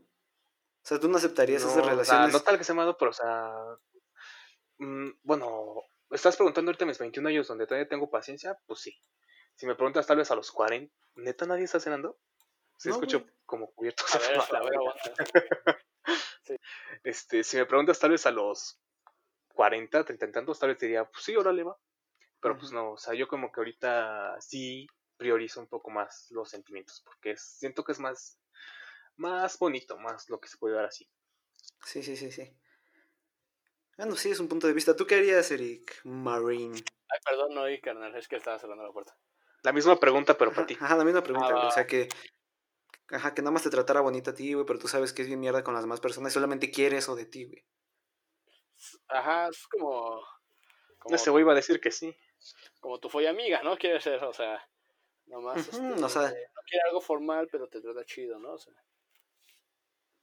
sea, tú no aceptarías esas relaciones. O sea, no tal que sea amado, pero, o sea... bueno, estás preguntando ahorita mis 21 años donde todavía tengo paciencia, pues sí. Si me preguntas tal vez a los 40, ¿neta nadie está cenando? Sí, no, escucho güey. Como cubiertos. A ver, aguanta. Sí. Si me preguntas tal vez a los 40, 30 y tantos, tal vez te diría, pues sí, órale va. Pero pues no, o sea, yo como que ahorita sí priorizo un poco más los sentimientos, porque siento que es más bonito, más lo que se puede dar así. Sí, sí, sí, sí. Bueno, sí, es un punto de vista. ¿Tú qué harías, Eric Marine? Ay, perdón, no oí, carnal, es que estaba cerrando la puerta. La misma pregunta, pero para ti. Ajá, la misma pregunta, güey. O sea que... Ajá, que nada más te tratara bonita a ti, güey, pero tú sabes que es bien mierda con las demás personas y solamente quiere eso de ti, güey. Ajá, es como... Ese güey iba a decir que sí. Como tu folla amiga, ¿no? Quiere ser, o sea... Nomás, o sea... No quiere algo formal, pero te trata chido, ¿no? O sea...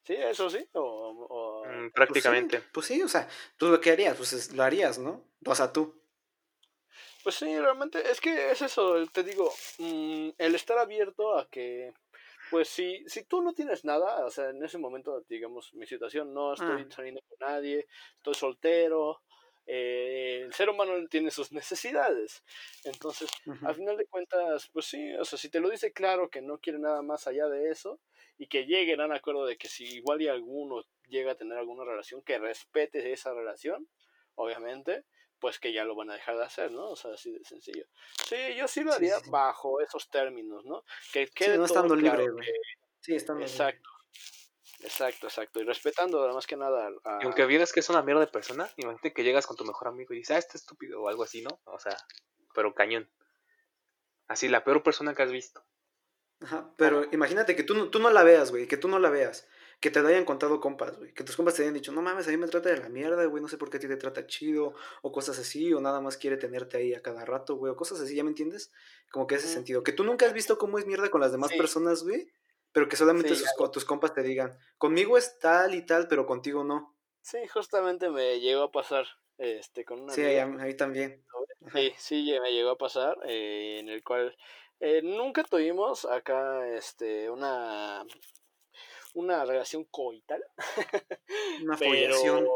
Sí, eso sí, o... prácticamente. Pues sí, o sea, ¿tú lo que harías? Pues lo harías, ¿no? O sea, tú. Pues sí, realmente, es que es eso, te digo, el estar abierto a que, pues si tú no tienes nada, o sea, en ese momento, digamos, mi situación, no estoy saliendo con nadie, estoy soltero, el ser humano tiene sus necesidades, entonces, al final de cuentas, pues sí, o sea, si te lo dice claro que no quiere nada más allá de eso, y que lleguen a un acuerdo de que si igual y alguno llega a tener alguna relación, que respete esa relación, obviamente, pues que ya lo van a dejar de hacer, ¿no? O sea, así de sencillo. Sí, yo sí lo haría bajo esos términos, ¿no? Que quede sí, no estando todo claro libre, güey. Sí, estando exacto, libre. Exacto. Y respetando, más que nada... Y aunque vieras que es una mierda de persona, imagínate que llegas con tu mejor amigo y dices, este estúpido, o algo así, ¿no? O sea, pero cañón. Así, la peor persona que has visto. Ajá, pero imagínate que tú no la veas, güey, que tú no la veas, que te la hayan contado compas, güey, que tus compas te hayan dicho, no mames, a mí me trata de la mierda, güey, no sé por qué a ti te trata chido, o cosas así, o nada más quiere tenerte ahí a cada rato, güey, o cosas así, ¿ya me entiendes? Como que ese sentido, que tú nunca has visto cómo es mierda con las demás personas, güey, pero que solamente tus compas te digan, conmigo es tal y tal, pero contigo no. Sí, justamente me llegó a pasar, con una... Sí, a mí también. Sí, me llegó a pasar, en el cual... nunca tuvimos acá una relación coital. Una follación.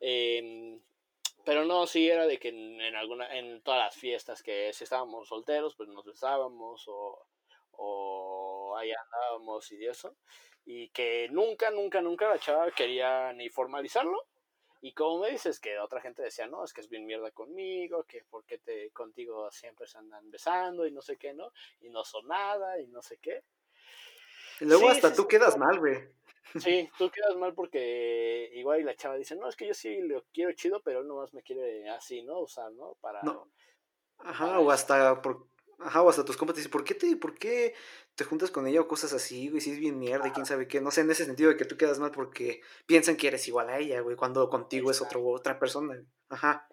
Pero no, sí era de que en todas las fiestas que si estábamos solteros, pues nos besábamos o ahí andábamos y eso. Y que nunca la chava quería ni formalizarlo. Y como me dices que otra gente decía, no, es que es bien mierda conmigo, que porque contigo siempre se andan besando y no sé qué, ¿no? Y no son nada y no sé qué. Y luego tú quedas mal, güey. Sí, tú quedas mal porque igual y la chava dice, no, es que yo sí lo quiero chido, pero él nomás me quiere así, ¿no? Usar, ¿no? Para... No. Ajá, para o hasta tus compas te dicen, ¿por qué te juntas con ella o cosas así, güey? Si es bien mierda y quién sabe qué. No sé, en ese sentido de que tú quedas mal porque piensan que eres igual a ella, güey, cuando contigo es otra persona. Güey. Ajá.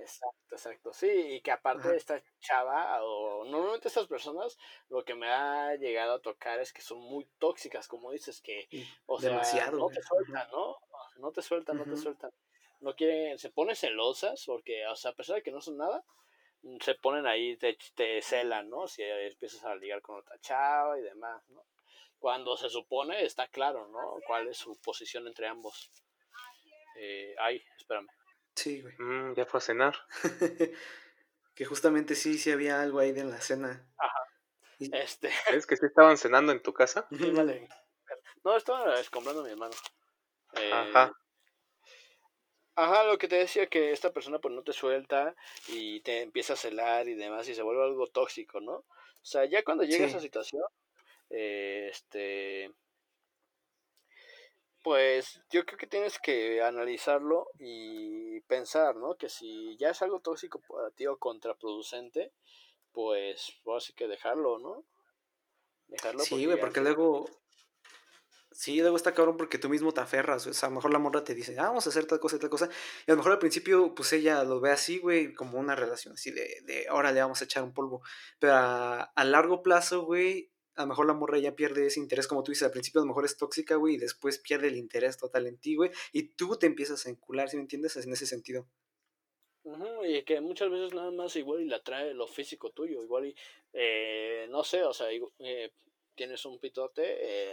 Exacto. Sí, y que aparte de esta chava, o normalmente estas personas, lo que me ha llegado a tocar es que son muy tóxicas, como dices, que, o demasiado, sea, no te sueltan, ¿no? No te sueltan. No quieren, se ponen celosas porque, o sea, a pesar de que no son nada, se ponen ahí, te celan, ¿no? Si empiezas a ligar con otra chava y demás, ¿no? Cuando se supone, está claro, ¿no? ¿Cuál es su posición entre ambos? Espérame. Sí, güey. Ya fue a cenar. Que justamente sí había algo ahí de la cena. Ajá. ¿Es que sí estaban cenando en tu casa? Sí, vale. No, estaba comprando a mi hermano. Ajá, lo que te decía, que esta persona pues no te suelta y te empieza a celar y demás y se vuelve algo tóxico, ¿no? O sea, ya cuando llega esa situación, pues yo creo que tienes que analizarlo y pensar, ¿no? Que si ya es algo tóxico para ti o contraproducente, pues así que dejarlo, ¿no? Dejarlo. Sí, güey, porque luego... Sí, luego está cabrón porque tú mismo te aferras. O sea, a lo mejor la morra te dice, vamos a hacer tal cosa y tal cosa. Y a lo mejor al principio, pues ella lo ve así, güey, como una relación así de ahora le vamos a echar un polvo. Pero a largo plazo, güey, a lo mejor la morra ya pierde ese interés. Como tú dices, al principio a lo mejor es tóxica, güey, y después pierde el interés total en ti, güey. Y tú te empiezas a encular, ¿sí me entiendes? En ese sentido. Uh-huh, y que muchas veces nada más igual y la trae lo físico tuyo. Igual y, no sé, o sea, tienes un pitote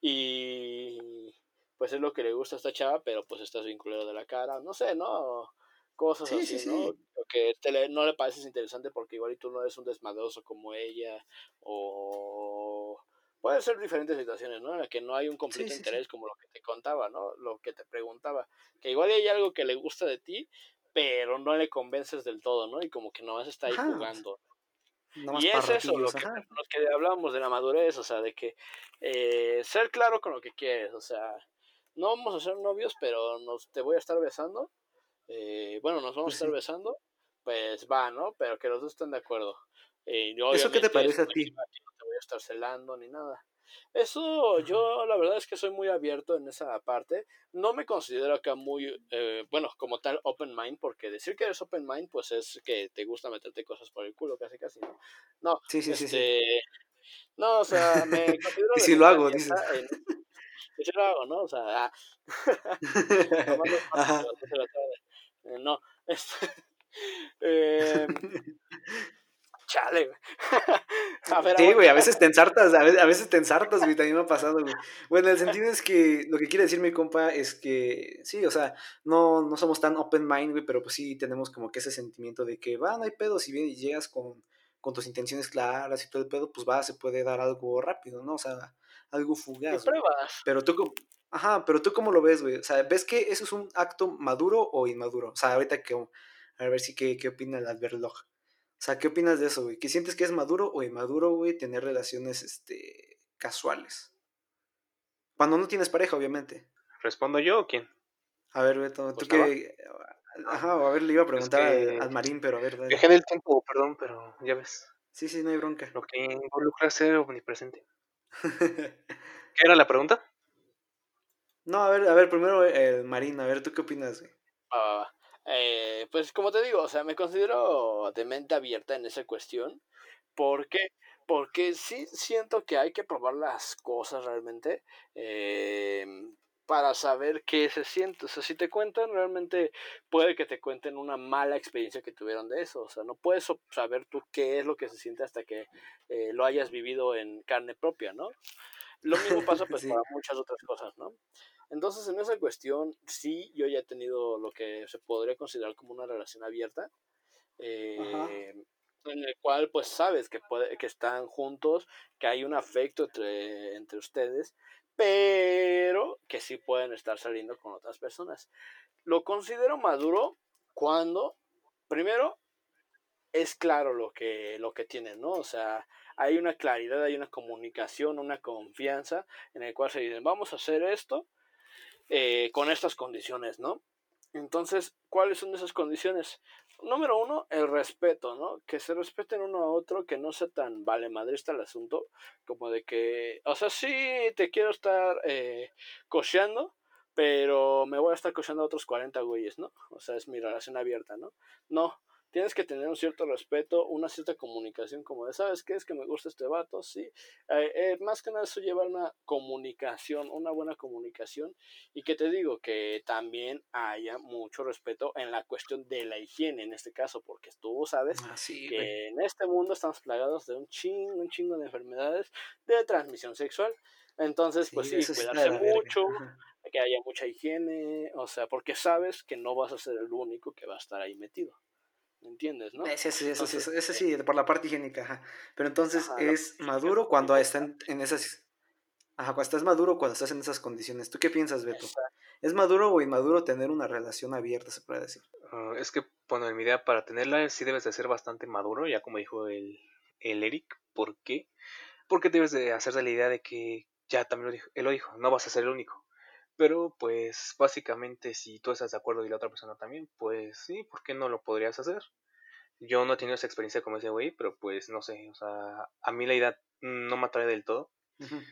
y pues es lo que le gusta a esta chava, pero pues estás vinculado de la cara, no sé, ¿no? Cosas sí, así, sí, ¿no? Sí. Que no le pareces interesante porque igual y tú no eres un desmadroso como ella, o pueden ser diferentes situaciones, ¿no? En las que no hay un conflicto de interés, como lo que te contaba, ¿no? Lo que te preguntaba, que igual hay algo que le gusta de ti, pero no le convences del todo, ¿no? Y como que nomás está ahí jugando, ¿no? Y es eso lo que hablamos de la madurez, o sea, de que ser claro con lo que quieres, o sea, no vamos a ser novios, pero te voy a estar besando, nos vamos a estar besando, pues va, ¿no? Pero que los dos estén de acuerdo. ¿Eso qué te parece a ti? No te voy a estar celando ni nada. Eso, yo la verdad es que soy muy abierto en esa parte. No me considero acá muy, como tal, open mind, porque decir que eres open mind, pues es que te gusta meterte cosas por el culo, casi casi, ¿no? No, sí. No, o sea, me considero... y si lo hago, dices. Y si lo hago, ¿no? O sea, no, chale, güey. Sí, güey, a veces te ensartas, güey, también me ha pasado, güey. Bueno, el sentido es que lo que quiere decir mi compa es que sí, o sea, no somos tan open mind, güey, pero pues sí tenemos como que ese sentimiento de que va, no hay pedo, si bien llegas con tus intenciones claras y todo el pedo, pues va, se puede dar algo rápido, ¿no? O sea, algo fugaz. ¿Qué pruebas? Pero tú ¿cómo lo ves, güey? O sea, ¿ves que eso es un acto maduro o inmaduro? O sea, ahorita que a ver si qué opina el Alberto Loch. O sea, ¿qué opinas de eso, güey? ¿Qué sientes que es maduro o inmaduro, güey, tener relaciones casuales? Cuando no tienes pareja, obviamente. ¿Respondo yo o quién? A ver, Beto, pues tú que... a ver, le iba a preguntar al Marín, pero a ver... Dale. Dejé en el tiempo, perdón, pero ya ves. Sí, no hay bronca. Lo que involucra ser omnipresente. ¿Qué era la pregunta? No, a ver, primero el Marín, a ver, ¿tú qué opinas, güey? Pues como te digo, o sea, me considero de mente abierta en esa cuestión. ¿Por qué? Porque sí siento que hay que probar las cosas realmente para saber qué se siente. O sea, si te cuentan, realmente puede que te cuenten una mala experiencia que tuvieron de eso. O sea, no puedes saber tú qué es lo que se siente hasta que lo hayas vivido en carne propia, ¿no? Lo mismo pasa pues para muchas otras cosas, ¿no? Entonces, en esa cuestión, sí, yo ya he tenido lo que se podría considerar como una relación abierta, en el cual, pues, sabes que están juntos, que hay un afecto entre ustedes, pero que sí pueden estar saliendo con otras personas. Lo considero maduro cuando, primero, es claro lo que tienen, ¿no? O sea, hay una claridad, hay una comunicación, una confianza, en el cual se dicen, vamos a hacer esto, con estas condiciones, ¿no? Entonces, ¿cuáles son esas condiciones? Número uno, el respeto, ¿no? Que se respeten uno a otro, que no sea tan valemadrista el asunto, como de que, o sea, sí te quiero estar cocheando, pero me voy a estar cocheando a otros 40 güeyes, ¿no? O sea, es mi relación abierta, ¿no? No, tienes que tener un cierto respeto, una cierta comunicación, como de, ¿sabes qué? Es que me gusta este vato, sí. Más que nada eso lleva una comunicación, una buena comunicación, y que te digo que también haya mucho respeto en la cuestión de la higiene en este caso, porque tú sabes que en este mundo estamos plagados de un chingo de enfermedades de transmisión sexual, entonces pues sí cuidarse mucho, que haya mucha higiene, o sea, porque sabes que no vas a ser el único que va a estar ahí metido. ¿Entiendes, no? Ese sí, por la parte higiénica, ajá. Pero entonces es maduro cuando estás en esas condiciones. ¿Tú qué piensas, Beto? Exacto. ¿Es maduro o inmaduro tener una relación abierta, se puede decir? Es que, bueno, en mi idea, para tenerla sí debes de ser bastante maduro, ya como dijo el Eric. ¿Por qué? Porque debes de hacerse la idea de que, ya también él lo dijo, no vas a ser el único. Pero, pues, básicamente, si tú estás de acuerdo y la otra persona también, pues sí, ¿por qué no lo podrías hacer? Yo no he tenido esa experiencia como ese güey, pero, pues, no sé, o sea, a mí la idea no me atrae del todo. Uh-huh.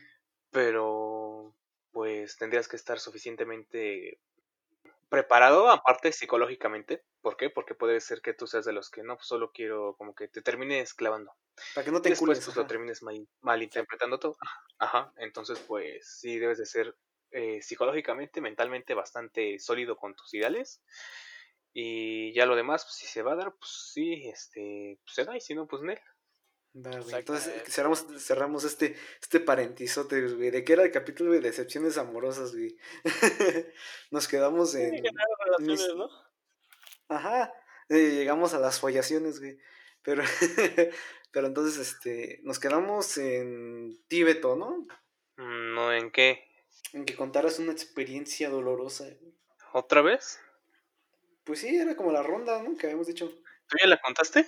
Pero pues tendrías que estar suficientemente preparado, aparte psicológicamente. ¿Por qué? Porque puede ser que tú seas de los que no, solo quiero como que te termines clavando. Para que no te encules. Después lo termines malinterpretando todo. Ajá, entonces pues sí debes de ser psicológicamente, mentalmente bastante sólido con tus ideales. Y ya lo demás, pues, si se va a dar, pues sí, pues, se da, y si no, pues nel. Vale, o sea, entonces que... cerramos este parentizote, güey. ¿De qué era el capítulo de decepciones amorosas, güey? Nos quedamos en... relaciones, ¿no? Ajá, llegamos a las follaciones, güey. Pero, pero entonces, nos quedamos en Tíbeto, ¿no? No, ¿en qué? En que contaras una experiencia dolorosa, güey. ¿Otra vez? Pues sí, era como la ronda, ¿no? Que habíamos dicho. ¿Tú ya la contaste?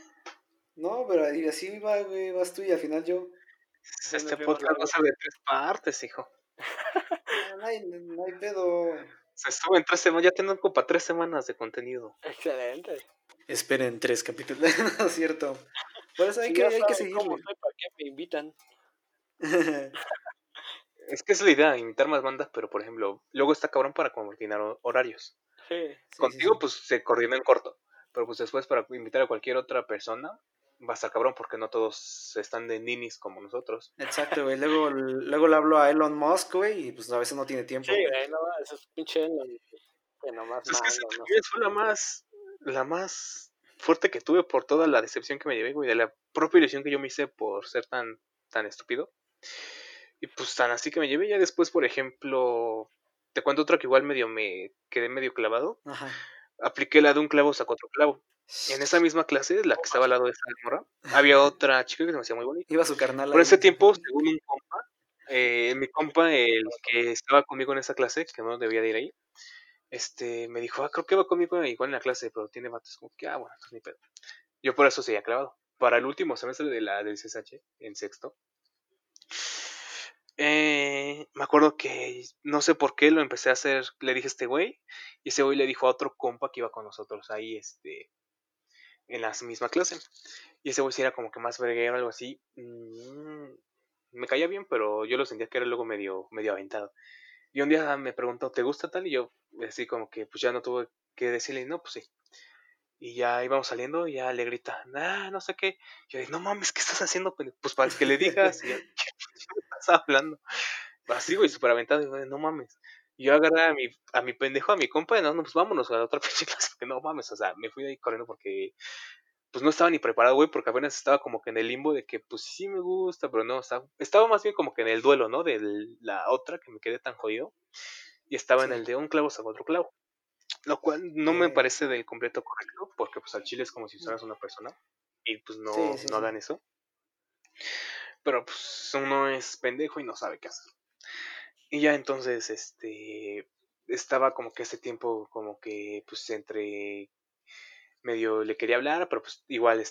No, pero así iba, güey, vas tú y al final yo... Este podcast va a ser de 3 partes, hijo. No hay pedo. Se suben 3 semanas, ya tengo para 3 semanas de contenido. Excelente. Esperen 3 capítulos, no es cierto. Por eso hay, sí, que, hay que seguir. Cómo soy, ¿para qué me invitan? Es que es la idea, invitar más bandas, pero por ejemplo, luego está cabrón para coordinar horarios. Sí. Contigo sí. Pues se coordina en corto, pero pues después para invitar a cualquier otra persona... va a estar cabrón porque no todos están de ninis como nosotros. Exacto, güey. Luego le hablo a Elon Musk, güey, y pues a veces no tiene tiempo. Sí, güey, no, eso es pinche Elon. Bueno, más es malo, que no sé. Fue la más fuerte que tuve por toda la decepción que me llevé, güey, de la propia ilusión que yo me hice por ser tan estúpido. Y pues tan así que me llevé. Ya después, por ejemplo, te cuento otra que igual medio me quedé medio clavado. Ajá. Apliqué la de un clavo saco otro clavo. En esa misma clase, la que estaba al lado de esa morra, había otra chica que se me hacía muy bonita. Iba su carnal. Por ese tiempo, según un compa, el que estaba conmigo en esa clase, que no debía de ir ahí, me dijo, creo que va conmigo igual en la clase, pero tiene vatos. Como que, bueno, entonces ni pedo. Yo por eso seguía clavado. Para el último semestre de la del CSH, en sexto, me acuerdo que no sé por qué lo empecé a hacer, le dije a este güey, y ese güey le dijo a otro compa que iba con nosotros ahí, en la misma clase, y ese güey sí era como que más verguero o algo así. Me caía bien, pero yo lo sentía que era luego medio aventado, y un día me preguntó, ¿te gusta tal? Y yo así como que pues ya no tuve que decirle, no, pues sí, y ya íbamos saliendo, y ya le grita, no sé qué, yo dije, no mames, ¿qué estás haciendo? Pues para que le digas, y ya, ¿qué estás hablando? Así, güey, súper aventado, y yo, no mames. Yo agarré a mi pendejo, a mi compa, no, pues vámonos a la otra pinche clase, porque no mames, o sea, me fui de ahí corriendo porque pues no estaba ni preparado, güey, porque apenas estaba como que en el limbo de que pues sí me gusta, pero no, o sea, estaba más bien como que en el duelo, ¿no? De la otra que me quedé tan jodido, y estaba sí. En el de un clavo saca otro clavo, lo cual no me parece del completo correcto, porque pues al chile es como si fueras una persona, y pues no, sí. No hagan eso, pero pues uno es pendejo y no sabe qué hacer. Y ya entonces, estaba como que ese tiempo, como que, pues, entre medio le quería hablar, pero pues igual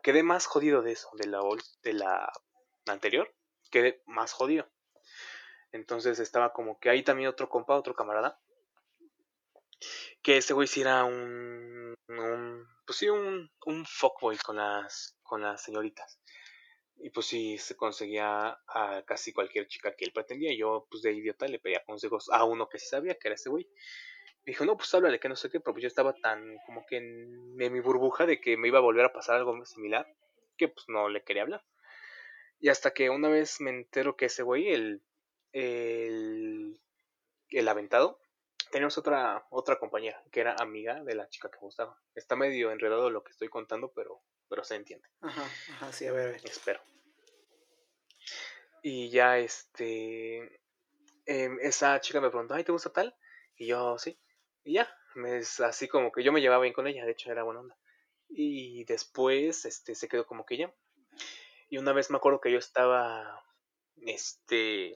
quedé más jodido de eso, de la anterior, quedé más jodido. Entonces estaba como que ahí también otro compa, otro camarada, que este güey sí era un fuckboy con las señoritas. Y pues sí, se conseguía a casi cualquier chica que él pretendía. Yo, pues de idiota, le pedía consejos a uno que sí sabía, que era ese güey. Me dijo, no, pues háblale, que no sé qué. Pero pues yo estaba tan como que en mi burbuja de que me iba a volver a pasar algo similar, que pues no le quería hablar. Y hasta que una vez me entero que ese güey, el aventado, teníamos otra compañera que era amiga de la chica que gustaba. Está medio enredado lo que estoy contando, pero se entiende. Ajá, sí, a ver. Espero. Y ya esa chica me preguntó, ay, ¿te gusta tal? Y yo, sí. Y ya, así como que yo me llevaba bien con ella, de hecho era buena onda. Y después, se quedó como que ya. Y una vez me acuerdo que yo estaba, llegué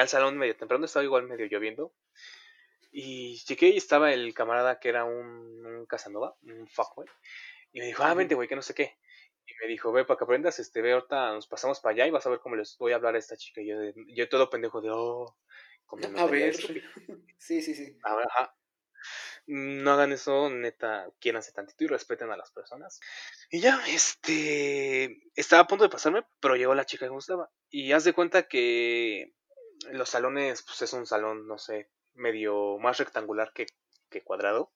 al salón medio temprano, estaba igual medio lloviendo. Y llegué y estaba el camarada que era un Casanova, un fuckboy. Y me dijo, vente, güey, que no sé qué. Y me dijo, ve, para que aprendas, ve, ahorita nos pasamos para allá y vas a ver cómo les voy a hablar a esta chica. Y yo todo pendejo de, como no, a ver. Sí. Ajá. No hagan eso, neta, quiéranse tantito y respeten a las personas. Y ya, estaba a punto de pasarme, pero llegó la chica que gustaba. Y haz de cuenta que los salones, pues es un salón, no sé, medio más rectangular que cuadrado.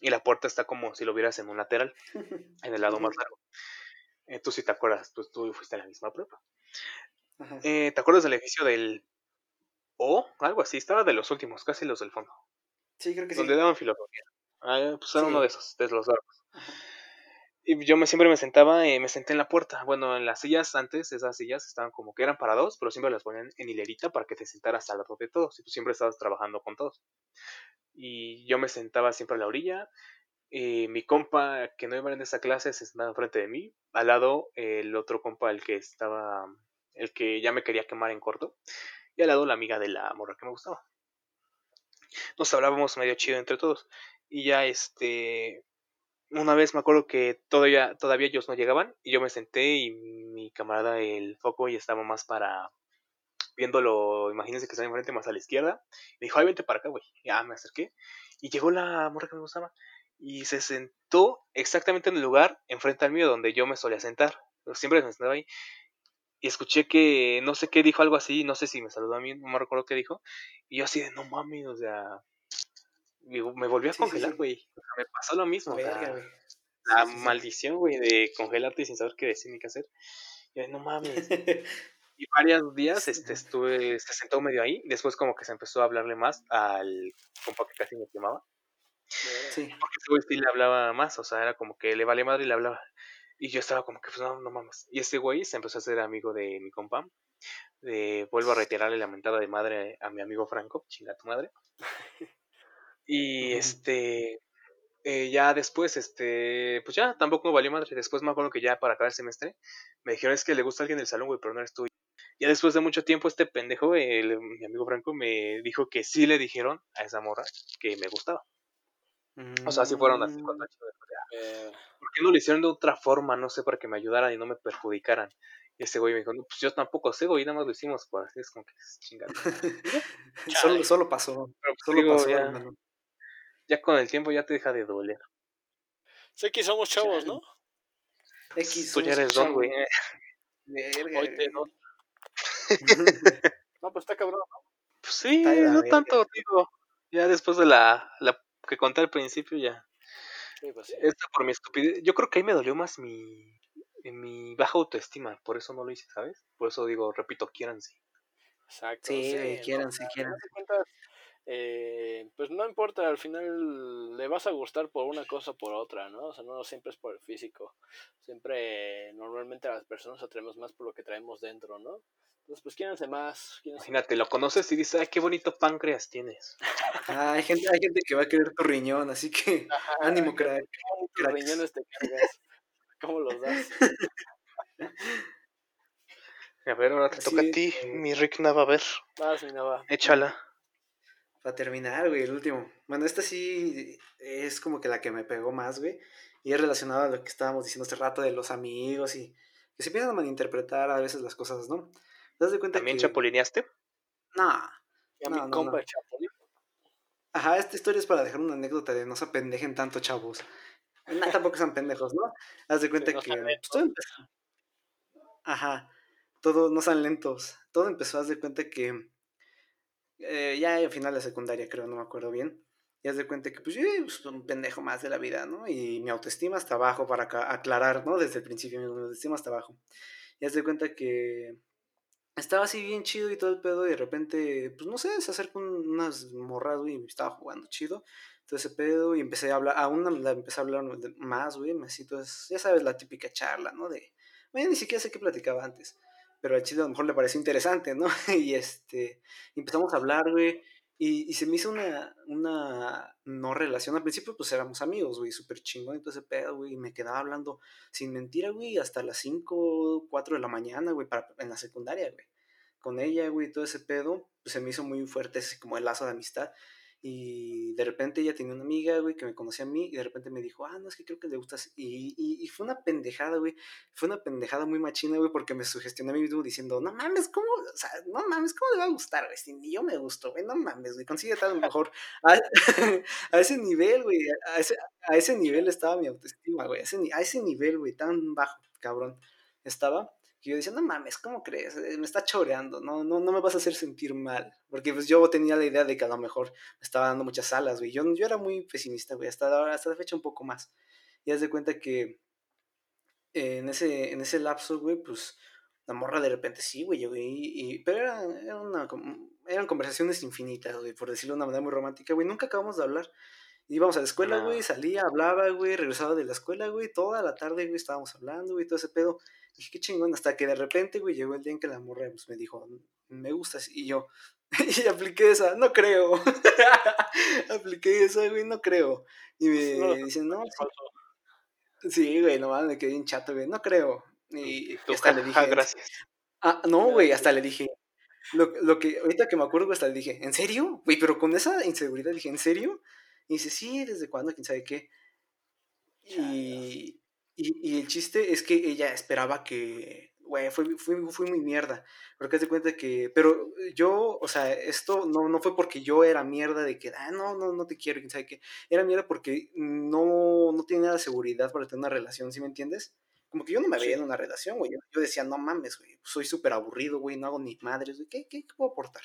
Y la puerta está como si lo vieras en un lateral, en el lado más largo. Tú sí te acuerdas, tú fuiste a la misma prueba. ¿Te acuerdas del edificio del O? Algo así, estaba de los últimos, casi los del fondo. Sí, creo que sí. Donde daban filosofía. Pues era uno de esos, de los largos. Ajá. Y yo siempre me sentaba, me senté en la puerta. Bueno, en las sillas antes, esas sillas estaban como que eran para dos, pero siempre las ponían en hilerita para que te sentaras al lado de todos. Y tú siempre estabas trabajando con todos. Y yo me sentaba siempre a la orilla. Mi compa, que no iba en esa clase, se sentaba enfrente de mí. Al lado, el otro compa, el que ya me quería quemar en corto. Y al lado, la amiga de la morra que me gustaba. Nos hablábamos medio chido entre todos. Y ya, una vez me acuerdo que todavía ellos no llegaban. Y yo me senté y mi camarada, el Foco, ya estaba más para... viéndolo, imagínense que está enfrente más a la izquierda. Me dijo, ay, vente para acá, güey. Ya me acerqué. Y llegó la morra que me gustaba. Y se sentó exactamente en el lugar enfrente al mío donde yo me solía sentar. Siempre me sentaba ahí. Y escuché que, no sé qué dijo, algo así. No sé si me saludó a mí, no me recuerdo qué dijo. Y yo así de, no mames, o sea... me volví a congelar, güey. Sí. O sea, me pasó lo mismo. La maldición, güey, de congelarte sin saber qué decir ni qué hacer. Y yo, no mames. Y varios días se sentó medio ahí. Después como que se empezó a hablarle más al compa que casi me quemaba. Sí. Porque sí le hablaba más, o sea, era como que le vale madre y le hablaba. Y yo estaba como que, pues no mames. Y este güey se empezó a hacer amigo de mi compa. Vuelvo a reiterarle la mentada de madre a mi amigo Franco. Chinga tu madre. Y ya después, pues ya, tampoco valió madre. Después me acuerdo que ya para acabar el semestre me dijeron, es que le gusta alguien del salón, güey, pero no eres tú. Ya después de mucho tiempo, este pendejo, mi amigo Franco, me dijo que sí le dijeron a esa morra que me gustaba. O sea, sí fueron así cuando... ¿Por qué no lo hicieron de otra forma? No sé, para que me ayudaran y no me perjudicaran. Y ese güey me dijo, no, pues yo tampoco sé, güey, nada más lo hicimos. Pues así es como que es chingado. solo pasó. Pero pues, solo digo, pasó. Ya con el tiempo ya te deja de doler. X somos chavos, ¿no? X tú ya eres chavos, don, güey. Hoy te no. No, pues está cabrón, ¿no? Pues sí, no tanto, digo. Ya después de la que conté al principio, ya. Sí, pues sí. Esto por mi estupidez. Yo creo que ahí me dolió más mi baja autoestima. Por eso no lo hice, ¿sabes? Por eso digo, repito, quiéranse. Exacto. Sí, quiéranse, ¿no? Quiéranse. Pues no importa, al final le vas a gustar por una cosa o por otra, ¿no? O sea, no siempre es por el físico. Siempre, normalmente las personas atraemos más por lo que traemos dentro, ¿no? Entonces, pues quiéranse más. Imagínate, lo conoces y dices, ay, qué bonito páncreas tienes. Ah, hay gente que va a querer tu riñón, así que ajá, ánimo, crack. Tus riñones te cargas. ¿Cómo los das? A ver, ahora te toca a ti, mi Rick Nava, a ver. Vas, mi Nava. Échala. Para terminar, güey, el último. Bueno, esta sí es como que la que me pegó más, güey. Y es relacionada a lo que estábamos diciendo hace rato de los amigos y que se empiezan a malinterpretar a veces las cosas, ¿no? ¿Te das de cuenta ¿También que... chapulineaste? No, compa chapulín. Ajá, esta historia es para dejar una anécdota de no se apendejen tanto, chavos. No, tampoco son pendejos, ¿no? Haz de cuenta que... Ajá, todo, no sean lentos. Todo empezó, haz de cuenta que... ya al final de secundaria, creo, no me acuerdo bien. Y haz de cuenta que, pues, yo un pendejo más de la vida, ¿no? Y mi autoestima está abajo, para aclarar, ¿no? Desde el principio, mi autoestima está abajo. Y haz de cuenta que estaba así bien chido y todo el pedo, y de repente, pues, no sé, se acercó unas morras, güey, y estaba jugando chido. Entonces, ese pedo, y empecé a hablar, aún la empecé a hablar más, güey, así, entonces, ya sabes, la típica charla, ¿no? De, bueno, ni siquiera sé qué platicaba antes. Pero al chile a lo mejor le pareció interesante, ¿no? Y empezamos a hablar, güey, y se me hizo una no relación. Al principio, pues, éramos amigos, güey, súper chingón, entonces ese pedo, güey, y me quedaba hablando, sin mentira, güey, hasta las 5, 4 de la mañana, güey, en la secundaria, güey, con ella, güey, todo ese pedo, pues, se me hizo muy fuerte ese como el lazo de amistad, y de repente ella tenía una amiga, güey, que me conocía a mí, y de repente me dijo, ah, no, es que creo que le gustas, y fue una pendejada, güey, fue una pendejada muy machina, güey, porque me sugestioné a mí mismo diciendo, no mames, ¿cómo? O sea, no mames, ¿cómo le va a gustar, güey? Si ni yo me gusto, güey, no mames, güey, consigue estar a lo mejor a ese nivel, güey, a ese nivel estaba mi autoestima, güey, a ese nivel, güey, tan bajo, cabrón, estaba. Y yo decía, no mames, ¿cómo crees? Me está choreando, no me vas a hacer sentir mal. Porque pues yo tenía la idea de que a lo mejor me estaba dando muchas alas, güey. Yo era muy pesimista, güey, hasta la fecha un poco más. Y haz de cuenta que en ese lapso, güey, pues la morra de repente sí, güey, pero eran conversaciones infinitas, güey, por decirlo de una manera muy romántica, güey. Nunca acabamos de hablar. Íbamos a la escuela, güey, salía, hablaba, güey, regresaba de la escuela, güey, toda la tarde, güey, estábamos hablando, güey, todo ese pedo. Y dije, qué chingón, hasta que de repente, güey, llegó el día en que la morra pues, me dijo, me gustas, y yo, y apliqué esa, no creo, apliqué esa, güey, no creo. Y me dicen, no, sí, güey, nomás me quedé bien chato, güey, no creo. Y hasta le dije, gracias. Ah, no, güey, hasta le dije, lo que, ahorita que me acuerdo, hasta le dije, ¿en serio? Güey, pero con esa inseguridad dije, ¿en serio? Y dice, sí, ¿desde cuándo? ¿Quién sabe qué? Y el chiste es que ella esperaba que... Güey, fui muy mierda. Porque se cuenta que... Pero yo, o sea, esto no fue porque yo era mierda de que... Ah, no te quiero, quién sabe qué. Era mierda porque no tenía nada de seguridad para tener una relación, ¿sí me entiendes? Como que yo no me veía en una relación, güey. Yo decía, no mames, güey. Soy súper aburrido, güey. No hago ni madres, güey. ¿Qué puedo aportar?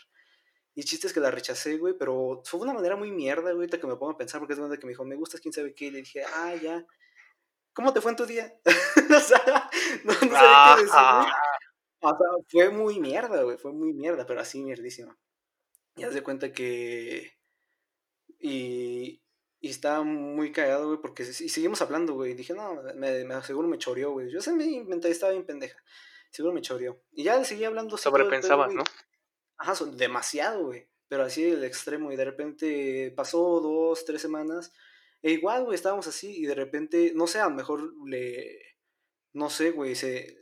Y el chiste es que la rechacé, güey, pero fue una manera muy mierda, güey, ahorita que me pongo a pensar, porque es una que me dijo, me gustas, quién sabe qué, y le dije, ah, ya, ¿cómo te fue en tu día? O sea, no sabía qué decir, güey. O sea, fue muy mierda, güey, fue muy mierda, pero así mierdísima. Y haz de cuenta que... Y estaba muy cagado, güey, porque seguimos hablando, güey, y dije, no, seguro me choreó, güey. Yo se me inventé, estaba bien pendeja, seguro me choreó. Y ya seguí hablando. Sobrepensabas, ¿no? Ajá, son demasiado, güey, pero así el extremo, y de repente pasó 2, 3 semanas, e igual, güey, estábamos así, y de repente, no sé, a lo mejor no sé, güey,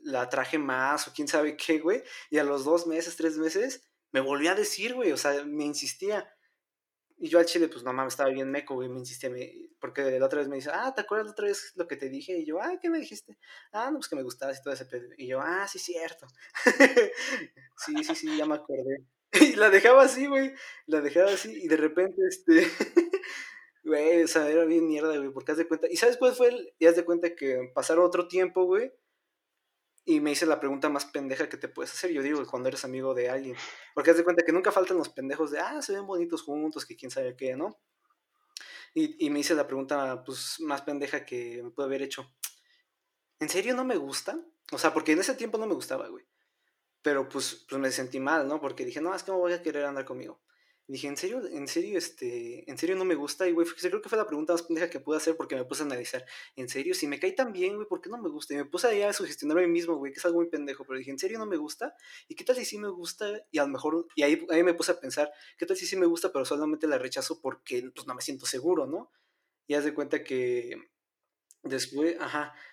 la atraje más, o quién sabe qué, güey, y a los 2 meses, 3 meses, me volvió a decir, güey, o sea, me insistía, y yo al chile, pues, no mames, estaba bien meco, güey, me insistía, porque la otra vez me dice, ah, ¿te acuerdas la otra vez lo que te dije? Y yo, ah, ¿qué me dijiste? Ah, no, pues que me gustabas y todo ese pedo. Y yo, ah, sí, cierto. Sí, ya me acordé. Y la dejaba así, güey, y de repente, güey, o sea, era bien mierda, güey, porque haz de cuenta, y ¿sabes cuál fue y haz de cuenta que pasaron otro tiempo, güey, y me hice la pregunta más pendeja que te puedes hacer, yo digo, cuando eres amigo de alguien, porque haz de cuenta que nunca faltan los pendejos de, ah, se ven bonitos juntos, que quién sabe qué, ¿no? Y me hice la pregunta, pues, más pendeja que me pude haber hecho, ¿en serio no me gusta? O sea, porque en ese tiempo no me gustaba, güey, pero pues me sentí mal, ¿no? Porque dije, no, es que no voy a querer andar conmigo. Y dije, ¿en serio no me gusta? Y, güey, creo que fue la pregunta más pendeja que pude hacer porque me puse a analizar. ¿En serio? Si me caí tan bien, güey, ¿por qué no me gusta? Y me puse ahí a sugestionarme a mí mismo, güey, que es algo muy pendejo. Pero dije, ¿en serio no me gusta? ¿Y qué tal si sí me gusta? Y a lo mejor, y ahí me puse a pensar, ¿qué tal si sí me gusta, pero solamente la rechazo porque, pues, no me siento seguro, ¿no? Y haz de cuenta que después,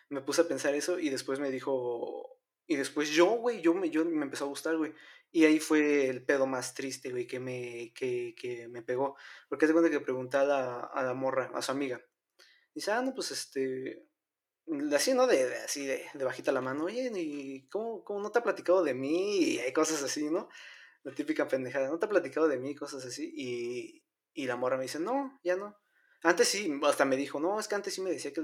me puse a pensar eso y después me dijo... Y después yo me empezó a gustar, güey. Y ahí fue el pedo más triste, güey, que me pegó. Porque hace cuenta que pregunté a la morra, a su amiga. Dice, ah, no, pues así, ¿no? Así de bajita la mano. Oye, ¿y cómo no te ha platicado de mí? Y hay cosas así, ¿no? La típica pendejada. ¿No te ha platicado de mí? Cosas así. Y la morra me dice, no, ya no. Antes sí, hasta me dijo, no, es que antes sí me decía que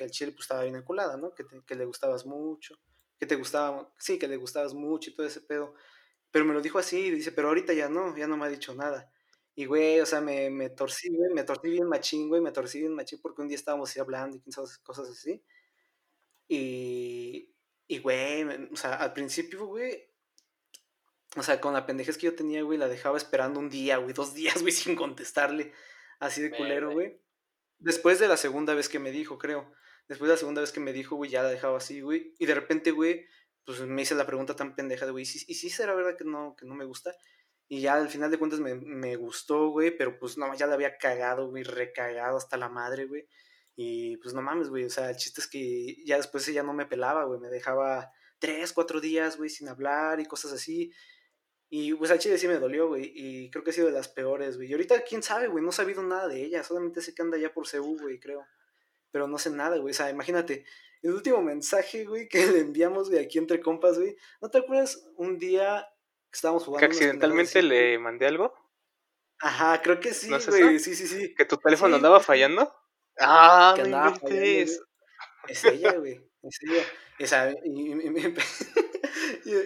al chile pues estaba bien enculada, ¿no? Que le gustabas mucho. Que te gustaba, sí, que le gustabas mucho y todo ese pedo, pero me lo dijo así, y dice, pero ahorita ya no me ha dicho nada, y güey, o sea, me torcí, güey, me torcí bien machín, porque un día estábamos así hablando y cosas así, y güey, o sea, al principio, güey, o sea, con la pendejez que yo tenía, güey, la dejaba esperando un día, güey, 2 días, güey, sin contestarle, así de culero, güey, Después de la segunda vez que me dijo, güey, ya la dejaba así, güey. Y de repente, güey, pues me hice la pregunta tan pendeja de, güey, ¿y sí será verdad que no me gusta? Y ya al final de cuentas me gustó, güey, pero pues no, ya la había cagado, güey, recagado hasta la madre, güey. Y pues no mames, güey, o sea, el chiste es que ya después ella no me pelaba, güey, me dejaba 3, 4 días, güey, sin hablar y cosas así. Y pues al chile sí me dolió, güey, y creo que ha sido de las peores, güey. Y ahorita, quién sabe, güey, no he sabido nada de ella, solamente sé que anda ya por CU, güey, creo. Pero no sé nada, güey, o sea, imagínate, el último mensaje, güey, que le enviamos, güey, aquí entre compas, güey. ¿No te acuerdas un día que estábamos jugando? ¿Que accidentalmente le mandé algo? Ajá, creo que sí, ¿no es güey, eso? Sí. ¿Que tu teléfono andaba fallando? Ah, que andaba fallando, güey. Es ella, güey, es ella. Esa, y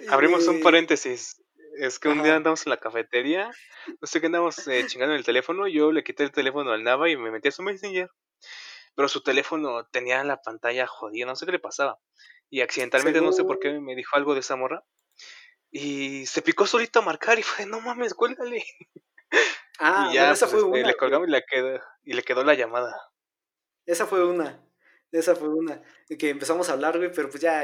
abrimos un paréntesis. Es que un día andamos en la cafetería, no sé qué andamos chingando en el teléfono, yo le quité el teléfono al Nava y me metí a su Messenger, pero su teléfono tenía la pantalla jodida, no sé qué le pasaba, y accidentalmente no sé por qué me dijo algo de esa morra, y se picó solito a marcar y fue, no mames, cuélgale. Ah, y ya, bueno, esa pues, fue una. Le colgamos y le quedó la llamada. Esa fue una, que empezamos a hablar, güey, pero pues ya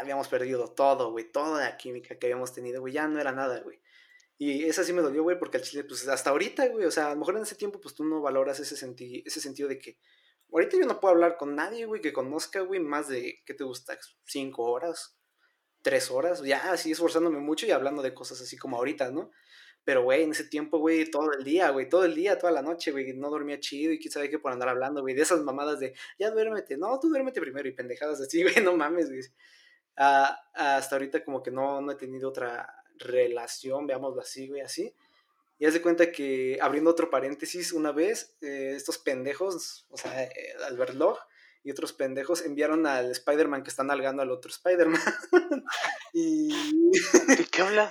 habíamos perdido todo, güey, toda la química que habíamos tenido, güey, ya no era nada, güey. Y esa sí me dolió, güey, porque al chile, pues hasta ahorita, güey, o sea, a lo mejor en ese tiempo, pues tú no valoras ese sentido de que ahorita yo no puedo hablar con nadie, güey, que conozca, güey, más de, ¿qué te gusta? 5 horas, 3 horas, ya así esforzándome mucho y hablando de cosas así como ahorita, ¿no? Pero, güey, en ese tiempo, güey, todo el día, toda la noche, güey, no dormía chido y quién sabe qué por andar hablando, güey, de esas mamadas de, ya duérmete, no, tú duérmete primero y pendejadas así, güey, no mames, güey. Hasta ahorita como que no he tenido otra relación, veámoslo así, güey, así. Y haz de cuenta que, abriendo otro paréntesis, una vez, estos pendejos, o sea, Alberto Loch y otros pendejos enviaron al Spider-Man que está nalgando al otro Spider-Man. Y ¿de qué hablas?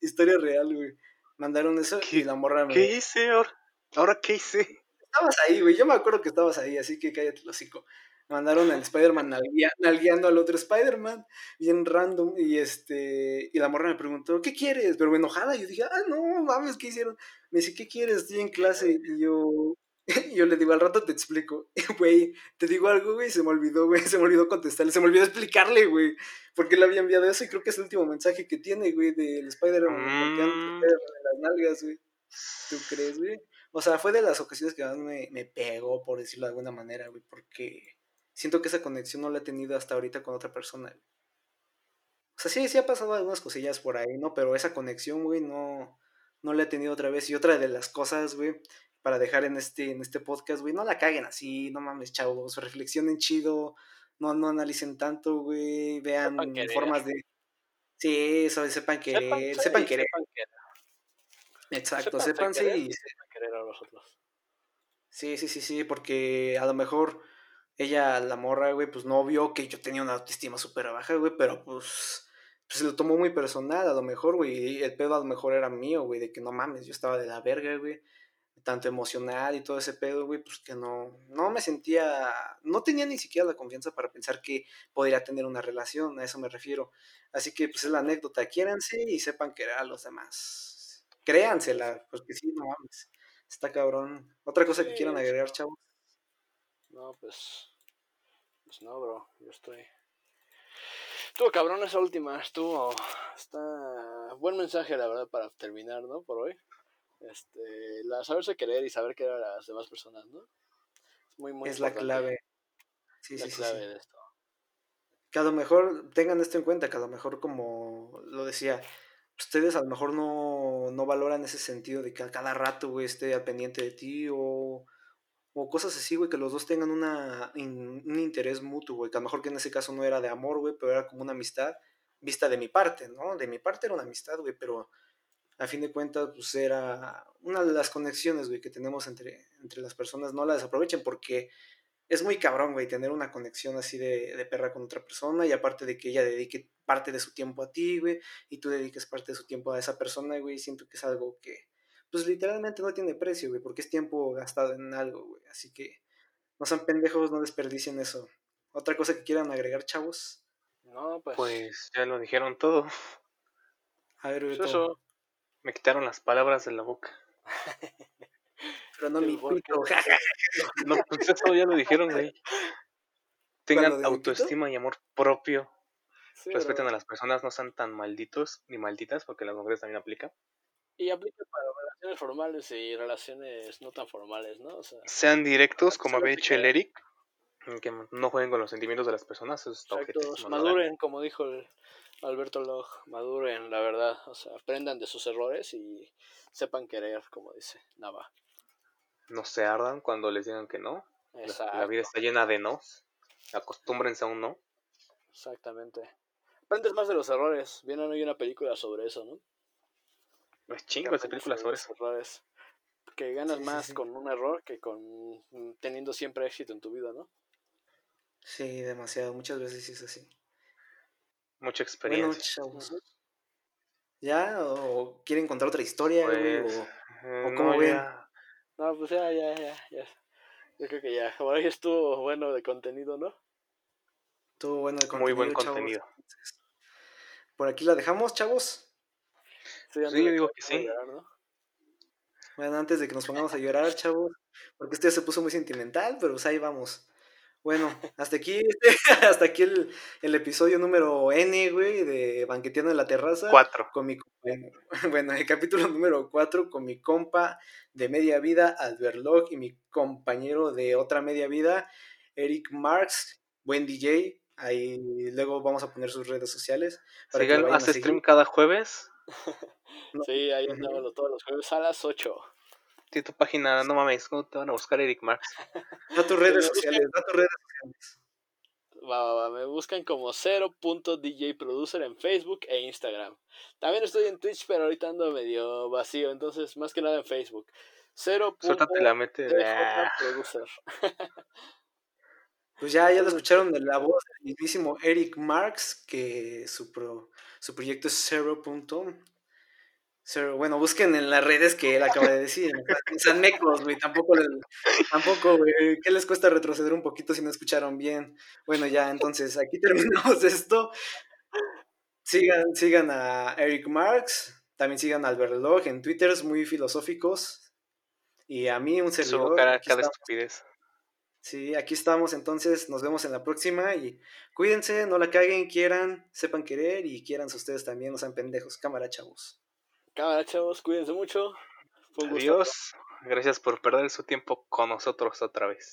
Historia real, güey. Mandaron eso y la morra me... ¿Qué hice? ¿Ahora qué hice? Estabas ahí, güey. Yo me acuerdo que estabas ahí, así que cállate el hocico. Mandaron al Spider-Man nalgueando al otro Spider-Man, bien random. Y la morra me preguntó, ¿qué quieres? Pero enojada. Yo dije, no, mames, ¿qué hicieron? Me dice, ¿qué quieres? Estoy en clase. Y yo le digo, al rato te explico. Güey, te digo algo, güey, se me olvidó contestarle, se me olvidó explicarle, güey, porque le había enviado eso y creo que es el último mensaje que tiene, güey, del Spider-Man de las nalgas, güey. ¿Tú crees, güey? O sea, fue de las ocasiones que más me pegó, por decirlo de alguna manera, güey, porque siento que esa conexión no la he tenido hasta ahorita con otra persona, güey. O sea, sí ha pasado algunas cosillas por ahí, ¿no? Pero esa conexión, güey, no la he tenido otra vez. Y otra de las cosas, güey, para dejar en este podcast, güey, no la caguen así, no mames, chavos, reflexionen chido, no analicen tanto, güey, vean formas de... Sí, sepan querer, sepan querer. Exacto, sépanse y... Sepan querer a los otros. Sí, porque a lo mejor ella, la morra, güey, pues no vio que yo tenía una autoestima súper baja, güey, pero pues se lo tomó muy personal, a lo mejor, güey, el pedo a lo mejor era mío, güey, de que no mames, yo estaba de la verga, güey, tanto emocional y todo ese pedo, güey, pues que no me sentía, no tenía ni siquiera la confianza para pensar que podría tener una relación, a eso me refiero. Así que, pues, es la anécdota, quiéranse y sepan querer a los demás. Créansela, porque sí, no mames, está cabrón. ¿Otra cosa que quieran agregar, chavos? No, pues no, bro, yo estoy... Estuvo cabrón esa última, está... Buen mensaje, la verdad, para terminar, ¿no? Por hoy. Saberse querer y saber querer a las demás personas, ¿no? Es muy, muy importante. Es la clave. Sí, la clave de esto. Que a lo mejor tengan esto en cuenta, que a lo mejor, como lo decía, ustedes a lo mejor no valoran ese sentido de que a cada rato, güey, esté al pendiente de ti o cosas así, güey, que los dos tengan un interés mutuo, güey, que a lo mejor que en ese caso no era de amor, güey, pero era como una amistad vista de mi parte, ¿no? De mi parte era una amistad, güey, pero a fin de cuentas, pues era una de las conexiones, güey, que tenemos entre las personas. No la desaprovechen porque es muy cabrón, güey, tener una conexión así de perra con otra persona y aparte de que ella dedique parte de su tiempo a ti, güey, y tú dediques parte de su tiempo a esa persona, güey, siento que es algo que, pues literalmente no tiene precio, güey, porque es tiempo gastado en algo, güey. Así que no sean pendejos, no desperdicien eso. ¿Otra cosa que quieran agregar, chavos? No, pues ya lo dijeron todo. A ver, güey, pues eso. Me quitaron las palabras de la boca. Pero no mi pito. No, pues eso ya lo dijeron, güey. Tengan autoestima y amor propio. Sí, respeten a las personas, no sean tan malditos ni malditas, porque las mujeres también aplica. Y aplica para relaciones formales y relaciones no tan formales, ¿no? O sea, sean directos, como había dicho el Eric. que no jueguen con los sentimientos de las personas. Eso está objeto. Maduren, como dijo el Alberto Loch, maduren, la verdad. O sea, aprendan de sus errores y sepan querer, como dice Nava. No se ardan cuando les digan que no. Exacto. La vida está llena de nos. Acostúmbrense a un no. Exactamente. Aprendes más de los errores. Bien, hay una película sobre eso, ¿no? No es chingo esa película sobre eso. Errores. Que ganas más con un error que con teniendo siempre éxito en tu vida, ¿no? Sí, demasiado. Muchas veces es así. Mucha experiencia. Bueno, chavos. ¿Ya? ¿O quieren contar otra historia? Pues, ¿O cómo no, ven? Ya. No, pues ya. Yo creo que ya. Ahora ya estuvo bueno de contenido, ¿no? Estuvo bueno de contenido. Muy buen contenido. Chavos. Por aquí la dejamos, chavos. Sí, yo digo que sí. Llegar, ¿no? Bueno, antes de que nos pongamos a llorar, chavos, porque esto ya se puso muy sentimental, pero pues ahí vamos. Bueno, hasta aquí el episodio número N, güey, de Banqueteando en la Terraza. 4. Con mi el capítulo número 4 con mi compa de media vida, Alberto Loch, y mi compañero de otra media vida, Eric Marx, buen DJ. Ahí luego vamos a poner sus redes sociales. Síganlo, hace stream cada jueves. No. Sí, ahí andábalo todos los jueves a las 8. Sí, tu página, no mames, ¿cómo te van a buscar, Eric Marx? Da tus redes sociales. Va, me buscan como 0.DJProducer en Facebook e Instagram. También estoy en Twitch, pero ahorita ando medio vacío, entonces más que nada en Facebook. 0.DJProducer. Pues ya lo escucharon de la voz del mismísimo Eric Marx, que su proyecto es 0.0. Bueno, busquen en las redes que él acaba de decir. Sean mecos, güey. Tampoco, güey. ¿Qué les cuesta retroceder un poquito si no escucharon bien? Bueno, ya, entonces, aquí terminamos esto. Sigan a Eric Marx. También sigan a Alberto Loch en Twitter, muy filosóficos. Y a mí, un servidor. Su cara cada estupidez. Sí, aquí estamos, entonces nos vemos en la próxima y cuídense, no la caguen, quieran, sepan querer y quieran ustedes también, no sean pendejos. Cámara chavos, cuídense mucho. Adiós, gusto. Gracias por perder su tiempo con nosotros otra vez.